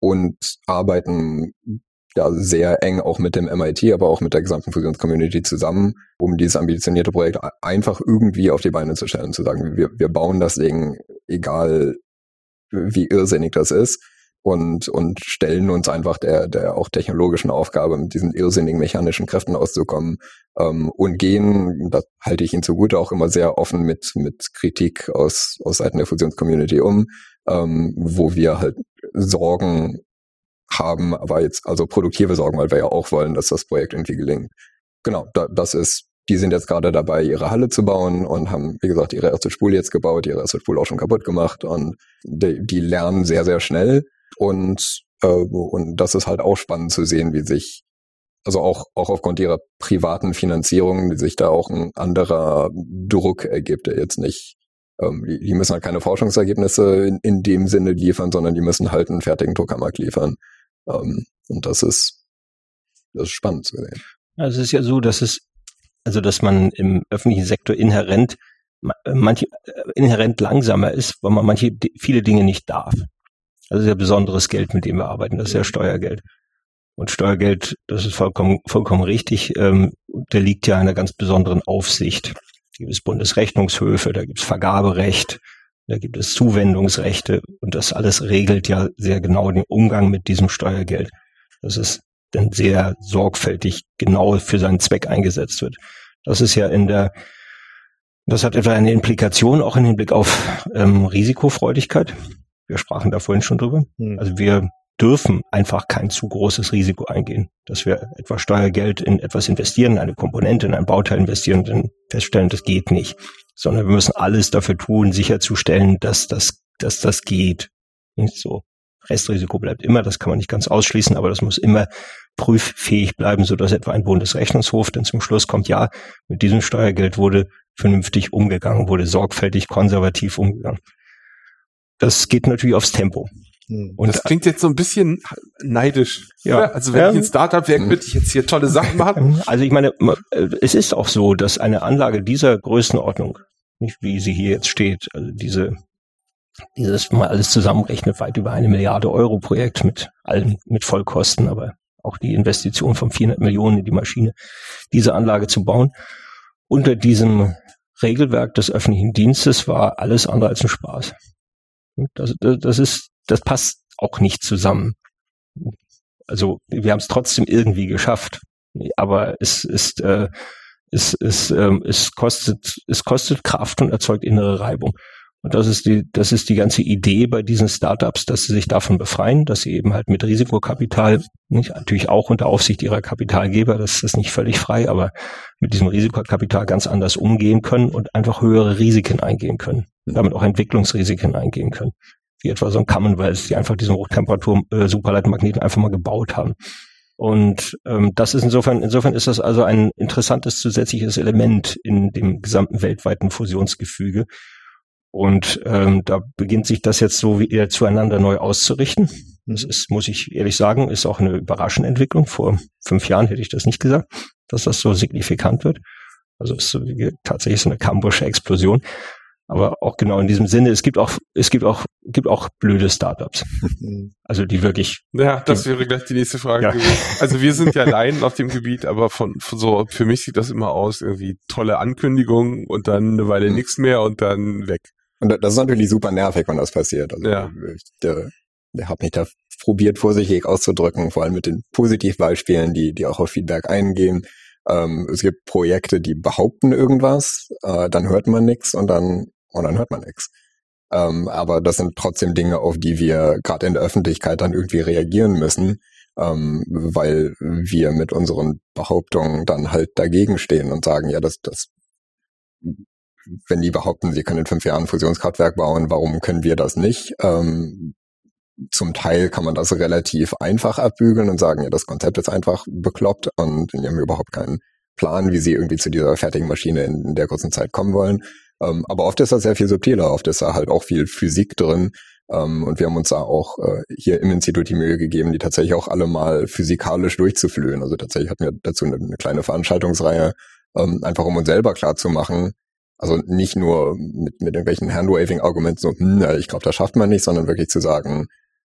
Und arbeiten ja sehr eng auch mit dem M I T, aber auch mit der gesamten Fusions-Community zusammen, um dieses ambitionierte Projekt einfach irgendwie auf die Beine zu stellen, zu sagen, wir, wir bauen das Ding, egal wie irrsinnig das ist, und, und stellen uns einfach der, der auch technologischen Aufgabe, mit diesen irrsinnigen mechanischen Kräften auszukommen, ähm, und gehen, das halte ich Ihnen zugute, auch immer sehr offen mit, mit Kritik aus, aus Seiten der Fusions-Community um, ähm, wo wir halt Sorgen haben, aber jetzt, also produktive Sorgen, weil wir ja auch wollen, dass das Projekt irgendwie gelingt. Genau, da, das ist, die sind jetzt gerade dabei, ihre Halle zu bauen und haben, wie gesagt, ihre erste Spule jetzt gebaut, ihre erste Spule auch schon kaputt gemacht und die, die lernen sehr, sehr schnell. Und, äh, und das ist halt auch spannend zu sehen, wie sich, also auch, auch aufgrund ihrer privaten Finanzierung, wie sich da auch ein anderer Druck ergibt, der jetzt nicht, ähm, die, die müssen halt keine Forschungsergebnisse in, in dem Sinne liefern, sondern die müssen halt einen fertigen Tokamak liefern. Ähm, und das ist, das ist spannend zu sehen. Also es ist ja so, dass es, also dass man im öffentlichen Sektor inhärent, manche, inhärent langsamer ist, weil man manche, viele Dinge nicht darf. Also sehr besonderes Geld, mit dem wir arbeiten. Das ist ja Steuergeld. Und Steuergeld, das ist vollkommen, vollkommen richtig, ähm, der liegt ja einer ganz besonderen Aufsicht. Da gibt es Bundesrechnungshöfe, da gibt es Vergaberecht, da gibt es Zuwendungsrechte. Und das alles regelt ja sehr genau den Umgang mit diesem Steuergeld. Das ist dann sehr sorgfältig genau für seinen Zweck eingesetzt wird. Das ist ja in der, das hat etwa eine Implikation auch im Hinblick auf ähm, Risikofreudigkeit. Wir sprachen da vorhin schon drüber. Also wir dürfen einfach kein zu großes Risiko eingehen, dass wir etwas Steuergeld in etwas investieren, eine Komponente, in ein Bauteil investieren und dann feststellen, das geht nicht. Sondern wir müssen alles dafür tun, sicherzustellen, dass das, dass das geht. Nicht so. Restrisiko bleibt immer, das kann man nicht ganz ausschließen, aber das muss immer prüffähig bleiben, sodass etwa ein Bundesrechnungshof dann zum Schluss kommt, ja, mit diesem Steuergeld wurde vernünftig umgegangen, wurde sorgfältig, konservativ umgegangen. Das geht natürlich aufs Tempo. Und das klingt jetzt so ein bisschen neidisch. Ja. Also wenn ja. ich ein Startup wäre, würde ich jetzt hier tolle Sachen machen. Also ich meine, es ist auch so, dass eine Anlage dieser Größenordnung, nicht wie sie hier jetzt steht, also diese, dieses mal alles zusammenrechnet, weit über eine Milliarde Euro Projekt mit allen, mit Vollkosten, aber auch die Investition von vierhundert Millionen in die Maschine, diese Anlage zu bauen, unter diesem Regelwerk des öffentlichen Dienstes war alles andere als ein Spaß. Das, das ist, das passt auch nicht zusammen. Also wir haben es trotzdem irgendwie geschafft, aber es ist, äh, es ist, ähm, es kostet, es kostet Kraft und erzeugt innere Reibung. Und das ist die, das ist die ganze Idee bei diesen Startups, dass sie sich davon befreien, dass sie eben halt mit Risikokapital, nicht, natürlich auch unter Aufsicht ihrer Kapitalgeber, das ist nicht völlig frei, aber mit diesem Risikokapital ganz anders umgehen können und einfach höhere Risiken eingehen können, damit auch Entwicklungsrisiken eingehen können. Wie etwa so ein Commonwealth, die einfach diesen Hochtemperatur-Superleitmagneten einfach mal gebaut haben. Und ähm, das ist insofern, insofern ist das also ein interessantes zusätzliches Element in dem gesamten weltweiten Fusionsgefüge. Und ähm, da beginnt sich das jetzt so wieder zueinander neu auszurichten. Das ist, muss ich ehrlich sagen, ist auch eine überraschende Entwicklung. Vor fünf Jahren hätte ich das nicht gesagt, dass das so signifikant wird. Also es ist tatsächlich so eine Cambrosche Explosion. Aber auch genau in diesem Sinne, es gibt auch, es gibt auch, gibt auch blöde Startups. Also die wirklich. Ja, das wäre gleich die nächste Frage ja. gewesen. Also wir sind ja Laien auf dem Gebiet, aber von, von so, für mich sieht das immer aus, irgendwie tolle Ankündigungen und dann eine Weile mhm. nichts mehr und dann weg. Und das ist natürlich super nervig, wenn das passiert. Also ja. ich, der, der hat mich da probiert, vorsichtig auszudrücken, vor allem mit den Positivbeispielen, die, die auch auf Feedback eingehen. Ähm, es gibt Projekte, die behaupten irgendwas, äh, dann hört man nichts und dann Und dann hört man nichts. Ähm, aber das sind trotzdem Dinge, auf die wir gerade in der Öffentlichkeit dann irgendwie reagieren müssen, ähm, weil wir mit unseren Behauptungen dann halt dagegen stehen und sagen, ja, das, das, wenn die behaupten, sie können in fünf Jahren ein Fusionskraftwerk bauen, warum können wir das nicht? Ähm, zum Teil kann man das relativ einfach abbügeln und sagen, ja, das Konzept ist einfach bekloppt und die haben überhaupt keinen Plan, wie sie irgendwie zu dieser fertigen Maschine in, in der kurzen Zeit kommen wollen. Ähm, aber oft ist das sehr viel subtiler, oft ist da halt auch viel Physik drin ähm, und wir haben uns da auch äh, hier im Institut die Mühe gegeben, die tatsächlich auch alle mal physikalisch durchzuflöhen. Also tatsächlich hatten wir dazu eine, eine kleine Veranstaltungsreihe, ähm, einfach um uns selber klarzumachen, also nicht nur mit, mit irgendwelchen Handwaving-Argumenten so, hm, ich glaube, das schafft man nicht, sondern wirklich zu sagen,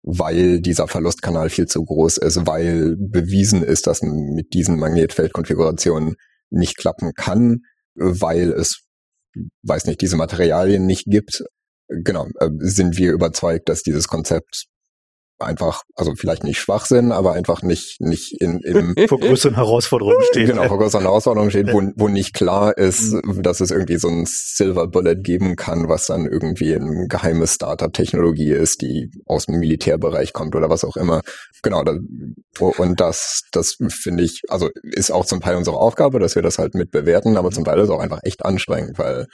weil dieser Verlustkanal viel zu groß ist, weil bewiesen ist, dass man mit diesen Magnetfeldkonfigurationen nicht klappen kann, weil es weiß nicht, diese Materialien nicht gibt, genau, äh, sind wir überzeugt, dass dieses Konzept einfach, also vielleicht nicht Schwachsinn, aber einfach nicht nicht in, in vor größeren Herausforderungen steht. Genau, vor größeren Herausforderungen steht, wo, wo nicht klar ist, dass es irgendwie so ein Silver Bullet geben kann, was dann irgendwie eine geheime Startup-Technologie ist, die aus dem Militärbereich kommt oder was auch immer. Genau, da, und das, das finde ich, also ist auch zum Teil unsere Aufgabe, dass wir das halt mit bewerten, aber zum Teil ist es auch einfach echt anstrengend, weil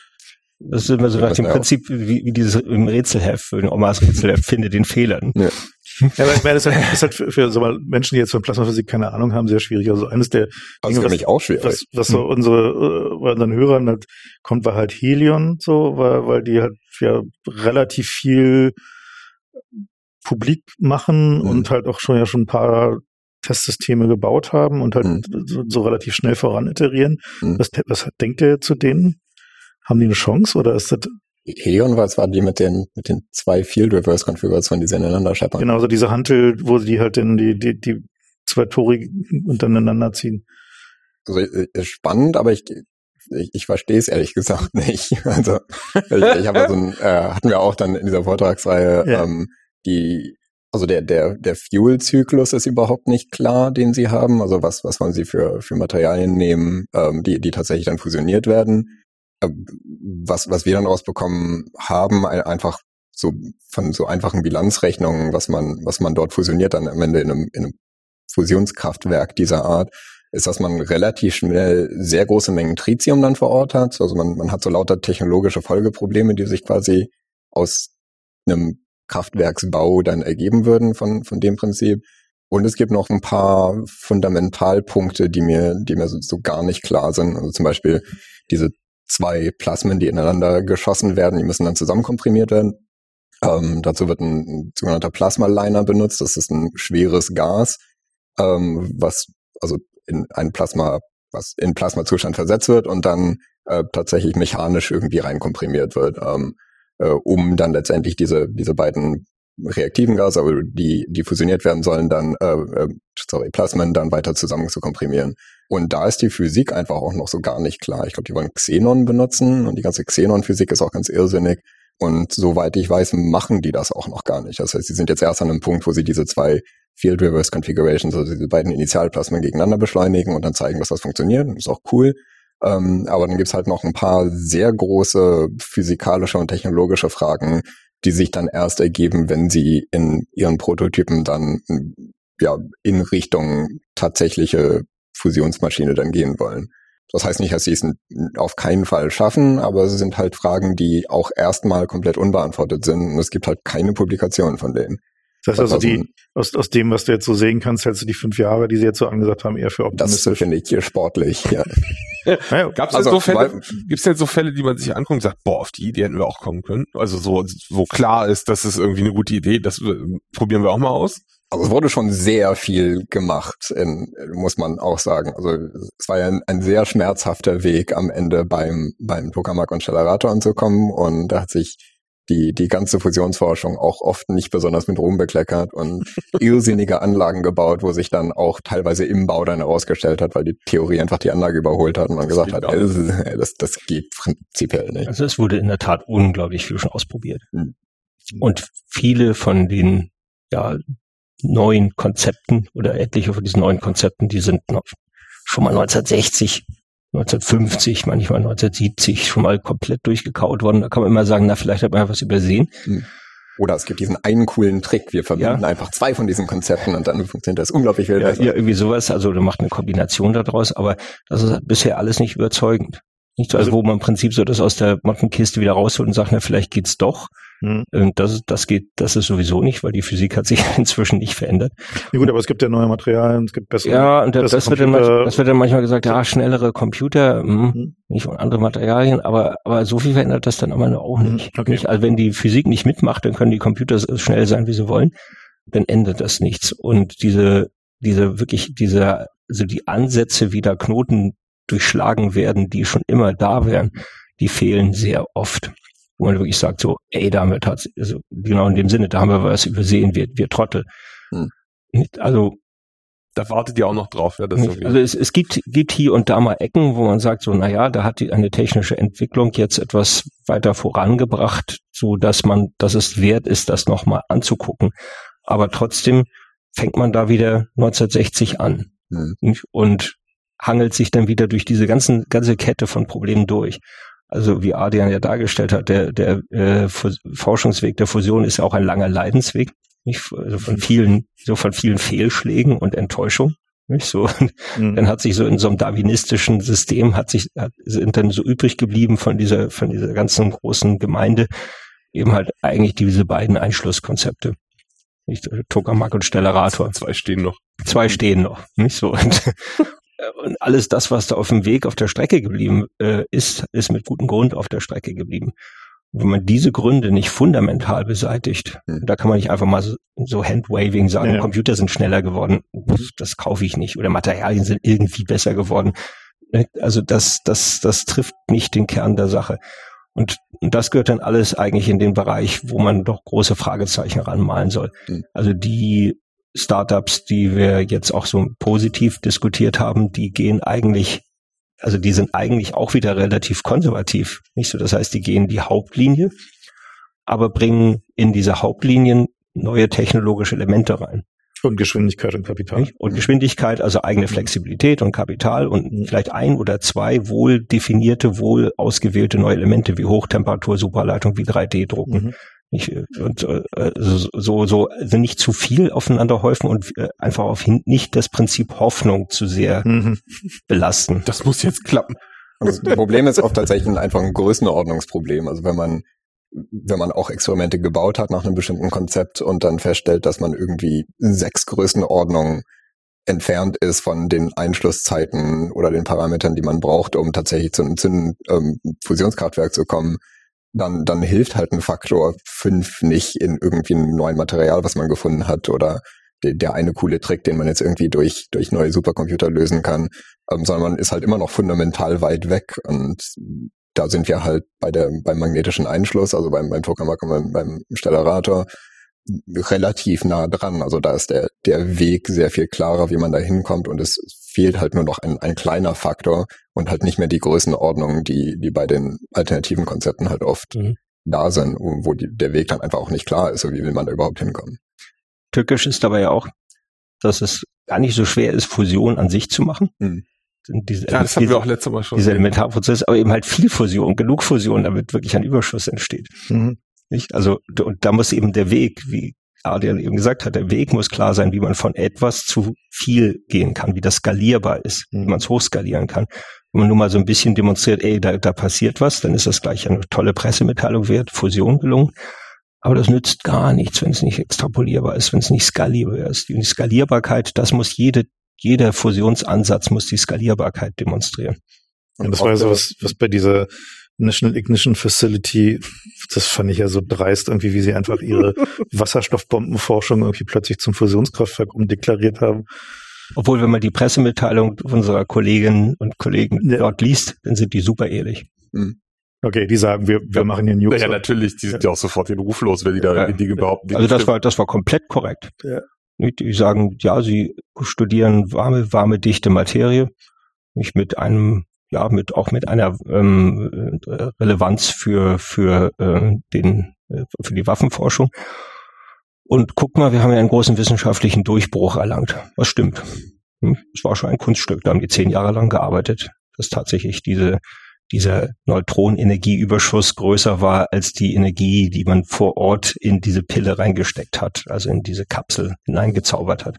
das ist immer so nach dem Prinzip, wie, wie dieses im Rätselheft, in Omas Rätselheft, finde den Fehlern. Ja. Ja, aber ich meine, das ist halt, ist halt für, für so mal Menschen, die jetzt von Plasmaphysik keine Ahnung haben, sehr schwierig. Also eines der Dinge, was, auch was, was so unsere, bei unseren Hörern halt kommt, war halt Helion, so, weil, weil die halt ja relativ viel publik machen mhm. und halt auch schon ja schon ein paar Testsysteme gebaut haben und halt mhm. so, so relativ schnell voran iterieren. Mhm. Was, was denkt ihr zu denen? Haben die eine Chance oder ist das? Helion war es, war die mit den, mit den zwei Field-Reverse-Konfigurationen, die sie ineinander scheppern. Genau, also diese Hantel, wo sie die halt in die, die, die zwei Tori untereinander ziehen. Also, spannend, aber ich, ich, ich verstehe es ehrlich gesagt nicht. Also, ich, ich habe so ein, äh, hatten wir auch dann in dieser Vortragsreihe, ja. ähm, die, also der, der, der Fuel-Zyklus ist überhaupt nicht klar, den sie haben. Also, was, was wollen sie für, für Materialien nehmen, ähm, die, die tatsächlich dann fusioniert werden? Was, was wir dann rausbekommen haben, einfach so von so einfachen Bilanzrechnungen, was man, was man dort fusioniert dann am Ende in einem, in einem Fusionskraftwerk dieser Art, ist, dass man relativ schnell sehr große Mengen Tritium dann vor Ort hat. Also man, man hat so lauter technologische Folgeprobleme, die sich quasi aus einem Kraftwerksbau dann ergeben würden von, von dem Prinzip. Und es gibt noch ein paar Fundamentalpunkte, die mir, die mir so, so gar nicht klar sind. Also zum Beispiel diese zwei Plasmen, die ineinander geschossen werden, die müssen dann zusammenkomprimiert werden. Ähm, dazu wird ein sogenannter Plasmaliner benutzt. Das ist ein schweres Gas, ähm, was also in ein Plasma, was in Plasmazustand versetzt wird und dann äh, tatsächlich mechanisch irgendwie reinkomprimiert wird, ähm, äh, um dann letztendlich diese diese beiden reaktiven Gase, aber die die fusioniert werden sollen, dann äh, äh, sorry Plasmen dann weiter zusammen zu komprimieren. Und da ist die Physik einfach auch noch so gar nicht klar. Ich glaube, die wollen Xenon benutzen und die ganze Xenon-Physik ist auch ganz irrsinnig. Und soweit ich weiß, machen die das auch noch gar nicht. Das heißt, sie sind jetzt erst an einem Punkt, wo sie diese zwei Field Reverse Configurations, also diese beiden Initialplasmen gegeneinander beschleunigen und dann zeigen, dass das funktioniert. Das ist auch cool. Ähm, aber dann gibt's halt noch ein paar sehr große physikalische und technologische Fragen, die sich dann erst ergeben, wenn sie in ihren Prototypen dann ja in Richtung tatsächliche Fusionsmaschine dann gehen wollen. Das heißt nicht, dass sie es auf keinen Fall schaffen, aber es sind halt Fragen, die auch erstmal komplett unbeantwortet sind und es gibt halt keine Publikation von denen. Das heißt also, die, aus, aus dem, was du jetzt so sehen kannst, hältst du die fünf Jahre, die sie jetzt so angesagt haben, eher für optimistisch. Das finde ich hier sportlich, ja. Naja, gab's also, so Fälle, gibt's denn so Fälle, die man sich anguckt und sagt, boah, auf die Idee hätten wir auch kommen können? Also so, wo klar ist, das ist irgendwie eine gute Idee, das äh, probieren wir auch mal aus? Also es wurde schon sehr viel gemacht, in, muss man auch sagen. Also es war ja ein, ein sehr schmerzhafter Weg am Ende beim beim Tokamak und Stellarator anzukommen, und da hat sich die die ganze Fusionsforschung auch oft nicht besonders mit Ruhm bekleckert und irrsinnige Anlagen gebaut, wo sich dann auch teilweise im Bau dann herausgestellt hat, weil die Theorie einfach die Anlage überholt hat und man das gesagt hat, ey, das das geht prinzipiell nicht. Also es wurde in der Tat unglaublich viel schon ausprobiert. Hm. Und viele von den ja neuen Konzepten oder etliche von diesen neuen Konzepten, die sind noch schon mal neunzehnhundertsechzig, neunzehnhundertfünfzig, manchmal neunzehnhundertsiebzig schon mal komplett durchgekaut worden. Da kann man immer sagen, na, vielleicht hat man was übersehen. Oder es gibt diesen einen coolen Trick, wir verbinden ja. einfach zwei von diesen Konzepten und dann funktioniert das unglaublich viel besser. Ja, ja, irgendwie sowas, also du machst eine Kombination daraus, aber das ist bisher alles nicht überzeugend. Nicht so, also, wo man im Prinzip so das aus der Mottenkiste wieder rausholt und sagt, na, vielleicht geht's doch. Hm. Das, das geht, das ist sowieso nicht, weil die Physik hat sich inzwischen nicht verändert. Ja gut, aber es gibt ja neue Materialien, es gibt bessere. Ja, und das, das, wird dann manchmal, das wird dann manchmal gesagt, ja, schnellere Computer, mh, hm. nicht und andere Materialien, aber, aber so viel verändert das dann aber auch nicht. Okay. nicht. Also wenn die Physik nicht mitmacht, dann können die Computer so schnell sein, wie sie wollen, dann ändert das nichts. Und diese, diese wirklich, diese, also die Ansätze, wie da Knoten durchschlagen werden, die schon immer da wären, die fehlen sehr oft. Wo man wirklich sagt, so, ey, damit hat's, also genau in dem Sinne, da haben wir was übersehen, wir, wir Trottel. Hm. Also da wartet ihr auch noch drauf, ja. Das nicht, also es, es gibt, gibt hier und da mal Ecken, wo man sagt, so, naja, da hat die eine technische Entwicklung jetzt etwas weiter vorangebracht, so dass man, dass es wert ist, das nochmal anzugucken. Aber trotzdem fängt man da wieder neunzehnhundertsechzig an. Hm. Und hangelt sich dann wieder durch diese ganzen, ganze Kette von Problemen durch. Also wie Adrian ja dargestellt hat, der, der äh, Forschungsweg der Fusion ist ja auch ein langer Leidensweg, nicht? Also von vielen, so von vielen Fehlschlägen und Enttäuschungen. Nicht? So, mhm. Dann hat sich so in so einem darwinistischen System hat sich hat, sind dann so übrig geblieben von dieser von dieser ganzen großen Gemeinde eben halt eigentlich diese beiden Einschlusskonzepte, nicht? Tokamak und Stellarator. Zwei stehen noch. Zwei stehen noch, nicht so. Und, Und alles das, was da auf dem Weg auf der Strecke geblieben äh, ist, ist mit gutem Grund auf der Strecke geblieben. Und wenn man diese Gründe nicht fundamental beseitigt, hm. da kann man nicht einfach mal so, so Handwaving sagen, ja. Computer sind schneller geworden, das kaufe ich nicht, oder Materialien sind irgendwie besser geworden. Also das, das, das trifft nicht den Kern der Sache. Und, und das gehört dann alles eigentlich in den Bereich, wo man doch große Fragezeichen ranmalen soll. Hm. Also die Startups, die wir jetzt auch so positiv diskutiert haben, die gehen eigentlich, also die sind eigentlich auch wieder relativ konservativ, nicht so? Das heißt, die gehen die Hauptlinie, aber bringen in diese Hauptlinien neue technologische Elemente rein. Und Geschwindigkeit und Kapital. Nicht? Und Geschwindigkeit, also eigene Flexibilität und Kapital und vielleicht ein oder zwei wohl definierte, wohl ausgewählte neue Elemente wie Hochtemperatur-Supraleiter, wie drei D Drucken. Mhm. Nicht, und äh, so so also nicht zu viel aufeinander häufen und äh, einfach auf hin, nicht das Prinzip Hoffnung zu sehr mhm. belasten. Das muss jetzt klappen. Also das Problem ist oft tatsächlich einfach ein Größenordnungsproblem. Also wenn man wenn man auch Experimente gebaut hat nach einem bestimmten Konzept und dann feststellt, dass man irgendwie sechs Größenordnungen entfernt ist von den Einschlusszeiten oder den Parametern, die man braucht, um tatsächlich zu einem Zinn, ähm, Fusionskraftwerk zu kommen, Dann, dann hilft halt ein Faktor fünf nicht in irgendwie einem neuen Material, was man gefunden hat, oder de, der eine coole Trick, den man jetzt irgendwie durch durch neue Supercomputer lösen kann, ähm, sondern man ist halt immer noch fundamental weit weg. Und da sind wir halt bei der beim magnetischen Einschluss, also beim beim Tokamak und beim, beim Stellarator relativ nah dran. Also da ist der der Weg sehr viel klarer, wie man da hinkommt, und es fehlt halt nur noch ein, ein kleiner Faktor und halt nicht mehr die Größenordnung, die die bei den alternativen Konzepten halt oft mhm. da sind, wo die, der Weg dann einfach auch nicht klar ist, so wie will man da überhaupt hinkommen. Tückisch ist dabei ja auch, dass es gar nicht so schwer ist, Fusion an sich zu machen. Mhm. Diese, ja, das diese, hatten wir auch letztes Mal schon. Dieser Elementarprozess, aber eben halt viel Fusion, genug Fusion, damit wirklich ein Überschuss entsteht. Mhm. Nicht? Also, und da muss eben der Weg, wie Adrian eben gesagt hat, der Weg muss klar sein, wie man von etwas zu viel gehen kann, wie das skalierbar ist, wie man es hochskalieren kann. Wenn man nur mal so ein bisschen demonstriert, ey, da, da passiert was, dann ist das gleich eine tolle Pressemitteilung wert, Fusion gelungen. Aber das nützt gar nichts, wenn es nicht extrapolierbar ist, wenn es nicht skalierbar ist. Die Skalierbarkeit, das muss jede, jeder Fusionsansatz muss die Skalierbarkeit demonstrieren. Und das war so was, was bei dieser National Ignition Facility, das fand ich ja so dreist irgendwie, wie sie einfach ihre Wasserstoffbombenforschung irgendwie plötzlich zum Fusionskraftwerk umdeklariert haben. Obwohl, wenn man die Pressemitteilung unserer Kolleginnen und Kollegen ja. dort liest, dann sind die super ehrlich. Mhm. Okay, die sagen, wir, wir ja, machen den Nukes. Ja, natürlich, die sind ja, ja auch sofort den Ruf los, wenn die da ja. Dinge behaupten. Also das stimmen. war, das war komplett korrekt. Ja. Die sagen, ja, sie studieren warme, warme, dichte Materie. Nicht mit einem, ja, mit, auch mit einer, ähm, Relevanz für, für, äh, den, für die Waffenforschung. Und guck mal, wir haben ja einen großen wissenschaftlichen Durchbruch erlangt. Was stimmt? Hm? Das war schon ein Kunststück. Da haben die zehn Jahre lang gearbeitet, dass tatsächlich diese, dieser Neutronenenergieüberschuss größer war als die Energie, die man vor Ort in diese Pille reingesteckt hat, also in diese Kapsel hineingezaubert hat.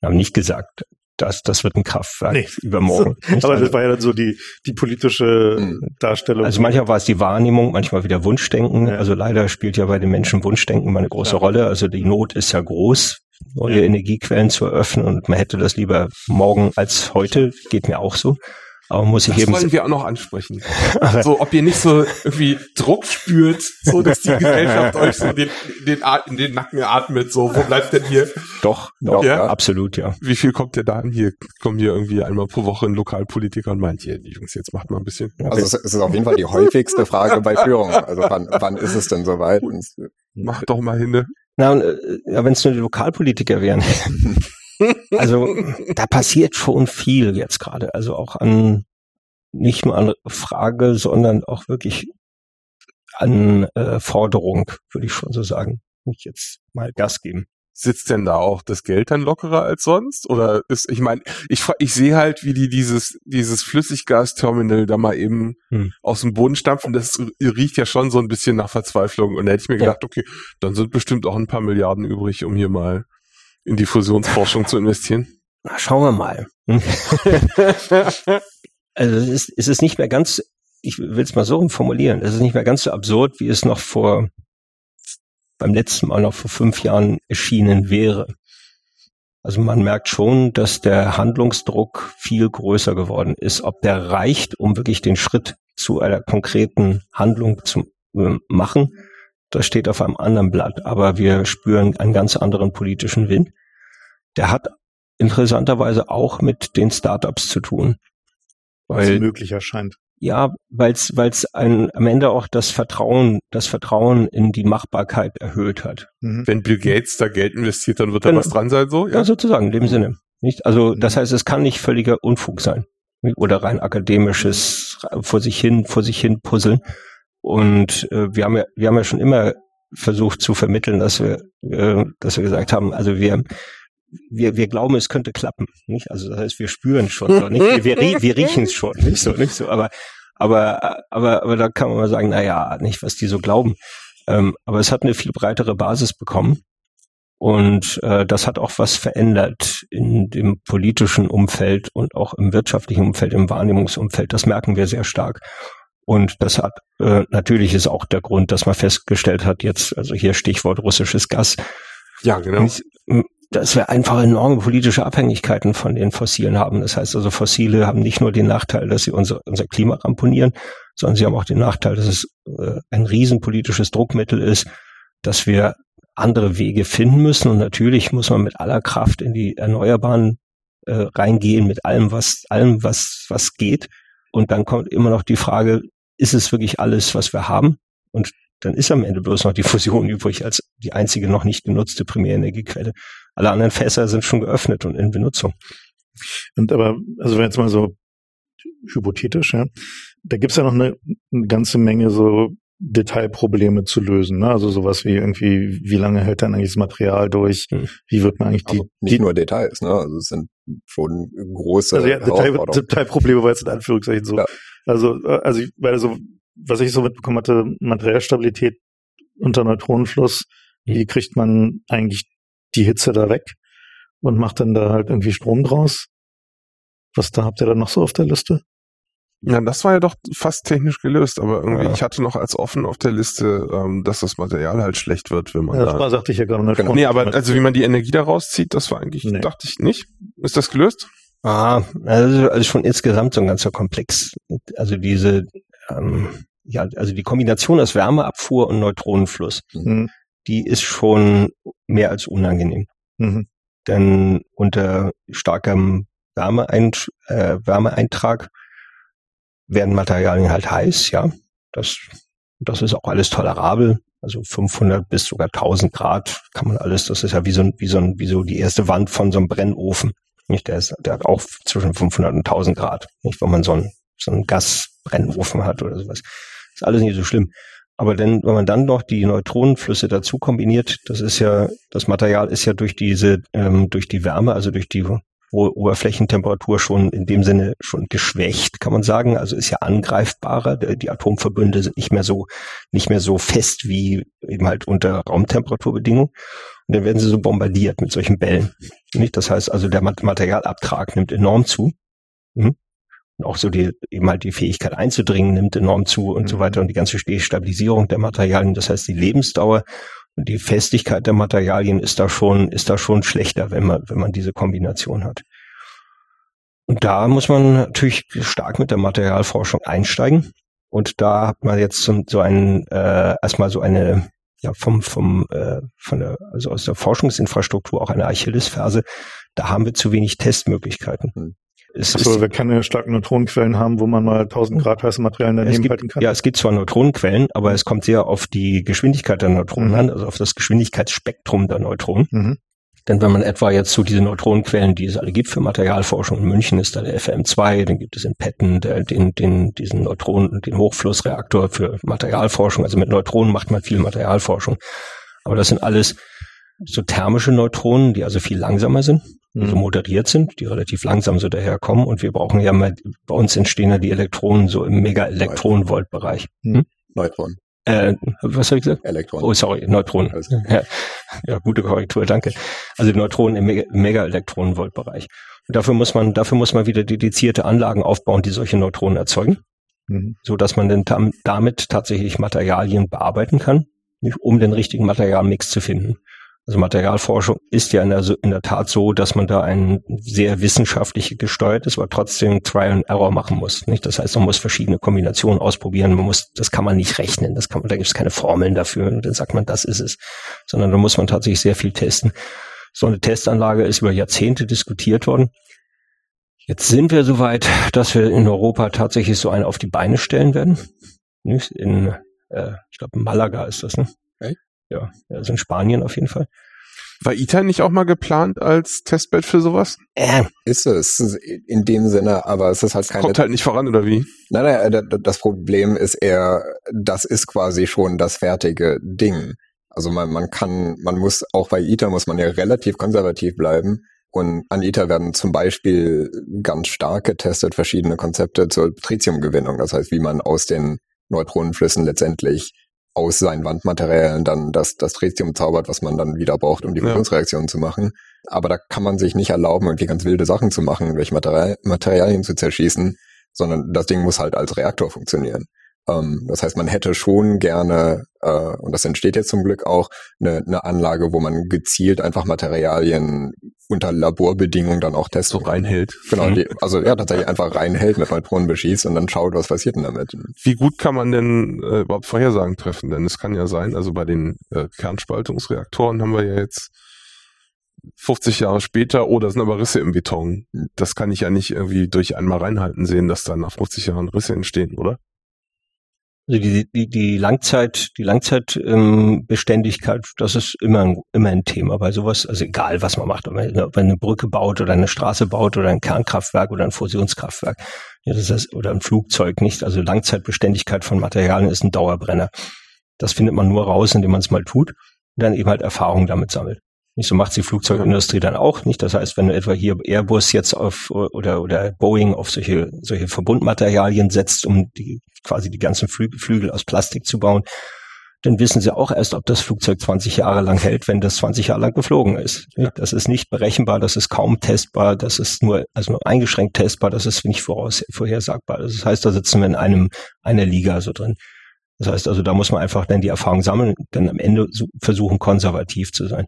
Wir haben nicht gesagt, das, das wird ein Kraftwerk nee. übermorgen. Nicht? Aber das war ja dann so die, die politische mhm. Darstellung. Also manchmal war es die Wahrnehmung, manchmal wieder Wunschdenken. Ja. Also leider spielt ja bei den Menschen Wunschdenken mal eine große ja. Rolle. Also die Not ist ja groß, neue ja. Energiequellen zu eröffnen, und man hätte das lieber morgen als heute, geht mir auch so. Aber muss ich das eben wollen wir auch noch ansprechen. So, ob ihr nicht so irgendwie Druck spürt, so dass die Gesellschaft euch so den, den, in den Nacken atmet, so, wo bleibt denn hier? Doch, doch ja? ja, absolut, ja. Wie viel kommt ihr da an? Hier kommen hier irgendwie einmal pro Woche ein Lokalpolitiker und meint, hier, die Jungs, jetzt macht mal ein bisschen. Also es ist auf jeden Fall die häufigste Frage bei Führung. Also wann, wann ist es denn soweit? Macht doch mal hin. Na, ja, wenn es nur die Lokalpolitiker wären. Also da passiert schon viel jetzt gerade, also auch an, nicht nur an Frage, sondern auch wirklich an äh, Forderung, würde ich schon so sagen. Muss ich jetzt mal Gas geben. Sitzt denn da auch das Geld dann lockerer als sonst? Oder ist, ich meine, ich, ich sehe halt, wie die dieses, dieses Flüssiggasterminal da mal eben hm. aus dem Boden stampfen. Das riecht ja schon so ein bisschen nach Verzweiflung. Und da hätte ich mir ja. gedacht, okay, dann sind bestimmt auch ein paar Milliarden übrig, um hier mal in die Fusionsforschung zu investieren? Na, schauen wir mal. Also es ist, es ist nicht mehr ganz, ich will es mal so formulieren, es ist nicht mehr ganz so absurd, wie es noch vor, beim letzten Mal noch vor fünf Jahren erschienen wäre. Also man merkt schon, dass der Handlungsdruck viel größer geworden ist. Ob der reicht, um wirklich den Schritt zu einer konkreten Handlung zu äh, machen, das steht auf einem anderen Blatt, aber wir spüren einen ganz anderen politischen Wind. Der hat interessanterweise auch mit den Startups zu tun. Weil es möglich erscheint. Ja, weil es weil es am Ende auch das Vertrauen, das Vertrauen in die Machbarkeit erhöht hat. Mhm. Wenn Bill Gates da Geld investiert, dann wird da was dran sein, so? Ja, ja, sozusagen, in dem Sinne. Nicht? Also das heißt, es kann nicht völliger Unfug sein. Oder rein akademisches vor sich hin, vor sich hin puzzeln. Und äh, wir haben ja, wir haben ja schon immer versucht zu vermitteln, dass wir, äh, dass wir gesagt haben, also wir, wir, wir glauben, es könnte klappen, nicht? Also das heißt, wir spüren schon, so, nicht? Wir, wir, wir riechen es schon, nicht so, nicht so. Aber, aber, aber, aber da kann man mal sagen, na ja, nicht, was die so glauben. Ähm, aber es hat eine viel breitere Basis bekommen. Und äh, das hat auch was verändert in dem politischen Umfeld und auch im wirtschaftlichen Umfeld, im Wahrnehmungsumfeld. Das merken wir sehr stark. Und das hat äh, natürlich ist auch der Grund, dass man festgestellt hat, jetzt, also hier Stichwort russisches Gas. Ja, genau. Dass wir einfach enorme politische Abhängigkeiten von den Fossilen haben. Das heißt also, Fossile haben nicht nur den Nachteil, dass sie unser, unser Klima ramponieren, sondern sie haben auch den Nachteil, dass es äh, ein riesenpolitisches Druckmittel ist, dass wir andere Wege finden müssen. Und natürlich muss man mit aller Kraft in die Erneuerbaren äh, reingehen, mit allem, was, allem, was, was geht. Und dann kommt immer noch die Frage, ist es wirklich alles, was wir haben? Und dann ist am Ende bloß noch die Fusion übrig als die einzige noch nicht genutzte Primärenergiequelle. Alle anderen Fässer sind schon geöffnet und in Benutzung. Und aber, also wenn jetzt mal so hypothetisch, ja, da gibt's ja noch eine, eine ganze Menge so Detailprobleme zu lösen, ne? Also sowas wie irgendwie, wie lange hält dann eigentlich das Material durch? Hm. Wie wird man eigentlich die... Also nicht die, nur Details, ne? Also es sind schon große... Also ja, Detail, Detailprobleme war jetzt in Anführungszeichen so. Ja. Also, also, ich, weil so, was ich so mitbekommen hatte, Materialstabilität unter Neutronenfluss, hm. wie kriegt man eigentlich die Hitze da weg und macht dann da halt irgendwie Strom draus? Was da habt ihr dann noch so auf der Liste? Ja, das war ja doch fast technisch gelöst, aber irgendwie, ja. ich hatte noch als offen auf der Liste, ähm, dass das Material halt schlecht wird, wenn man ja, das da... Das sagte ich ja gerade. Genau. Nee, aber also wie man die Energie daraus zieht, das war eigentlich, nee. dachte ich nicht. Ist das gelöst? Ah, also, also schon insgesamt so ein ganzer Komplex. Also diese, ähm, ja, also die Kombination aus Wärmeabfuhr und Neutronenfluss, mhm. die ist schon mehr als unangenehm. Mhm. Denn unter starkem Wärmeeint- äh, Wärmeeintrag werden Materialien halt heiß, ja. Das, das ist auch alles tolerabel. Also fünfhundert bis sogar tausend Grad kann man alles. Das ist ja wie so ein, wie so ein, wie so die erste Wand von so einem Brennofen. Nicht? Der ist, der hat auch zwischen fünfhundert und tausend Grad. Nicht? Wenn man so einen, so einen Gasbrennofen hat oder sowas. Ist alles nicht so schlimm. Aber denn, wenn man dann noch die Neutronenflüsse dazu kombiniert, das ist ja, das Material ist ja durch diese, ähm, durch die Wärme, also durch die Oberflächentemperatur schon in dem Sinne schon geschwächt, kann man sagen. Also ist ja angreifbarer. Die Atomverbünde sind nicht mehr so, nicht mehr so fest wie eben halt unter Raumtemperaturbedingungen. Und dann werden sie so bombardiert mit solchen Bällen. Nicht? Das heißt also, der Materialabtrag nimmt enorm zu. Mhm. Und auch so die, eben halt die Fähigkeit einzudringen nimmt enorm zu und mhm. so weiter. Und die ganze Stabilisierung der Materialien, das heißt die Lebensdauer und die Festigkeit der Materialien ist da schon, ist da schon schlechter, wenn man, wenn man diese Kombination hat. Und da muss man natürlich stark mit der Materialforschung einsteigen. Und da hat man jetzt so einen, äh, erstmal so eine, ja, vom, vom, äh, von der, also aus der Forschungsinfrastruktur auch eine Achillesferse. Da haben wir zu wenig Testmöglichkeiten. Mhm. Es Achso, ist, wir keine starken Neutronenquellen haben, wo man mal tausend Grad heiße Materialien daneben gibt, halten kann? Ja, es gibt zwar Neutronenquellen, aber es kommt sehr auf die Geschwindigkeit der Neutronen mhm. an, also auf das Geschwindigkeitsspektrum der Neutronen. Mhm. Denn wenn man etwa jetzt so diese Neutronenquellen, die es alle gibt für Materialforschung, in München ist da der F M zwei, dann gibt es in Petten der, den, den, diesen Neutronen, den Hochflussreaktor für Materialforschung. Also mit Neutronen macht man viel Materialforschung. Aber das sind alles so thermische Neutronen, die also viel langsamer sind. Also moderiert sind, die relativ langsam so daherkommen. Und wir brauchen ja mal, bei uns entstehen ja die Elektronen so im Mega-Elektronenvolt-Bereich. Hm? Neutronen. Äh, was habe ich gesagt? Elektronen. Oh, sorry, Neutronen. Ja, ja, gute Korrektur, danke. Also Neutronen im Mega-Elektronenvolt-Bereich. Und dafür muss man, dafür muss man wieder dedizierte Anlagen aufbauen, die solche Neutronen erzeugen, mhm. so dass man dann tam- damit tatsächlich Materialien bearbeiten kann, um den richtigen Materialmix zu finden. Also Materialforschung ist ja in der, in der Tat so, dass man da ein sehr wissenschaftlich gesteuert ist, aber trotzdem Trial and Error machen muss. Nicht? Das heißt, man muss verschiedene Kombinationen ausprobieren. Man muss, das kann man nicht rechnen. Das kann man, da gibt es keine Formeln dafür. Und dann sagt man, das ist es. Sondern da muss man tatsächlich sehr viel testen. So eine Testanlage ist über Jahrzehnte diskutiert worden. Jetzt sind wir soweit, dass wir in Europa tatsächlich so einen auf die Beine stellen werden. Nicht? In, äh, ich glaube, Malaga ist das, ne? Okay. Ja, also in Spanien auf jeden Fall. War ITER nicht auch mal geplant als Testbett für sowas? Äh, ist es in dem Sinne, aber es ist halt keine... Kommt halt nicht voran, oder wie? Nein, nein, das Problem ist eher, das ist quasi schon das fertige Ding. Also man, man kann, man muss, auch bei ITER muss man ja relativ konservativ bleiben. Und an ITER werden zum Beispiel ganz stark getestet verschiedene Konzepte zur Tritiumgewinnung. Das heißt, wie man aus den Neutronenflüssen letztendlich aus seinen Wandmaterialien dann das, das Tritium zaubert, was man dann wieder braucht, um die Fusionsreaktion ja. zu machen. Aber da kann man sich nicht erlauben, irgendwie ganz wilde Sachen zu machen, welche Material, Materialien zu zerschießen, sondern das Ding muss halt als Reaktor funktionieren. Ähm, das heißt, man hätte schon gerne, äh, und das entsteht jetzt zum Glück auch, eine, eine Anlage, wo man gezielt einfach Materialien unter Laborbedingungen dann auch testen so reinhält. Genau, die, also ja, tatsächlich einfach reinhält, mit Neutronen beschießt und dann schaut, was passiert denn damit. Wie gut kann man denn äh, überhaupt Vorhersagen treffen? Denn es kann ja sein, also bei den äh, Kernspaltungsreaktoren haben wir ja jetzt fünfzig Jahre später, oh, da sind aber Risse im Beton. Das kann ich ja nicht irgendwie durch einmal reinhalten sehen, dass da nach fünfzig Jahren Risse entstehen, oder? Also die, die, die Langzeit, die Langzeitbeständigkeit, ähm, das ist immer, immer ein Thema bei sowas. Also egal, was man macht, ob man, ob man eine Brücke baut oder eine Straße baut oder ein Kernkraftwerk oder ein Fusionskraftwerk, ja, das heißt, oder ein Flugzeug, nicht? Also Langzeitbeständigkeit von Materialien ist ein Dauerbrenner. Das findet man nur raus, indem man es mal tut und dann eben halt Erfahrung damit sammelt. Nicht so macht die Flugzeugindustrie dann auch nicht. Das heißt, wenn du etwa hier Airbus jetzt auf oder oder Boeing auf solche solche Verbundmaterialien setzt, um die quasi die ganzen Flü- Flügel aus Plastik zu bauen, dann wissen Sie auch erst, ob das Flugzeug zwanzig Jahre lang hält, wenn das zwanzig Jahre lang geflogen ist. Das ist nicht berechenbar, das ist kaum testbar, das ist nur, also nur eingeschränkt testbar, das ist nicht voraus, vorhersagbar. Das heißt, da sitzen wir in einem, einer Liga so drin. Das heißt also, da muss man einfach dann die Erfahrung sammeln, dann am Ende versuchen, konservativ zu sein.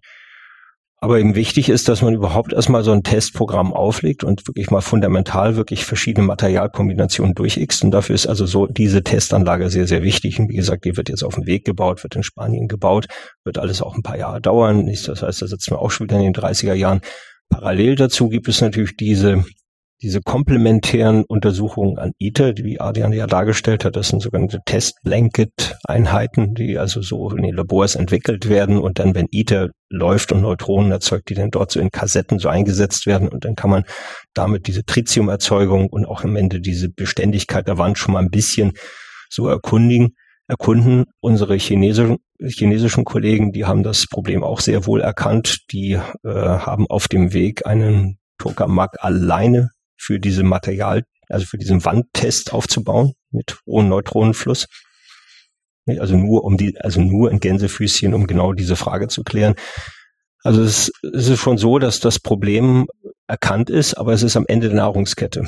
Aber eben wichtig ist, dass man überhaupt erstmal so ein Testprogramm auflegt und wirklich mal fundamental wirklich verschiedene Materialkombinationen durchixt. Und dafür ist also so diese Testanlage sehr, sehr wichtig. Und wie gesagt, die wird jetzt auf dem Weg gebaut, wird in Spanien gebaut, wird alles auch ein paar Jahre dauern. Das heißt, da sitzen wir auch schon wieder in den dreißiger Jahren. Parallel dazu gibt es natürlich diese, diese komplementären Untersuchungen an ITER, die Adrian ja dargestellt hat. Das sind sogenannte Test-Blanket-Einheiten, die also so in den Labors entwickelt werden und dann, wenn ITER läuft und Neutronen erzeugt, die dann dort so in Kassetten so eingesetzt werden, und dann kann man damit diese Tritium-Erzeugung und auch am Ende diese Beständigkeit der Wand schon mal ein bisschen so erkundigen. erkunden. Unsere chinesischen, chinesischen Kollegen, die haben das Problem auch sehr wohl erkannt. Die äh, haben auf dem Weg einen Tokamak alleine für diese Material, also für diesen Wandtest aufzubauen mit hohem Neutronenfluss. Also nur um die, also nur in Gänsefüßchen, um genau diese Frage zu klären. Also es, es ist schon so, dass das Problem erkannt ist, aber es ist am Ende der Nahrungskette.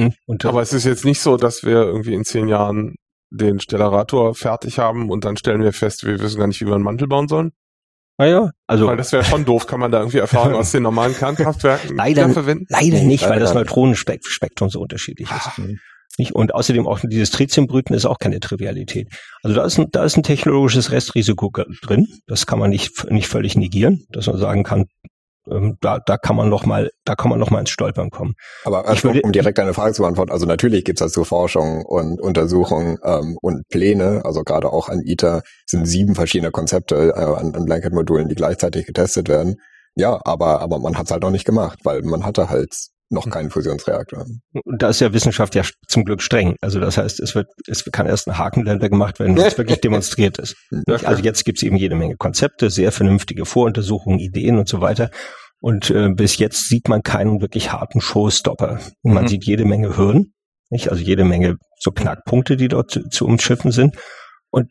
Hm? Und, aber es ist jetzt nicht so, dass wir irgendwie in zehn Jahren den Stellarator fertig haben und dann stellen wir fest, wir wissen gar nicht, wie wir einen Mantel bauen sollen. Ah ja, also. Weil das wäre schon doof, kann man da irgendwie Erfahrung aus den normalen Kernkraftwerken leider verwenden? Leider nicht, leider weil das Neutronenspektrum so unterschiedlich ah. ist. Nicht? Und außerdem auch dieses Tritiumbrüten ist auch keine Trivialität. Also da ist ein, da ist ein technologisches Restrisiko drin. Das kann man nicht, nicht völlig negieren, dass man sagen kann, ähm, da, da kann man noch mal, da kann man noch mal ins Stolpern kommen. Aber also, würde, um direkt eine Frage zu beantworten, also natürlich gibt es dazu Forschung und Untersuchungen ähm, und Pläne, also gerade auch an ITER sind sieben verschiedene Konzepte äh, an, an Blanket-Modulen, die gleichzeitig getestet werden. Ja, aber, aber man hat es halt noch nicht gemacht, weil man hatte halt noch keinen Fusionsreaktor. Und da ist ja Wissenschaft ja zum Glück streng. Also das heißt, es wird, es kann erst ein Haken dahinter gemacht werden, wenn es wirklich demonstriert ist. Also jetzt gibt es eben jede Menge Konzepte, sehr vernünftige Voruntersuchungen, Ideen und so weiter. Und äh, bis jetzt sieht man keinen wirklich harten Showstopper. Und man mhm. sieht jede Menge Hürden, nicht? Also jede Menge so Knackpunkte, die dort zu, zu umschiffen sind. Und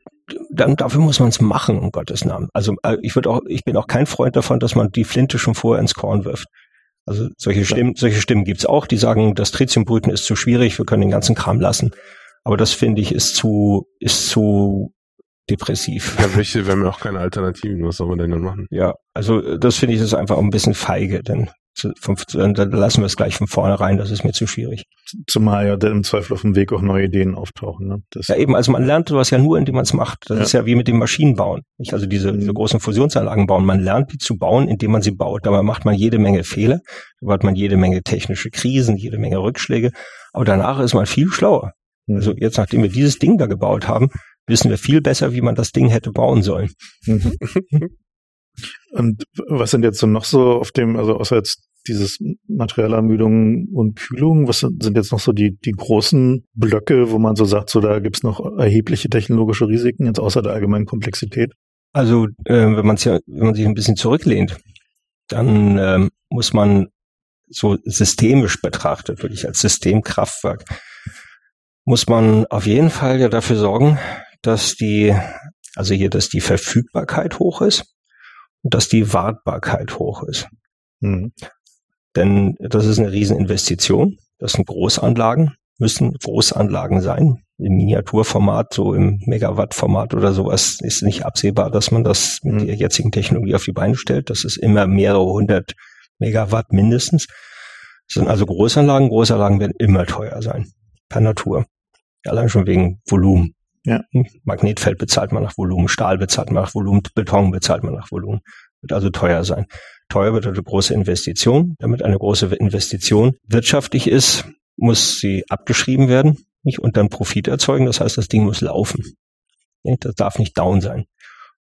dann, dafür muss man es machen, um Gottes Namen. Also ich würde auch, ich bin auch kein Freund davon, dass man die Flinte schon vorher ins Korn wirft. Also solche Stimmen, solche Stimmen gibt's auch, die sagen, das Tritiumbrüten ist zu schwierig, wir können den ganzen Kram lassen. Aber das finde ich ist zu, ist zu depressiv. Ja, welche, wenn wir auch keine Alternativen, was soll man denn dann machen? Ja, also das finde ich ist einfach auch ein bisschen feige, denn vom, dann lassen wir es gleich von vornherein, das ist mir zu schwierig. Zumal ja dann im Zweifel auf dem Weg auch neue Ideen auftauchen. Ne? Das ja eben, also man lernt sowas ja nur, indem man es macht. Das ja. ist ja wie mit dem Maschinenbauen. Nicht? Also diese, diese großen Fusionsanlagen bauen. Man lernt die zu bauen, indem man sie baut. Dabei macht man jede Menge Fehler, dabei hat man jede Menge technische Krisen, jede Menge Rückschläge. Aber danach ist man viel schlauer. Mhm. Also jetzt, nachdem wir dieses Ding da gebaut haben, wissen wir viel besser, wie man das Ding hätte bauen sollen. Mhm. Und was sind jetzt so noch so auf dem, also außer jetzt dieses Materialermüdung und Kühlung, was sind jetzt noch so die, die großen Blöcke, wo man so sagt, so da gibt's noch erhebliche technologische Risiken, jetzt außer der allgemeinen Komplexität? Also äh, wenn man's ja, wenn man sich ein bisschen zurücklehnt, dann ähm, muss man so systemisch betrachtet, wirklich als Systemkraftwerk, muss man auf jeden Fall ja dafür sorgen, dass die, also hier, dass die Verfügbarkeit hoch ist. Dass die Wartbarkeit hoch ist. Mhm. Denn das ist eine Rieseninvestition. Das sind Großanlagen, müssen Großanlagen sein. Im Miniaturformat, so im Megawattformat oder sowas ist nicht absehbar, dass man das mit mhm. der jetzigen Technologie auf die Beine stellt. Das ist immer mehrere hundert Megawatt mindestens. Das sind also Großanlagen. Großanlagen werden immer teuer sein. Per Natur. Allein schon wegen Volumen. Ja. Magnetfeld bezahlt man nach Volumen, Stahl bezahlt man nach Volumen, Beton bezahlt man nach Volumen. Wird also teuer sein. Teuer wird eine große Investition. Damit eine große Investition wirtschaftlich ist, muss sie abgeschrieben werden, nicht? Und dann Profit erzeugen. Das heißt, das Ding muss laufen. Das darf nicht down sein.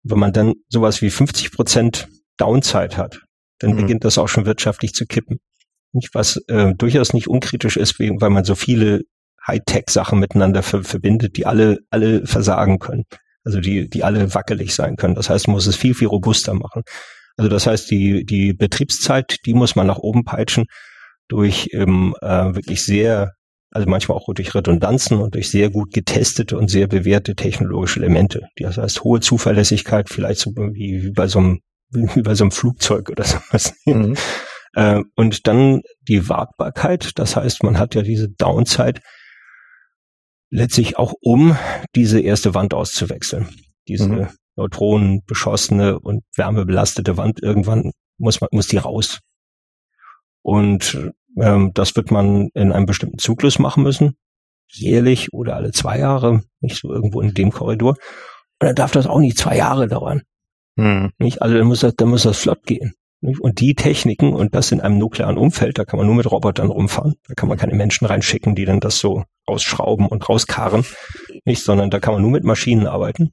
Und wenn man dann sowas wie fünfzig Prozent Downzeit hat, dann mhm. beginnt das auch schon wirtschaftlich zu kippen. Nicht? Was äh, durchaus nicht unkritisch ist, weil man so viele Hightech-Sachen miteinander ver- verbindet, die alle alle versagen können, also die die alle wackelig sein können. Das heißt, man muss es viel, viel robuster machen. Also das heißt, die die Betriebszeit, die muss man nach oben peitschen durch ähm, äh, wirklich sehr Also manchmal auch durch Redundanzen und durch sehr gut getestete und sehr bewährte technologische Elemente. Das heißt, hohe Zuverlässigkeit, vielleicht so wie bei so einem, wie bei so einem Flugzeug oder sowas. Mhm. Äh, und dann die Wartbarkeit. Das heißt, man hat ja diese Downside letztlich auch, um diese erste Wand auszuwechseln. Diese mhm. neutronenbeschossene und wärmebelastete Wand, irgendwann muss man, muss die raus. Und ähm, das wird man in einem bestimmten Zyklus machen müssen, jährlich oder alle zwei Jahre, nicht so irgendwo in dem Korridor. Und dann darf das auch nicht zwei Jahre dauern. Hm. Nicht? Also dann muss das, dann muss das flott gehen. Nicht? Und die Techniken, und das in einem nuklearen Umfeld, da kann man nur mit Robotern rumfahren. Da kann man keine Menschen reinschicken, die dann das so rausschrauben und rauskarren, nicht? Sondern da kann man nur mit Maschinen arbeiten.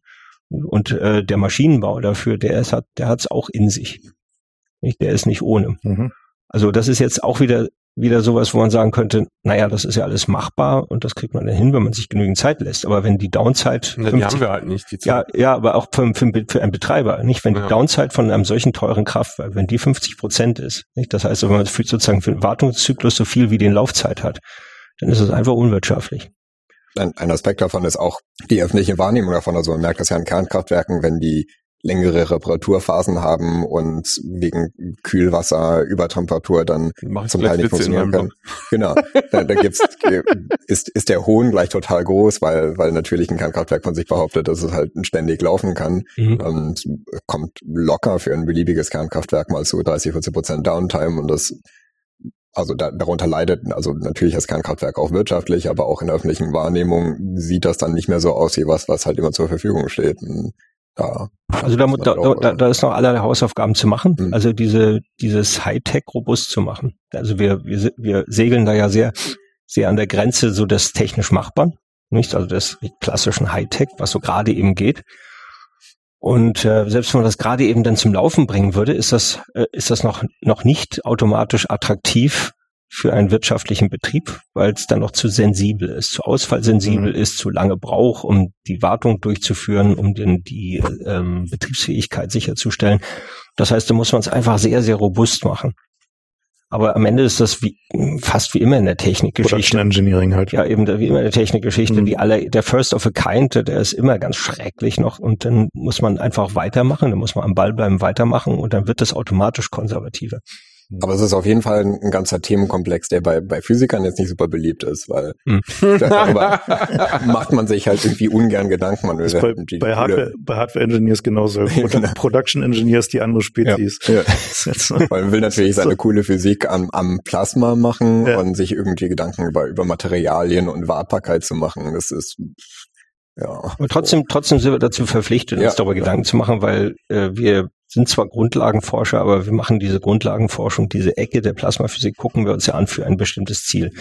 Und äh, der Maschinenbau dafür, der ist, hat, der hat's auch in sich. Nicht? Der ist nicht ohne. Mhm. Also das ist jetzt auch wieder wieder sowas, wo man sagen könnte, naja, das ist ja alles machbar und das kriegt man dann hin, wenn man sich genügend Zeit lässt. Aber wenn die Downzeit... Ja, die haben wir halt nicht, die Zeit. Ja, ja, aber auch für, für, für einen Betreiber, nicht? Wenn ja. die Downzeit von einem solchen teuren Kraftwerk, wenn die fünfzig Prozent ist, nicht? Das heißt, wenn man sozusagen für den Wartungszyklus so viel wie den Laufzeit hat, dann ist es einfach unwirtschaftlich. Ein, ein Aspekt davon ist auch die öffentliche Wahrnehmung davon. Also man merkt das ja an Kernkraftwerken, wenn die längere Reparaturphasen haben und wegen Kühlwasser, Übertemperatur dann zum Teil nicht funktionieren können. Genau. Da, da gibt's, ist, ist der Hohn gleich total groß, weil, weil natürlich ein Kernkraftwerk von sich behauptet, dass es halt ständig laufen kann, mhm. und kommt locker für ein beliebiges Kernkraftwerk mal zu dreißig, vierzig Prozent Downtime, und das, also da, darunter leidet, also natürlich das Kernkraftwerk auch wirtschaftlich, aber auch in der öffentlichen Wahrnehmung sieht das dann nicht mehr so aus wie was, was halt immer zur Verfügung steht. Und Ja, also da, da, da, da ist noch allerlei Hausaufgaben zu machen, mhm. also diese dieses Hightech robust zu machen. Also wir, wir wir segeln da ja sehr sehr an der Grenze so des technisch Machbaren, nicht? Also des klassischen Hightech, was so gerade eben geht. Und äh, selbst wenn man das gerade eben dann zum Laufen bringen würde, ist das äh, ist das noch noch nicht automatisch attraktiv für einen wirtschaftlichen Betrieb, weil es dann noch zu sensibel ist, zu ausfallsensibel mhm. ist, zu lange braucht, um die Wartung durchzuführen, um den, die ähm, Betriebsfähigkeit sicherzustellen. Das heißt, da muss man es einfach sehr, sehr robust machen. Aber am Ende ist das wie, fast wie immer in der Technikgeschichte. Production Engineering halt. Ja, eben wie immer in der Technikgeschichte. Mhm. Die alle, der First of a Kind, der ist immer ganz schrecklich noch, und dann muss man einfach weitermachen, dann muss man am Ball bleiben, weitermachen, und dann wird das automatisch konservativer. Aber es ist auf jeden Fall ein, ein ganzer Themenkomplex, der bei, bei Physikern jetzt nicht super beliebt ist, weil hm. darüber macht man sich halt irgendwie ungern Gedanken. Man ist bei, bei Hardware, bei Hardware Engineers genauso. Genau. Production Engineers, die andere Spezies. Ja. Ja. Man will natürlich seine so. coole Physik am, am Plasma machen, ja. und sich irgendwie Gedanken über, über Materialien und Wartbarkeit zu machen. Das ist... Ja, aber trotzdem, so. trotzdem sind wir dazu verpflichtet, ja, uns darüber ja. Gedanken zu machen, weil äh, wir sind zwar Grundlagenforscher, aber wir machen diese Grundlagenforschung, diese Ecke der Plasmaphysik, gucken wir uns ja an für ein bestimmtes Ziel.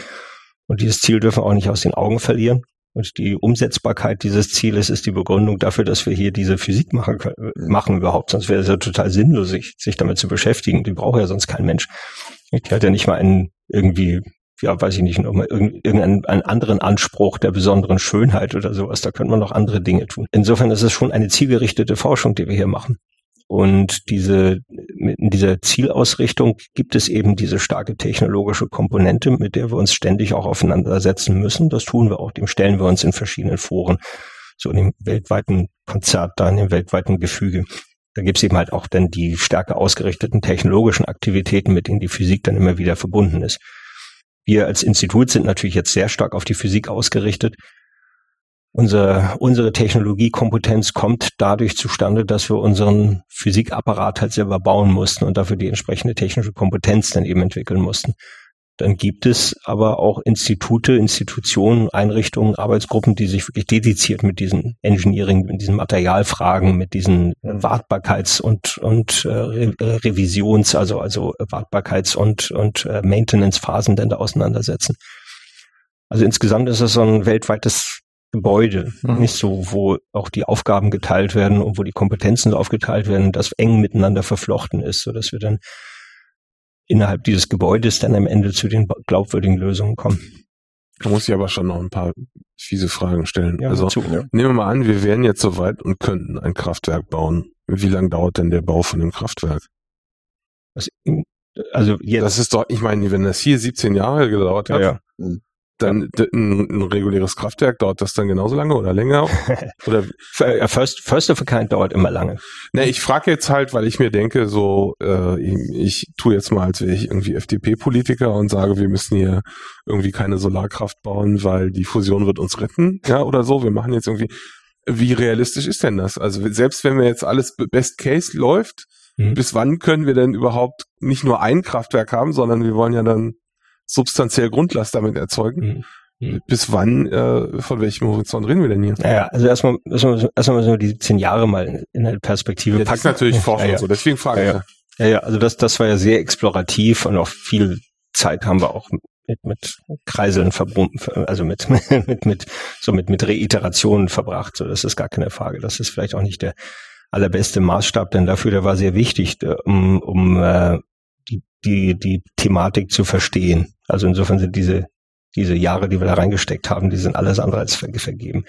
Und dieses Ziel dürfen wir auch nicht aus den Augen verlieren. Und die Umsetzbarkeit dieses Zieles ist die Begründung dafür, dass wir hier diese Physik machen können, machen überhaupt. Sonst wäre es ja total sinnlos, sich, sich damit zu beschäftigen. Die braucht ja sonst kein Mensch. Die hat ja nicht mal einen irgendwie... ja, weiß ich nicht, nochmal irgendeinen einen anderen Anspruch der besonderen Schönheit oder sowas. Da könnte man noch andere Dinge tun. Insofern ist es schon eine zielgerichtete Forschung, die wir hier machen. Und diese, in dieser Zielausrichtung gibt es eben diese starke technologische Komponente, mit der wir uns ständig auch auseinandersetzen müssen. Das tun wir auch. Dem stellen wir uns in verschiedenen Foren, so in dem weltweiten Konzert, da in dem weltweiten Gefüge. Da gibt's eben halt auch dann die stärker ausgerichteten technologischen Aktivitäten, mit denen die Physik dann immer wieder verbunden ist. Wir als Institut sind natürlich jetzt sehr stark auf die Physik ausgerichtet. Unsere, unsere Technologiekompetenz kommt dadurch zustande, dass wir unseren Physikapparat halt selber bauen mussten und dafür die entsprechende technische Kompetenz dann eben entwickeln mussten. Dann gibt es aber auch Institute, Institutionen, Einrichtungen, Arbeitsgruppen, die sich wirklich dediziert mit diesen Engineering, mit diesen Materialfragen, mit diesen Wartbarkeits- und, und äh, Revisions-, also also Wartbarkeits- und, und äh, Maintenance-Phasen dann da auseinandersetzen. Also insgesamt ist das so ein weltweites Gebäude, mhm. nicht so, wo auch die Aufgaben geteilt werden und wo die Kompetenzen aufgeteilt werden, das eng miteinander verflochten ist, sodass wir dann innerhalb dieses Gebäudes dann am Ende zu den glaubwürdigen Lösungen kommen. Da muss ich aber schon noch ein paar fiese Fragen stellen. Ja, also dazu, ja. Nehmen wir mal an, wir wären jetzt soweit und könnten ein Kraftwerk bauen. Wie lange dauert denn der Bau von dem Kraftwerk? Also, also jetzt. Das ist doch, ich meine, wenn das hier siebzehn Jahre gedauert hat, ja, ja. Dann ein, ein reguläres Kraftwerk, dauert das dann genauso lange oder länger? Oder first, first of a kind dauert immer lange. Ne, ich frage jetzt halt, weil ich mir denke, so, äh, ich, ich tue jetzt mal, als wäre ich irgendwie F D P-Politiker und sage, wir müssen hier irgendwie keine Solarkraft bauen, weil die Fusion wird uns retten, ja, oder so. Wir machen jetzt irgendwie, wie realistisch ist denn das? Also selbst wenn wir jetzt alles Best Case läuft, mhm. bis wann können wir denn überhaupt nicht nur ein Kraftwerk haben, sondern wir wollen ja dann substanziell Grundlast damit erzeugen. Mhm. Bis wann, äh, von welchem Horizont reden wir denn hier? Naja, also erstmal, erstmal, erstmal müssen wir die zehn Jahre mal in eine Perspektive packen. Packt natürlich Forschung ja, ja. so, deswegen frage ja, ich. Ja. ja, ja, also das, das war ja sehr explorativ und auch viel Zeit haben wir auch mit, mit Kreiseln verbunden, also mit, mit, mit, so mit, mit Reiterationen verbracht, so, das ist gar keine Frage. Das ist vielleicht auch nicht der allerbeste Maßstab, denn dafür, der war sehr wichtig, um, um, äh, die, die Thematik zu verstehen. Also insofern sind diese, diese Jahre, die wir da reingesteckt haben, die sind alles andere als vergeben.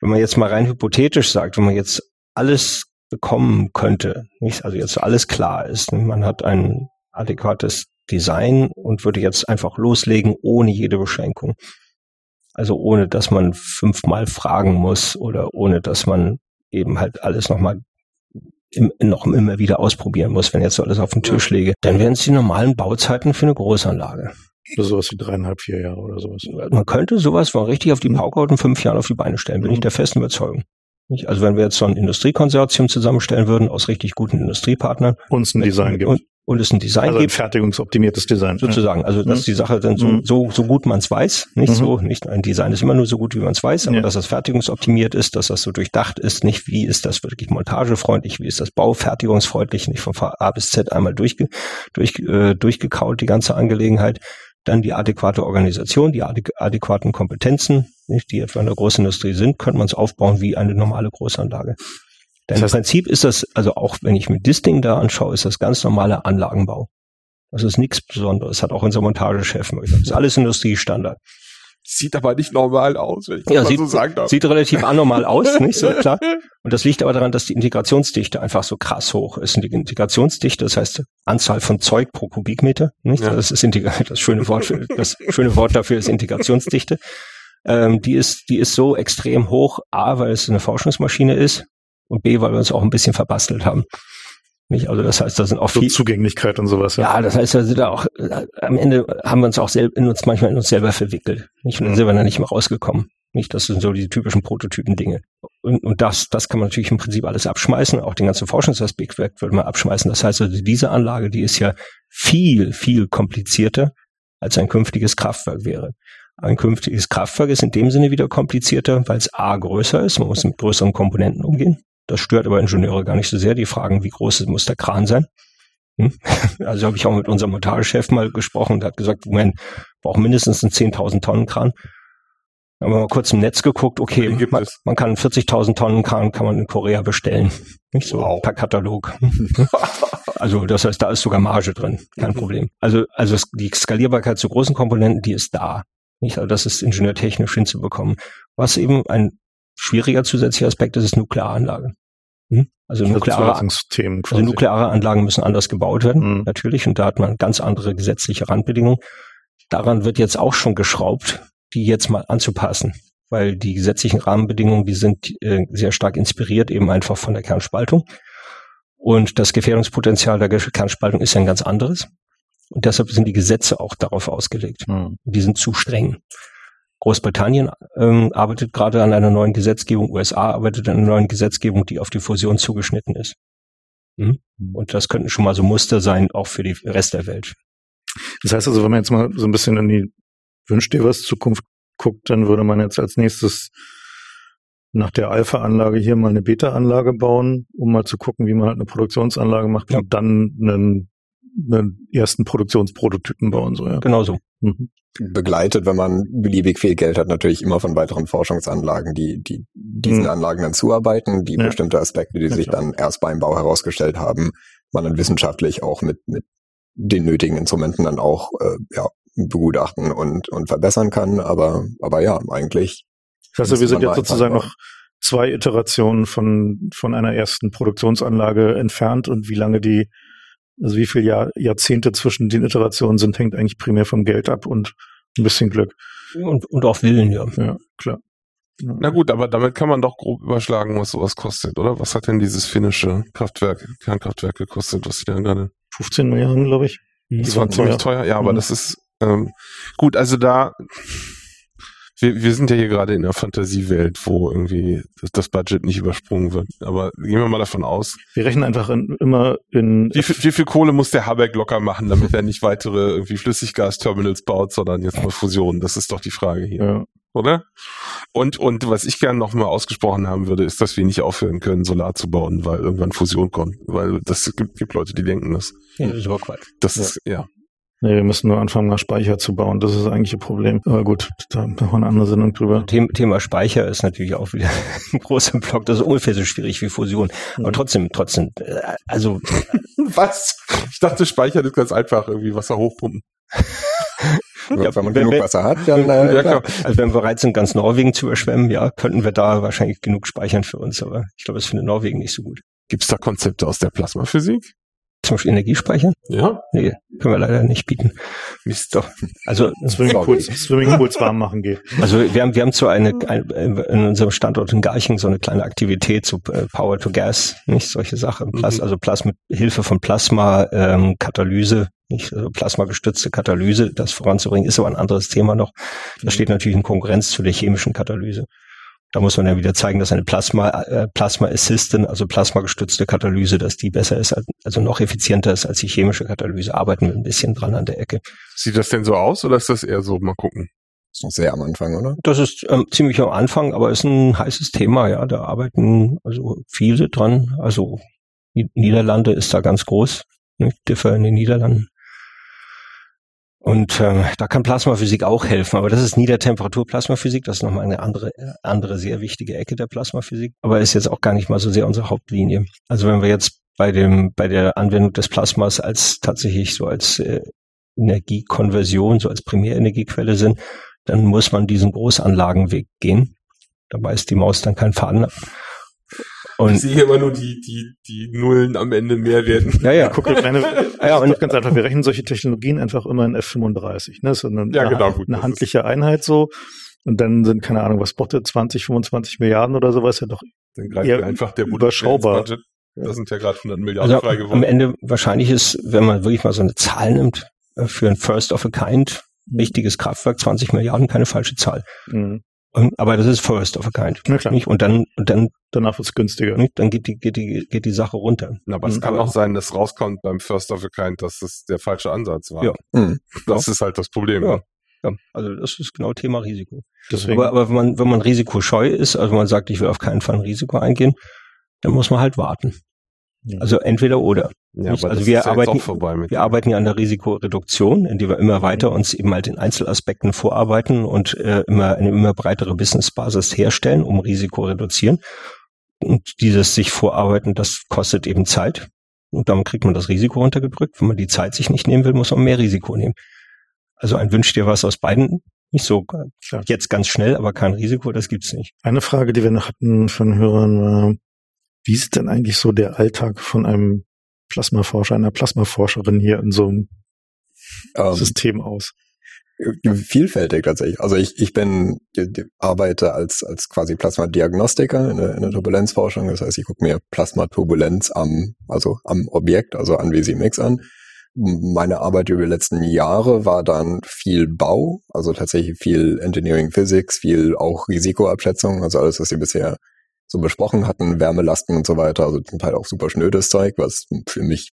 Wenn man jetzt mal rein hypothetisch sagt, wenn man jetzt alles bekommen könnte, nicht? Also jetzt alles klar ist, man hat ein adäquates Design und würde jetzt einfach loslegen ohne jede Beschränkung. Also ohne, dass man fünfmal fragen muss oder ohne, dass man eben halt alles nochmal Im, noch immer wieder ausprobieren muss, wenn jetzt so alles auf den Tisch lege, dann wären es die normalen Bauzeiten für eine Großanlage. Oder sowas wie dreieinhalb, vier Jahre oder sowas. Man könnte sowas mal richtig auf die Paukaut in fünf Jahren auf die Beine stellen, bin mhm. ich der festen Überzeugung. Also wenn wir jetzt so ein Industriekonsortium zusammenstellen würden aus richtig guten Industriepartnern. Und es ein Design gibt. Und, und es ein Design also gibt. Also ein fertigungsoptimiertes Design. Sozusagen. Also dass mhm. die Sache dann so, mhm. so, so gut man es weiß. Nicht mhm. so, nicht ein Design ist immer nur so gut, wie man es weiß, aber ja. dass das fertigungsoptimiert ist, dass das so durchdacht ist, nicht wie ist das wirklich montagefreundlich, wie ist das baufertigungsfreundlich, nicht von A bis Z einmal durchge, durch, äh, durchgekaut, die ganze Angelegenheit. Dann die adäquate Organisation, die adäqu- adäquaten Kompetenzen, nicht, die etwa in der Großindustrie sind, könnte man es aufbauen wie eine normale Großanlage. Denn das heißt, im Prinzip ist das, also auch wenn ich mir das Ding da anschaue, ist das ganz normaler Anlagenbau. Das ist nichts Besonderes, hat auch unser Montagechef. Das ist alles Industriestandard. Sieht aber nicht normal aus, wenn ich das ja, mal sieht, so sagen darf. Sieht relativ anormal aus, nicht so klar. Und das liegt aber daran, dass die Integrationsdichte einfach so krass hoch ist. Und die Integrationsdichte, das heißt Anzahl von Zeug pro Kubikmeter, nicht? Ja. Das ist das schöne Wort für, das schöne Wort dafür ist Integrationsdichte. Ähm, die ist, die ist so extrem hoch, A, weil es eine Forschungsmaschine ist und B, weil wir uns auch ein bisschen verbastelt haben. Nicht? Also das heißt, da sind auch so viel Zugänglichkeit und sowas. Ja, ja das heißt, da sind da auch am Ende haben wir uns auch selber in uns manchmal in uns selber verwickelt. Nicht? Und dann sind wir da nicht mehr rausgekommen. Nicht? Das sind so die typischen Prototypen-Dinge. Und, und das, das kann man natürlich im Prinzip alles abschmeißen. Auch den ganzen Forschungsaspekt würde man abschmeißen. Das heißt, also diese Anlage, die ist ja viel, viel komplizierter als ein künftiges Kraftwerk wäre. Ein künftiges Kraftwerk ist in dem Sinne wieder komplizierter, weil es A größer ist. Man muss mit größeren Komponenten umgehen. Das stört aber Ingenieure gar nicht so sehr. Die fragen, wie groß muss der Kran sein? Hm? Also habe ich auch mit unserem Montagechef mal gesprochen. Der hat gesagt, Moment, braucht mindestens einen zehntausend Tonnen Kran. Da haben wir mal kurz im Netz geguckt. Okay, man, man kann einen vierzigtausend Tonnen Kran kann man in Korea bestellen. Nicht so wow. per Katalog. Also das heißt, da ist sogar Marge drin. Kein Problem. Also, also die Skalierbarkeit zu großen Komponenten, die ist da. Nicht? Also das ist ingenieurtechnisch hinzubekommen. Was eben ein schwieriger zusätzlicher Aspekt ist, ist Nuklearanlage. Also nukleare, also nukleare Anlagen müssen anders gebaut werden, mhm. natürlich. Und da hat man ganz andere gesetzliche Randbedingungen. Daran wird jetzt auch schon geschraubt, die jetzt mal anzupassen. Weil die gesetzlichen Rahmenbedingungen, die sind äh, sehr stark inspiriert eben einfach von der Kernspaltung. Und das Gefährdungspotenzial der Kernspaltung ist ja ein ganz anderes. Und deshalb sind die Gesetze auch darauf ausgelegt. Mhm. Die sind zu streng. Großbritannien ähm, arbeitet gerade an einer neuen Gesetzgebung, U S A arbeitet an einer neuen Gesetzgebung, die auf die Fusion zugeschnitten ist. Mhm. Und das könnten schon mal so Muster sein, auch für den Rest der Welt. Das heißt also, wenn man jetzt mal so ein bisschen in die Wünsch dir was Zukunft guckt, dann würde man jetzt als nächstes nach der Alpha-Anlage hier mal eine Beta-Anlage bauen, um mal zu gucken, wie man halt eine Produktionsanlage macht ja. und dann einen, einen ersten Produktionsprototypen bauen. So, ja. Genau so. Mhm. Begleitet, wenn man beliebig viel Geld hat, natürlich immer von weiteren Forschungsanlagen, die, die diesen mhm. Anlagen dann zuarbeiten, die ja. bestimmte Aspekte, die ja, sich klar. dann erst beim Bau herausgestellt haben, man dann wissenschaftlich auch mit, mit den nötigen Instrumenten dann auch äh, ja, begutachten und, und verbessern kann. Aber, aber ja, eigentlich. Also wir sind jetzt sozusagen noch zwei Iterationen von, von einer ersten Produktionsanlage entfernt und wie lange die Also wie viele Jahr, Jahrzehnte zwischen den Iterationen sind, hängt eigentlich primär vom Geld ab und ein bisschen Glück. Und, und auch Willen, ja. Ja, klar. Na gut, aber damit kann man doch grob überschlagen, was sowas kostet, oder? Was hat denn dieses finnische Kraftwerk, Kernkraftwerk gekostet, was sie dann gerade... fünfzehn Milliarden, glaube ich. Das, das war ziemlich teuer, teuer. Ja, aber mhm. das ist... Ähm, gut, also da... Wir, wir sind ja hier gerade in der Fantasiewelt, wo irgendwie das, das Budget nicht übersprungen wird. Aber gehen wir mal davon aus. Wir rechnen einfach in, immer in... Wie viel, wie viel Kohle muss der Habeck locker machen, damit er nicht weitere irgendwie Flüssiggasterminals baut, sondern jetzt mal Fusionen? Das ist doch die Frage hier. Ja. Oder? Und, und was ich gerne nochmal ausgesprochen haben würde, ist, dass wir nicht aufhören können, Solar zu bauen, weil irgendwann Fusion kommt. Weil das gibt, gibt Leute, die denken das. Ja, das ist aber Quatsch. Das ja. ist, ja. Nee, wir müssen nur anfangen, nach Speicher zu bauen. Das ist eigentlich ein Problem. Aber gut, da haben wir eine andere Sendung drüber. Thema Speicher ist natürlich auch wieder ein großer Block. Das ist ungefähr so schwierig wie Fusion. Aber trotzdem, trotzdem, also. Was? Ich dachte, Speichern ist ganz einfach. Irgendwie Wasser hochpumpen. Ja, wenn man wenn, genug wenn, Wasser hat, dann... Äh, ja, klar. Also wenn wir bereit sind, ganz Norwegen zu überschwemmen, ja, könnten wir da wahrscheinlich genug speichern für uns. Aber ich glaube, das findet Norwegen nicht so gut. Gibt es da Konzepte aus der Plasmaphysik? Zum Beispiel Energiespeicher? Ja. Nee, können wir leider nicht bieten. Mist, doch. Also, Swimmingpools, Swimmingpools warm machen geht. Also, wir haben, wir haben zwar eine, eine, in unserem Standort in Garching so eine kleine Aktivität zu äh, Power to Gas, nicht? Solche Sachen. Plas, mhm. Also, Plas mit Hilfe von Plasma, ähm, Katalyse, nicht? Also plasmagestützte Katalyse, das voranzubringen, ist aber ein anderes Thema noch. Das steht natürlich in Konkurrenz zu der chemischen Katalyse. Da muss man ja wieder zeigen, dass eine Plasma, äh, Plasma Assistant, also plasmagestützte Katalyse, dass die besser ist, also noch effizienter ist als die chemische Katalyse. Arbeiten wir ein bisschen dran an der Ecke. Sieht das denn so aus oder ist das eher so, mal gucken? Das ist noch sehr am Anfang, oder? Das ist ähm, ziemlich am Anfang, aber ist ein heißes Thema, ja. Da arbeiten also viele dran. Also Niederlande ist da ganz groß, ne? Differ in den Niederlanden. Und ähm, da kann Plasmaphysik auch helfen, aber das ist Niedertemperatur-Plasmaphysik, das ist nochmal eine andere, andere sehr wichtige Ecke der Plasmaphysik, aber ist jetzt auch gar nicht mal so sehr unsere Hauptlinie. Also wenn wir jetzt bei dem bei der Anwendung des Plasmas als tatsächlich so als äh, Energiekonversion, so als Primärenergiequelle sind, dann muss man diesen Großanlagenweg gehen. Da beißt die Maus dann keinen Faden ab. Und ich sehe hier immer nur die, die, die Nullen am Ende mehr werden. Ja, ja. Guck, kleine, ja, und ganz einfach, wir rechnen solche Technologien einfach immer in F fünfunddreißig. Ne? Das ist eine, ja, genau, eine, gut, eine handliche ist. Einheit so. Und dann sind, keine Ahnung, was braucht der, zwanzig, fünfundzwanzig Milliarden oder sowas, ja doch dann greift eher einfach der überschaubar. Budget. Das sind ja gerade hundert Milliarden also frei geworden. Am Ende wahrscheinlich ist, wenn man wirklich mal so eine Zahl nimmt, für ein First of a Kind, wichtiges Kraftwerk, zwanzig Milliarden, keine falsche Zahl. Mhm. Und, aber das ist First of a Kind. Na klar. Nicht? Und dann, und dann, danach wird's günstiger. Nicht? Dann geht die, geht die, geht die Sache runter. Na, aber mhm. es kann aber auch sein, dass rauskommt beim First of a Kind, dass das der falsche Ansatz war. Ja. Mhm. Das ja. ist halt das Problem. Ja. Ja. Also, das ist genau Thema Risiko. Deswegen. Aber, aber wenn man, wenn man risikoscheu ist, also man sagt, ich will auf keinen Fall ein Risiko eingehen, dann muss man halt warten. Ja. Also, entweder oder. Ja, aber also, wir arbeiten, wir ja. arbeiten ja an der Risikoreduktion, indem wir immer weiter uns eben halt in Einzelaspekten vorarbeiten und äh, immer eine immer breitere Businessbasis herstellen, um Risiko reduzieren. Und dieses sich vorarbeiten, das kostet eben Zeit. Und damit kriegt man das Risiko runtergedrückt. Wenn man die Zeit sich nicht nehmen will, muss man mehr Risiko nehmen. Also, ein Wünsch dir was aus beiden. Nicht so Klar. jetzt ganz schnell, aber kein Risiko, das gibt's nicht. Eine Frage, die wir noch hatten von Hörern war, wie ist denn eigentlich so der Alltag von einem Plasmaforscher, einer Plasmaforscherin hier in so einem um, System aus? Vielfältig tatsächlich. Also ich, ich bin, arbeite als, als quasi Plasmadiagnostiker in der, in der Turbulenzforschung. Das heißt, ich gucke mir Plasmaturbulenz am, also am Objekt, also an V C M X an. Meine Arbeit über die letzten Jahre war dann viel Bau, also tatsächlich viel Engineering Physics, viel auch Risikoabschätzung, also alles, was sie bisher so besprochen hatten, Wärmelasten und so weiter, also zum Teil auch super schnödes Zeug, was für mich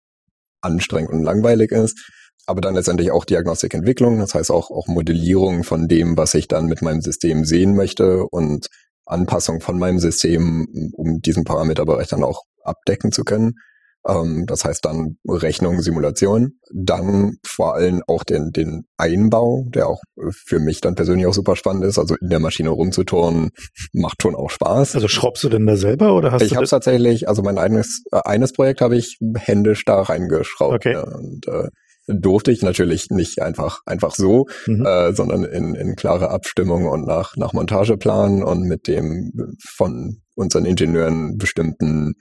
anstrengend und langweilig ist. Aber dann letztendlich auch Diagnostikentwicklung, das heißt auch, auch Modellierung von dem, was ich dann mit meinem System sehen möchte und Anpassung von meinem System, um diesen Parameterbereich dann auch abdecken zu können. Das heißt dann Rechnung, Simulation, dann vor allem auch den, den Einbau, der auch für mich dann persönlich auch super spannend ist. Also in der Maschine rumzuturnen macht schon auch Spaß. Also schraubst du denn da selber oder hast ich du? Ich habe tatsächlich, also mein eines eines Projekt habe ich händisch da reingeschraubt. Okay. Ja, und äh, durfte ich natürlich nicht einfach einfach so, mhm. äh, sondern in, in klare Abstimmung und nach nach Montageplan und mit dem von unseren Ingenieuren bestimmten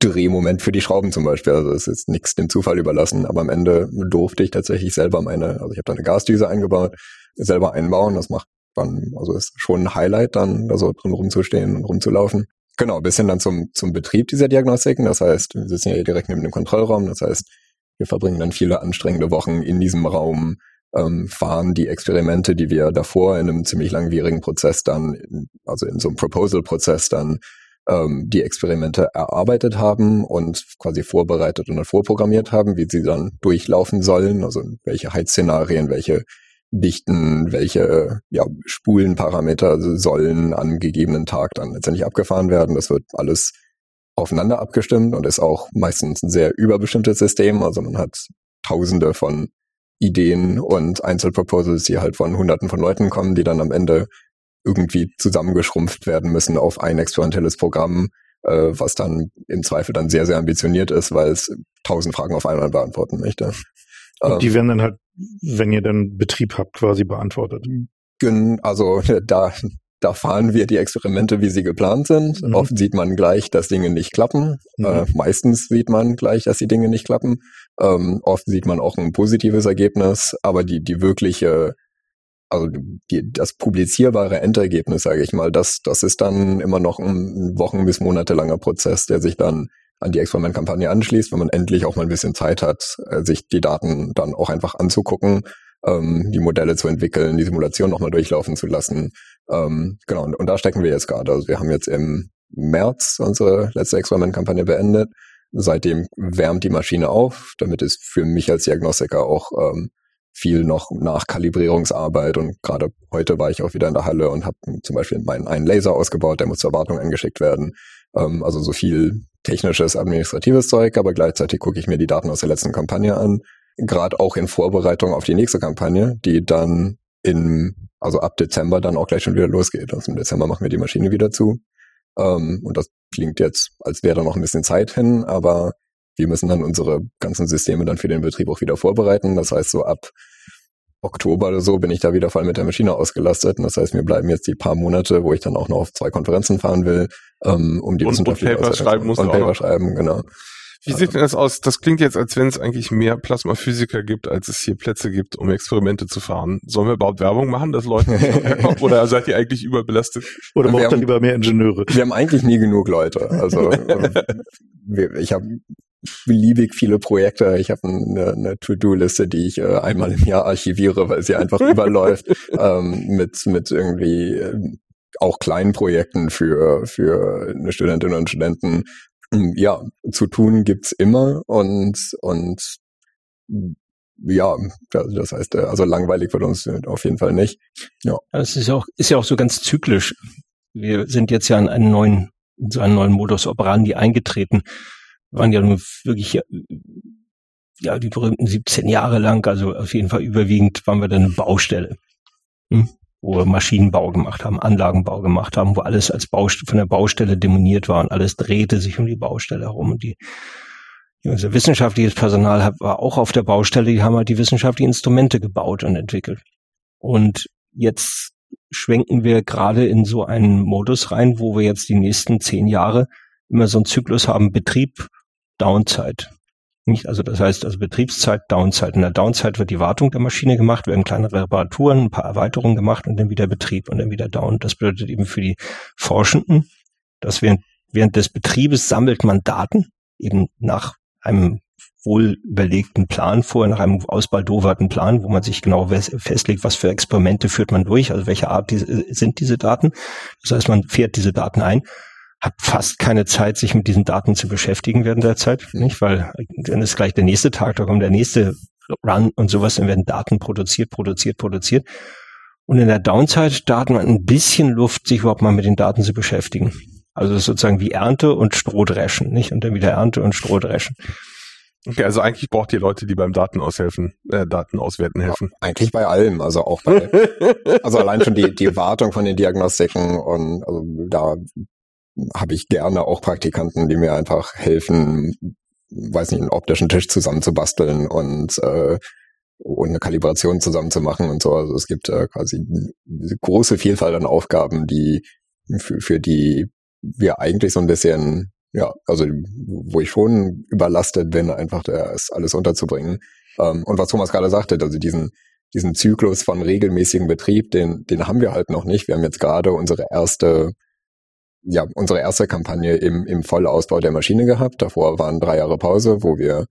Drehmoment für die Schrauben zum Beispiel. Also es ist nichts dem Zufall überlassen, aber am Ende durfte ich tatsächlich selber meine, also ich habe da eine Gasdüse eingebaut, selber einbauen. Das macht dann, also ist schon ein Highlight dann, da so drin rumzustehen und rumzulaufen. Genau, bis hin dann zum, zum Betrieb dieser Diagnostiken. Das heißt, wir sitzen ja hier direkt neben dem Kontrollraum. Das heißt, wir verbringen dann viele anstrengende Wochen in diesem Raum, ähm, fahren die Experimente, die wir davor in einem ziemlich langwierigen Prozess dann, also in so einem Proposal-Prozess dann die Experimente erarbeitet haben und quasi vorbereitet und dann vorprogrammiert haben, wie sie dann durchlaufen sollen, also welche Heizszenarien, welche Dichten, welche ja, Spulenparameter sollen am gegebenen Tag dann letztendlich abgefahren werden. Das wird alles aufeinander abgestimmt und ist auch meistens ein sehr überbestimmtes System. Also man hat tausende von Ideen und Einzelproposals, die halt von hunderten von Leuten kommen, die dann am Ende irgendwie zusammengeschrumpft werden müssen auf ein experimentelles Programm, äh, was dann im Zweifel dann sehr, sehr ambitioniert ist, weil es tausend Fragen auf einmal beantworten möchte. Und ähm, die werden dann halt, wenn ihr dann Betrieb habt, quasi beantwortet. Also da, da fahren wir die Experimente, wie sie geplant sind. Mhm. Oft sieht man gleich, dass Dinge nicht klappen. Mhm. Äh, meistens sieht man gleich, dass die Dinge nicht klappen. Ähm, oft sieht man auch ein positives Ergebnis, aber die, die wirkliche Also die, das publizierbare Endergebnis, sage ich mal, das, das ist dann immer noch ein wochen- bis monatelanger Prozess, der sich dann an die Experimentkampagne anschließt, wenn man endlich auch mal ein bisschen Zeit hat, sich die Daten dann auch einfach anzugucken, ähm, die Modelle zu entwickeln, die Simulation nochmal durchlaufen zu lassen. Ähm, genau, und, und da stecken wir jetzt gerade. Also wir haben jetzt im März unsere letzte Experimentkampagne beendet. Seitdem wärmt die Maschine auf, damit ist für mich als Diagnostiker auch ähm, viel noch Nachkalibrierungsarbeit, und gerade heute war ich auch wieder in der Halle und habe zum Beispiel meinen einen Laser ausgebaut, der muss zur Wartung angeschickt werden. Ähm, also so viel technisches, administratives Zeug, aber gleichzeitig gucke ich mir die Daten aus der letzten Kampagne an, gerade auch in Vorbereitung auf die nächste Kampagne, die dann in, also ab Dezember dann auch gleich schon wieder losgeht. Also im Dezember machen wir die Maschine wieder zu. Ähm, und das klingt jetzt, als wäre da noch ein bisschen Zeit hin, aber wir müssen dann unsere ganzen Systeme dann für den Betrieb auch wieder vorbereiten. Das heißt, so ab Oktober oder so bin ich da wieder voll mit der Maschine ausgelastet. Und das heißt, mir bleiben jetzt die paar Monate, wo ich dann auch noch auf zwei Konferenzen fahren will, um die wissenschaftliche Auswertung zu machen. Und Paper schreiben muss man auch. Und Paper schreiben, genau. Wie sieht denn das aus? Das klingt jetzt, als wenn es eigentlich mehr Plasmaphysiker gibt, als es hier Plätze gibt, um Experimente zu fahren. Sollen wir überhaupt Werbung machen, dass Leute nicht herkommen? Oder seid ihr eigentlich überbelastet? Oder braucht ihr lieber mehr Ingenieure? Wir haben eigentlich nie genug Leute. Also ich habe beliebig viele Projekte. Ich habe eine, eine To-Do-Liste, die ich äh, einmal im Jahr archiviere, weil sie einfach überläuft, ähm, mit mit irgendwie äh, auch kleinen Projekten für für Studentinnen und Studenten. Ja, zu tun gibt's immer und und ja, das heißt, also langweilig wird uns auf jeden Fall nicht. Ja, es ist auch ist ja auch so ganz zyklisch. Wir sind jetzt ja an einen neuen so einen neuen Modus operandi eingetreten. Waren ja nun wirklich, ja, die berühmten siebzehn Jahre lang, also auf jeden Fall überwiegend waren wir dann eine Baustelle, hm? wo wir Maschinenbau gemacht haben, Anlagenbau gemacht haben, wo alles als Baustelle, von der Baustelle demoniert war und alles drehte sich um die Baustelle herum. Und die, unser wissenschaftliches Personal war auch auf der Baustelle, die haben halt die wissenschaftlichen Instrumente gebaut und entwickelt. Und jetzt schwenken wir gerade in so einen Modus rein, wo wir jetzt die nächsten zehn Jahre immer so einen Zyklus haben, Betrieb, Downside. Nicht? Also das heißt, also Betriebszeit, Downside. In der Downside wird die Wartung der Maschine gemacht, werden kleine Reparaturen, ein paar Erweiterungen gemacht und dann wieder Betrieb und dann wieder Down. Das bedeutet eben für die Forschenden, dass während, während des Betriebes sammelt man Daten, eben nach einem wohl überlegten Plan vorher, nach einem ausbaldoverten Plan, wo man sich genau festlegt, was für Experimente führt man durch, also welche Art diese, sind diese Daten. Das heißt, man fährt diese Daten ein, hat fast keine Zeit, sich mit diesen Daten zu beschäftigen während der Zeit, nicht? Weil dann ist gleich der nächste Tag, da kommt der nächste Run und sowas, dann werden Daten produziert, produziert, produziert. Und in der Downside, da hat man ein bisschen Luft, sich überhaupt mal mit den Daten zu beschäftigen. Also das ist sozusagen wie Ernte und Strohdreschen, nicht? Und dann wieder Ernte und Strohdreschen. Okay, also eigentlich braucht ihr Leute, die beim Daten aushelfen, äh, Daten auswerten helfen. Ja, eigentlich bei allem, also auch bei, also allein schon die, die Wartung von den Diagnostiken und also da habe ich gerne auch Praktikanten, die mir einfach helfen, weiß nicht, einen optischen Tisch zusammenzubasteln und, äh, und eine Kalibration zusammenzumachen und so. Also es gibt äh, quasi eine große Vielfalt an Aufgaben, die für, für die wir eigentlich so ein bisschen ja, also wo ich schon überlastet bin, einfach das alles unterzubringen. Ähm, und was Thomas gerade sagte, also diesen diesen Zyklus von regelmäßigen Betrieb, den den haben wir halt noch nicht. Wir haben jetzt gerade unsere erste ja unsere erste Kampagne im im Vollausbau der Maschine gehabt. Davor waren drei Jahre Pause, wo wir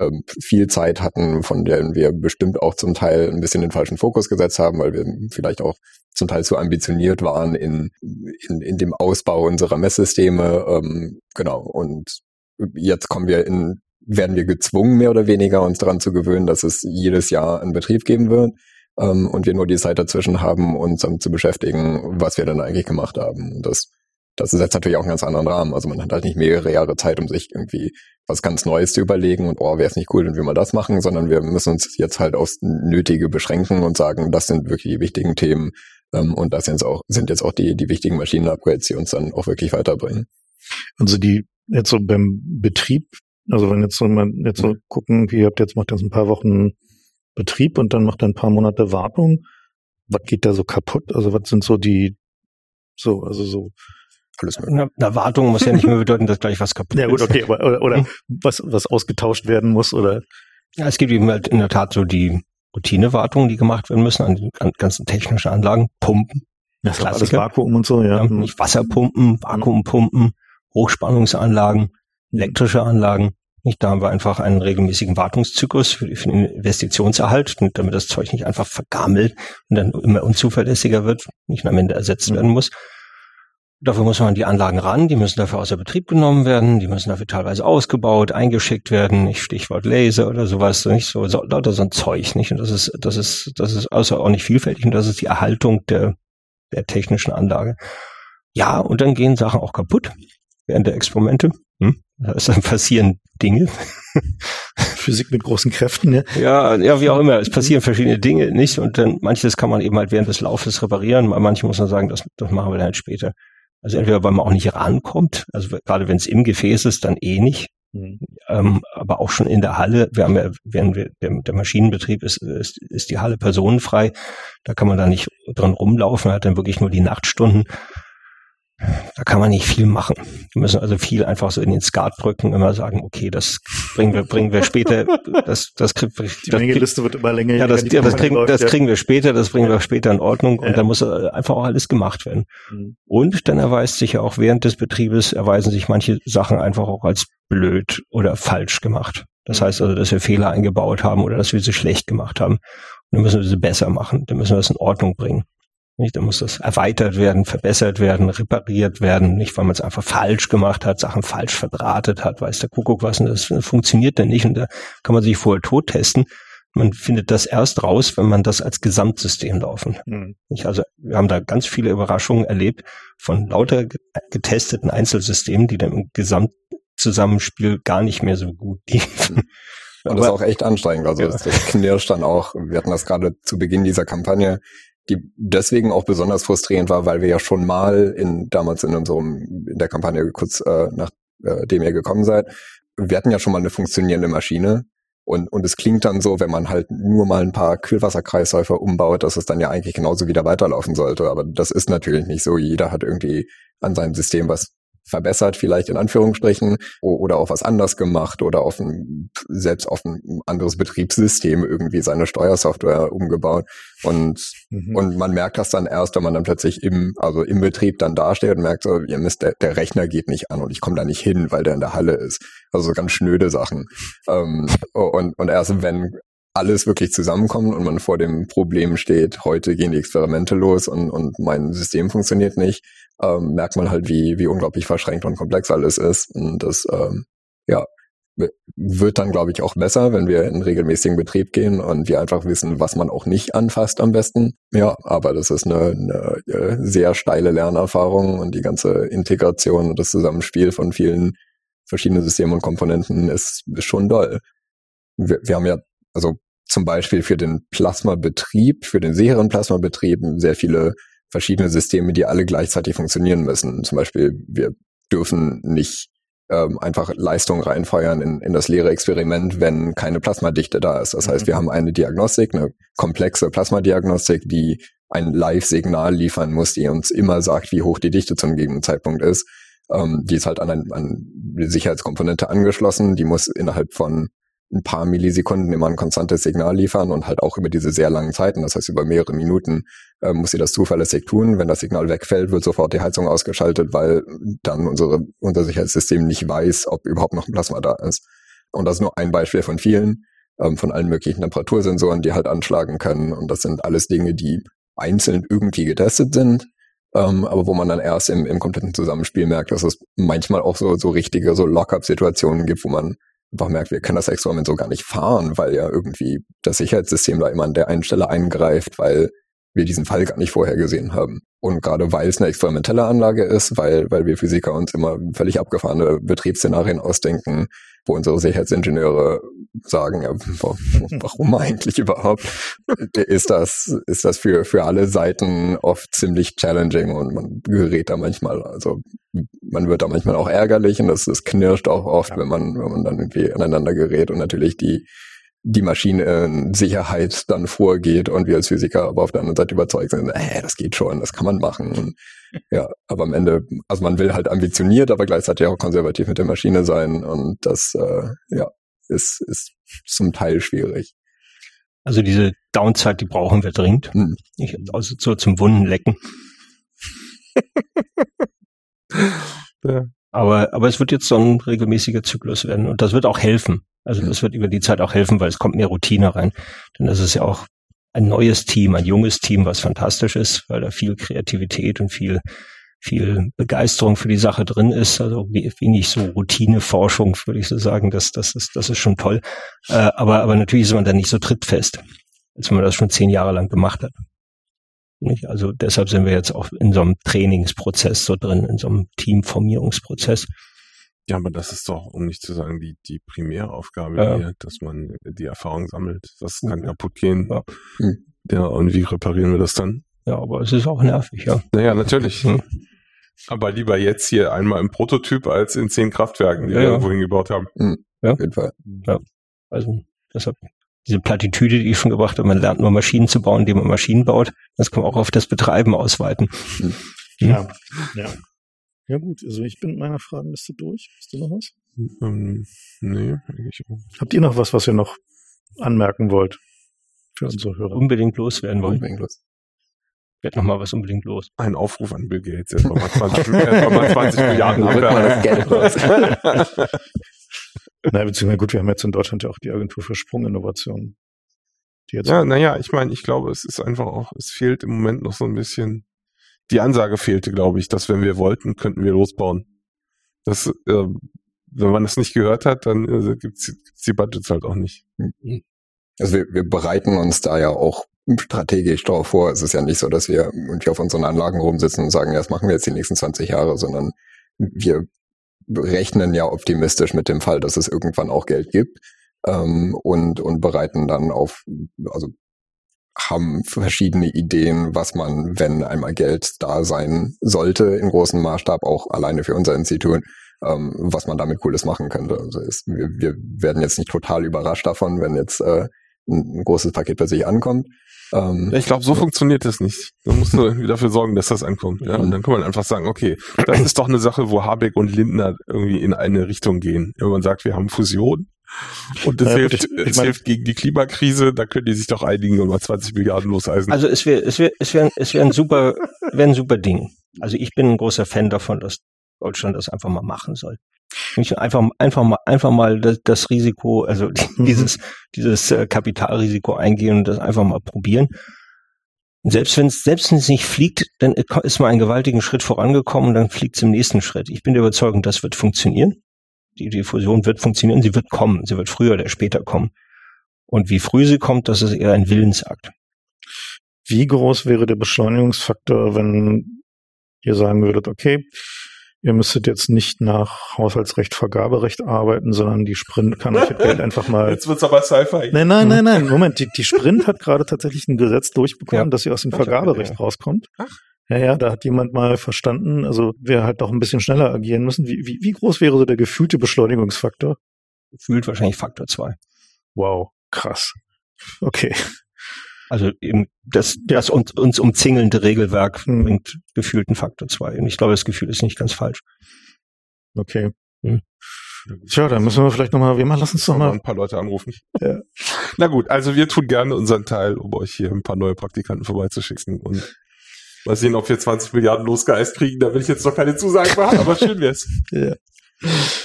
ähm, viel Zeit hatten, von der wir bestimmt auch zum Teil ein bisschen den falschen Fokus gesetzt haben, weil wir vielleicht auch zum Teil zu ambitioniert waren in in, in dem Ausbau unserer Messsysteme. Ähm, genau. Und jetzt kommen wir in werden wir gezwungen, mehr oder weniger uns daran zu gewöhnen, dass es jedes Jahr einen Betrieb geben wird ähm, und wir nur die Zeit dazwischen haben, uns um, zu beschäftigen, was wir dann eigentlich gemacht haben. Und das, das setzt natürlich auch einen ganz anderen Rahmen. Also man hat halt nicht mehrere Jahre Zeit, um sich irgendwie was ganz Neues zu überlegen und oh, wäre es nicht cool, wenn wir mal das machen, sondern wir müssen uns jetzt halt aufs Nötige beschränken und sagen, das sind wirklich die wichtigen Themen ähm, und das sind auch, sind jetzt auch die, die wichtigen Maschinen-Upgrades, die uns dann auch wirklich weiterbringen. Also die jetzt so beim Betrieb, also wenn jetzt so mal jetzt so gucken, wie ihr habt jetzt macht jetzt ein paar Wochen Betrieb und dann macht ihr ein paar Monate Wartung. Was geht da so kaputt? Also was sind so die so also so alles mögliche. Na, Wartung muss ja nicht mehr bedeuten, dass gleich was kaputt ist. Ja gut, okay, aber, oder, oder was was ausgetauscht werden muss oder ja, es gibt eben halt in der Tat so die Routinewartungen, die gemacht werden müssen an die ganzen technischen Anlagen, Pumpen, das alles Vakuum und so, ja. ja nicht Wasserpumpen, Vakuumpumpen, Hochspannungsanlagen, elektrische Anlagen. Nicht, da haben wir einfach einen regelmäßigen Wartungszyklus für den Investitionserhalt, damit das Zeug nicht einfach vergammelt und dann immer unzuverlässiger wird, nicht am Ende ersetzt mhm. werden muss. Dafür muss man an die Anlagen ran, die müssen dafür außer Betrieb genommen werden, die müssen dafür teilweise ausgebaut, eingeschickt werden, nicht Stichwort Laser oder sowas, nicht so lauter so ein Zeug, nicht? Und das ist, das ist, das ist außerordentlich vielfältig und das ist die Erhaltung der, der technischen Anlage. Ja, und dann gehen Sachen auch kaputt während der Experimente. Hm? Da ist dann passieren Dinge. Physik mit großen Kräften, ne? Ja, ja, wie auch immer. Es passieren verschiedene Dinge, nicht? Und dann manches kann man eben halt während des Laufes reparieren. Bei manchen muss man sagen, das, das machen wir dann halt später. Also entweder, weil man auch nicht rankommt, also gerade wenn es im Gefäß ist, dann eh nicht. Mhm. Ähm, aber auch schon in der Halle, wir haben ja, während wir, der, der Maschinenbetrieb ist, ist, ist die Halle personenfrei. Da kann man da nicht drin rumlaufen, hat dann wirklich nur die Nachtstunden. Da kann man nicht viel machen. Wir müssen also viel einfach so in den Skat drücken, immer sagen, okay, das bringen wir, bringen wir später, das, das kriegen wir. Die Menge-Liste wird immer länger. Ja, das, ja, das kriegen, läuft, das kriegen wir später, das bringen ja. wir später in Ordnung und ja. dann muss einfach auch alles gemacht werden. Mhm. Und dann erweist sich ja auch während des Betriebes, erweisen sich manche Sachen einfach auch als blöd oder falsch gemacht. Das heißt also, dass wir Fehler eingebaut haben oder dass wir sie schlecht gemacht haben. Und dann müssen wir sie besser machen, dann müssen wir es in Ordnung bringen. Nicht, da muss das erweitert werden, verbessert werden, repariert werden, nicht, weil man es einfach falsch gemacht hat, Sachen falsch verdrahtet hat, weiß der Kuckuck was, und das funktioniert dann nicht und da kann man sich vorher tot testen. Man findet das erst raus, wenn man das als Gesamtsystem laufen hat. Mhm. Also wir haben da ganz viele Überraschungen erlebt von lauter getesteten Einzelsystemen, die dann im Gesamtzusammenspiel gar nicht mehr so gut liefen. Und das ist auch echt anstrengend, also ja. das knirscht dann auch. Wir hatten das gerade zu Beginn dieser Kampagne, die deswegen auch besonders frustrierend war, weil wir ja schon mal in damals in unserem in der Kampagne kurz äh, nachdem äh, ihr gekommen seid, wir hatten ja schon mal eine funktionierende Maschine und und es klingt dann so, wenn man halt nur mal ein paar Kühlwasserkreisläufe umbaut, dass es dann ja eigentlich genauso wieder weiterlaufen sollte, aber das ist natürlich nicht so. Jeder hat irgendwie an seinem System was verbessert, vielleicht in Anführungsstrichen, oder auch was anders gemacht oder auf ein, selbst auf ein anderes Betriebssystem irgendwie seine Steuersoftware umgebaut. Und mhm. und man merkt das dann erst, wenn man dann plötzlich im, also im Betrieb dann dasteht und merkt so, ihr Mist, der, der Rechner geht nicht an und ich komme da nicht hin, weil der in der Halle ist. Also so ganz schnöde Sachen. Ähm, und, und erst wenn alles wirklich zusammenkommt und man vor dem Problem steht, heute gehen die Experimente los und, und mein System funktioniert nicht, ähm, merkt man halt, wie, wie unglaublich verschränkt und komplex alles ist. Und das ähm, ja, wird dann, glaube ich, auch besser, wenn wir in regelmäßigen Betrieb gehen und wir einfach wissen, was man auch nicht anfasst am besten. Ja, aber das ist eine, eine sehr steile Lernerfahrung und die ganze Integration und das Zusammenspiel von vielen verschiedenen Systemen und Komponenten ist, ist schon doll. Wir, wir haben ja also zum Beispiel für den Plasmabetrieb, für den sicheren Plasmabetrieb sehr viele verschiedene Systeme, die alle gleichzeitig funktionieren müssen. Zum Beispiel, wir dürfen nicht ähm, einfach Leistung reinfeuern in, in das leere Experiment, wenn keine Plasmadichte da ist. Das mhm. heißt, wir haben eine Diagnostik, eine komplexe Plasmadiagnostik, die ein Live-Signal liefern muss, die uns immer sagt, wie hoch die Dichte zum gegebenen Zeitpunkt ist. Ähm, die ist halt an, ein, an eine Sicherheitskomponente angeschlossen. Die muss innerhalb von ein paar Millisekunden immer ein konstantes Signal liefern und halt auch über diese sehr langen Zeiten, das heißt über mehrere Minuten, äh, muss sie das zuverlässig tun. Wenn das Signal wegfällt, wird sofort die Heizung ausgeschaltet, weil dann unsere, unser Sicherheitssystem nicht weiß, ob überhaupt noch ein Plasma da ist. Und das ist nur ein Beispiel von vielen, ähm, von allen möglichen Temperatursensoren, die halt anschlagen können. Und das sind alles Dinge, die einzeln irgendwie getestet sind, ähm, aber wo man dann erst im, im kompletten Zusammenspiel merkt, dass es manchmal auch so, so richtige so Lock-up-Situationen gibt, wo man einfach merkt, wir können das Experiment so gar nicht fahren, weil ja irgendwie das Sicherheitssystem da immer an der einen Stelle eingreift, weil wir diesen Fall gar nicht vorher gesehen haben. Und gerade weil es eine experimentelle Anlage ist, weil weil wir Physiker uns immer völlig abgefahrene Betriebsszenarien ausdenken, wo unsere Sicherheitsingenieure sagen, ja, warum eigentlich überhaupt, ist das ist das für für alle Seiten oft ziemlich challenging und man gerät da manchmal, also man wird da manchmal auch ärgerlich und das, das knirscht auch oft, ja. wenn man wenn man dann irgendwie aneinander gerät und natürlich die die Maschinensicherheit dann vorgeht und wir als Physiker aber auf der anderen Seite überzeugt sind, äh, das geht schon, das kann man machen. Und ja, aber am Ende, also man will halt ambitioniert, aber gleichzeitig auch konservativ mit der Maschine sein und das äh, ja ist, ist zum Teil schwierig. Also diese Downside, die brauchen wir dringend. Hm. Ich, also zu, zum Wunden lecken. Ja. Aber, aber es wird jetzt so ein regelmäßiger Zyklus werden und das wird auch helfen. Also das wird über die Zeit auch helfen, weil es kommt mehr Routine rein. Denn das ist ja auch ein neues Team, ein junges Team, was fantastisch ist, weil da viel Kreativität und viel viel Begeisterung für die Sache drin ist. Also wenig so Routineforschung, würde ich so sagen. Das, das, ist, das ist schon toll. Aber, aber natürlich ist man da nicht so trittfest, als wenn man das schon zehn Jahre lang gemacht hat. Nicht? Also deshalb sind wir jetzt auch in so einem Trainingsprozess so drin, in so einem Teamformierungsprozess. Ja, aber das ist doch, um nicht zu sagen, die, die Primäraufgabe ja. hier, dass man die Erfahrung sammelt. Das kann kaputt gehen. Ja. ja, und wie reparieren wir das dann? Ja, aber es ist auch nervig, ja. Naja, natürlich. Hm. Aber lieber jetzt hier einmal im Prototyp als in zehn Kraftwerken, die ja, wir ja. irgendwo hingebaut haben. Hm. Ja, auf jeden Fall. Ja, also deshalb diese Plattitüde, die ich schon gebracht habe, man lernt nur Maschinen zu bauen, indem man Maschinen baut. Das kann man auch auf das Betreiben ausweiten. Hm. Ja, ja. Ja gut, also ich bin mit meiner Fragenliste durch. Hast du noch was? Ähm, nee, eigentlich auch. Habt ihr noch was, was ihr noch anmerken wollt für unsere Hörer? Unbedingt loswerden wollen. Unbedingt los. Wird noch mal was unbedingt los. Ein Aufruf an Bill Gates. Jetzt nochmal zwanzig, zwanzig Milliarden. Wird mal das Geld los. Nein, beziehungsweise gut, wir haben jetzt in Deutschland ja auch die Agentur für Sprunginnovationen. Ja, naja, ich meine, ich glaube, es ist einfach auch, es fehlt im Moment noch so ein bisschen. Die Ansage fehlte, glaube ich, dass wenn wir wollten, könnten wir losbauen. Das, äh, wenn man das nicht gehört hat, dann äh, gibt's, gibt's die Budgets halt auch nicht. Also wir, wir bereiten uns da ja auch strategisch darauf vor. Es ist ja nicht so, dass wir irgendwie auf unseren Anlagen rumsitzen und sagen, ja, das machen wir jetzt die nächsten zwanzig Jahre, sondern wir rechnen ja optimistisch mit dem Fall, dass es irgendwann auch Geld gibt, ähm, und, und bereiten dann auf, also haben verschiedene Ideen, was man, wenn einmal Geld da sein sollte, im großen Maßstab, auch alleine für unser Institut, ähm, was man damit Cooles machen könnte. Also ist, wir, wir werden jetzt nicht total überrascht davon, wenn jetzt äh, ein, ein großes Paket plötzlich ankommt. Ähm, ich glaube, so ja. funktioniert das nicht. Da musst du irgendwie dafür sorgen, dass das ankommt. Ja? Und dann kann man einfach sagen, okay, das ist doch eine Sache, wo Habeck und Lindner irgendwie in eine Richtung gehen. Wenn man sagt, wir haben Fusion, und das, ja, hilft, ich, ich das mein, hilft gegen die Klimakrise, da können die sich doch einigen und mal zwanzig Milliarden loseisen. Also es wäre es wäre es wäre es wäre ein super wäre ein super Ding. Also ich bin ein großer Fan davon, dass Deutschland das einfach mal machen soll. Nicht einfach einfach mal einfach mal das, das Risiko, also dieses dieses Kapitalrisiko eingehen und das einfach mal probieren. Und selbst wenn es selbst wenn es nicht fliegt, dann ist man einen gewaltigen Schritt vorangekommen und dann fliegt es im nächsten Schritt. Ich bin der Überzeugung, das wird funktionieren. Die, die Fusion wird funktionieren, sie wird kommen, sie wird früher oder später kommen. Und wie früh sie kommt, das ist eher ein Willensakt. Wie groß wäre der Beschleunigungsfaktor, wenn ihr sagen würdet, okay, ihr müsstet jetzt nicht nach Haushaltsrecht, Vergaberecht arbeiten, sondern die Sprint kann euch das Geld einfach mal... Jetzt wird's aber Sci-Fi. Nein, nein, nein, nein, Moment, die, die Sprint hat gerade tatsächlich ein Gesetz durchbekommen, ja. dass sie aus dem Vergaberecht ja. rauskommt. Ach. Ja, ja, da hat jemand mal verstanden, also wir halt doch ein bisschen schneller agieren müssen. Wie, wie, wie groß wäre so der gefühlte Beschleunigungsfaktor? Gefühlt wahrscheinlich Faktor zwei. Wow, krass. Okay. Also eben das, das uns, uns umzingelnde Regelwerk hm. bringt gefühlten Faktor zwei. Und ich glaube, das Gefühl ist nicht ganz falsch. Okay. Hm. Tja, dann müssen wir vielleicht nochmal, wir machen, lass uns doch mal ein paar Leute anrufen. Ja. Na gut, also wir tun gerne unseren Teil, um euch hier ein paar neue Praktikanten vorbeizuschicken und mal sehen, ob wir zwanzig Milliarden losgeeist kriegen. Da will ich jetzt noch keine Zusagen machen, aber schön wär's. Ja.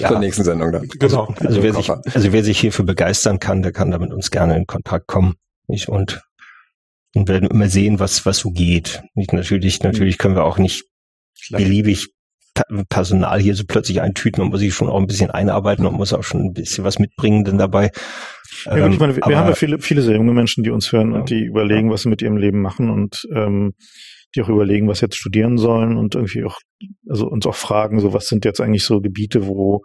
Ja. Zur nächsten Sendung dann. Genau. Also, also, wer sich, also wer sich hierfür begeistern kann, der kann da mit uns gerne in Kontakt kommen. Nicht? Und, und werden immer sehen, was, was so geht. Nicht? Natürlich, natürlich können wir auch nicht beliebig Personal hier so plötzlich eintüten, und muss sich schon auch ein bisschen einarbeiten und muss auch schon ein bisschen was mitbringen denn dabei. Ja, ähm, ich meine, wir, wir haben ja viele, viele sehr junge Menschen, die uns hören, ja, und die überlegen, was sie mit ihrem Leben machen und ähm, die auch überlegen, was jetzt studieren sollen und irgendwie auch, also uns auch fragen, so was sind jetzt eigentlich so Gebiete, wo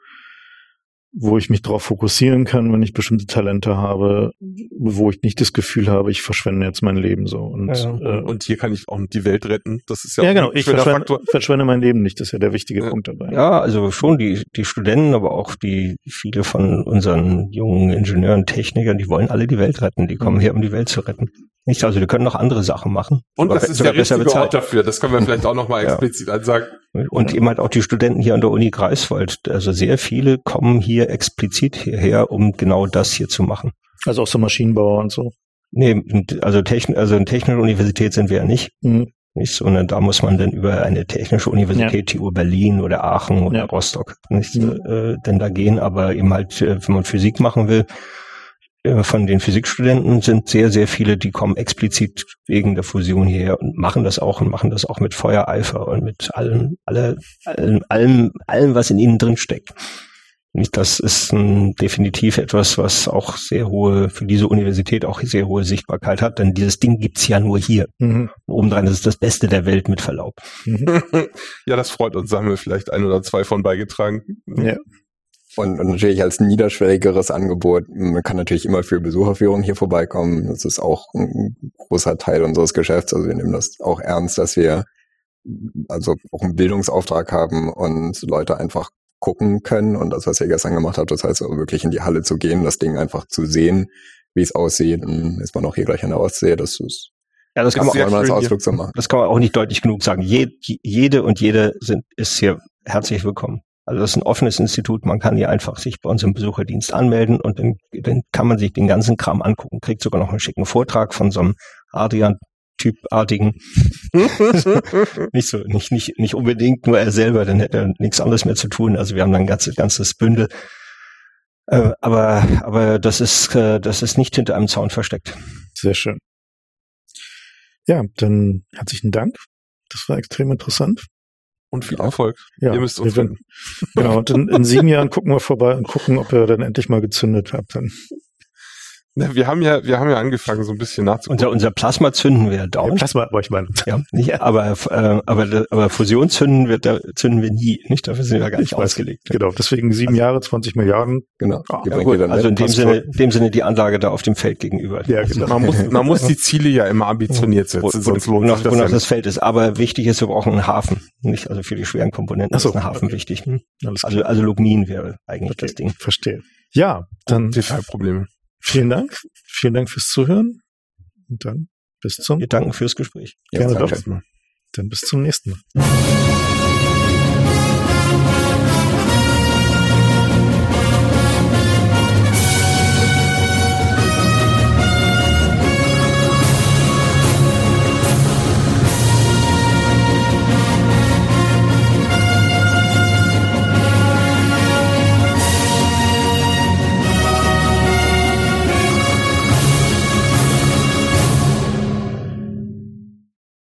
wo ich mich drauf fokussieren kann, wenn ich bestimmte Talente habe, wo ich nicht das Gefühl habe, ich verschwende jetzt mein Leben so. Und, ja, äh, und hier kann ich auch die Welt retten. Das ist ja, ja genau. Ein schöner verschwende, Faktor. Verschwende mein Leben nicht. Das ist ja der wichtige ja. Punkt dabei. Ja, also schon die die Studenten, aber auch die viele von unseren jungen Ingenieuren, Technikern, die wollen alle die Welt retten. Die kommen her, um die Welt zu retten. Nicht, also wir können noch andere Sachen machen. Und das ist der richtige Ort dafür. Das können wir vielleicht auch nochmal ja. explizit ansagen. Und eben halt auch die Studenten hier an der Uni Greifswald. Also sehr viele kommen hier explizit hierher, um genau das hier zu machen. Also auch so Maschinenbauer und so? Nee, also Techn, also eine technische Universität sind wir ja nicht. Mhm. Nicht, sondern da muss man dann über eine technische Universität, ja. T U Berlin oder Aachen oder ja. Rostock, nicht, mhm. äh, denn da gehen. Aber eben halt, wenn man Physik machen will, von den Physikstudenten sind sehr, sehr viele, die kommen explizit wegen der Fusion hierher und machen das auch und machen das auch mit Feuereifer und mit allem, alle, allem, allem, allem, was in ihnen drin steckt. Das ist ein, definitiv etwas, was auch sehr hohe, für diese Universität auch sehr hohe Sichtbarkeit hat, denn dieses Ding gibt's ja nur hier. Mhm. Obendrein ist es das Beste der Welt mit Verlaub. Mhm. Ja, das freut uns, da haben wir vielleicht ein oder zwei von beigetragen. Ja. Und, und natürlich als niederschwelligeres Angebot, man kann natürlich immer für Besucherführungen hier vorbeikommen. Das ist auch ein großer Teil unseres Geschäfts. Also wir nehmen das auch ernst, dass wir also auch einen Bildungsauftrag haben und Leute einfach gucken können. Und das, was ihr gestern gemacht habt, das heißt wirklich in die Halle zu gehen, das Ding einfach zu sehen, wie es aussieht. Und ist man auch hier gleich an der Ostsee, das ist... Ja, das kann man auch mal als Ausflug zu machen. Das kann man auch nicht deutlich genug sagen. Jed, jede und jede sind, ist hier herzlich willkommen. Also das ist ein offenes Institut, man kann hier einfach sich bei uns im Besucherdienst anmelden und dann, dann kann man sich den ganzen Kram angucken, kriegt sogar noch einen schicken Vortrag von so einem Adrian-Typ-artigen, nicht so, nicht, nicht, nicht unbedingt nur er selber, dann hätte er nichts anderes mehr zu tun, also wir haben dann ein ganzes, ganzes Bündel, äh, aber, aber das ist, äh, das ist nicht hinter einem Zaun versteckt. Sehr schön. Ja, dann herzlichen Dank, das war extrem interessant. Und viel Erfolg. Ja, ihr müsst uns werden, genau, und in, in sieben Jahren gucken wir vorbei und gucken, ob ihr dann endlich mal gezündet habt. Dann. Na, wir haben ja, wir haben ja angefangen, so ein bisschen nachzugucken. Unser, unser Plasma zünden wir down. Ja, Plasma, aber ich meine. Ja, nicht, aber, äh, aber, aber Fusion zünden wir, da zünden wir nie. Nicht, dafür sind wir gar nicht ich ausgelegt. Weiß. Genau, deswegen sieben also, Jahre, zwanzig Milliarden. Genau. Ah, ja, gut. Dann also in dem Sinne, in dem Sinne die Anlage da auf dem Feld gegenüber. Ja, genau. man muss, man muss die Ziele ja immer ambitioniert setzen, sonst lohnt sich das ja nicht. Das Feld ist. Aber wichtig ist, wir brauchen einen Hafen. Nicht, also für die schweren Komponenten so, ist ein Hafen okay. wichtig. Hm? Also, also Lugmin wäre eigentlich okay. das Ding. Verstehe. Ja, dann. Detailprobleme. Vielen Dank. Vielen Dank fürs Zuhören. Und dann bis zum... Wir danken fürs Gespräch. Gerne doch. Dann bis zum nächsten Mal.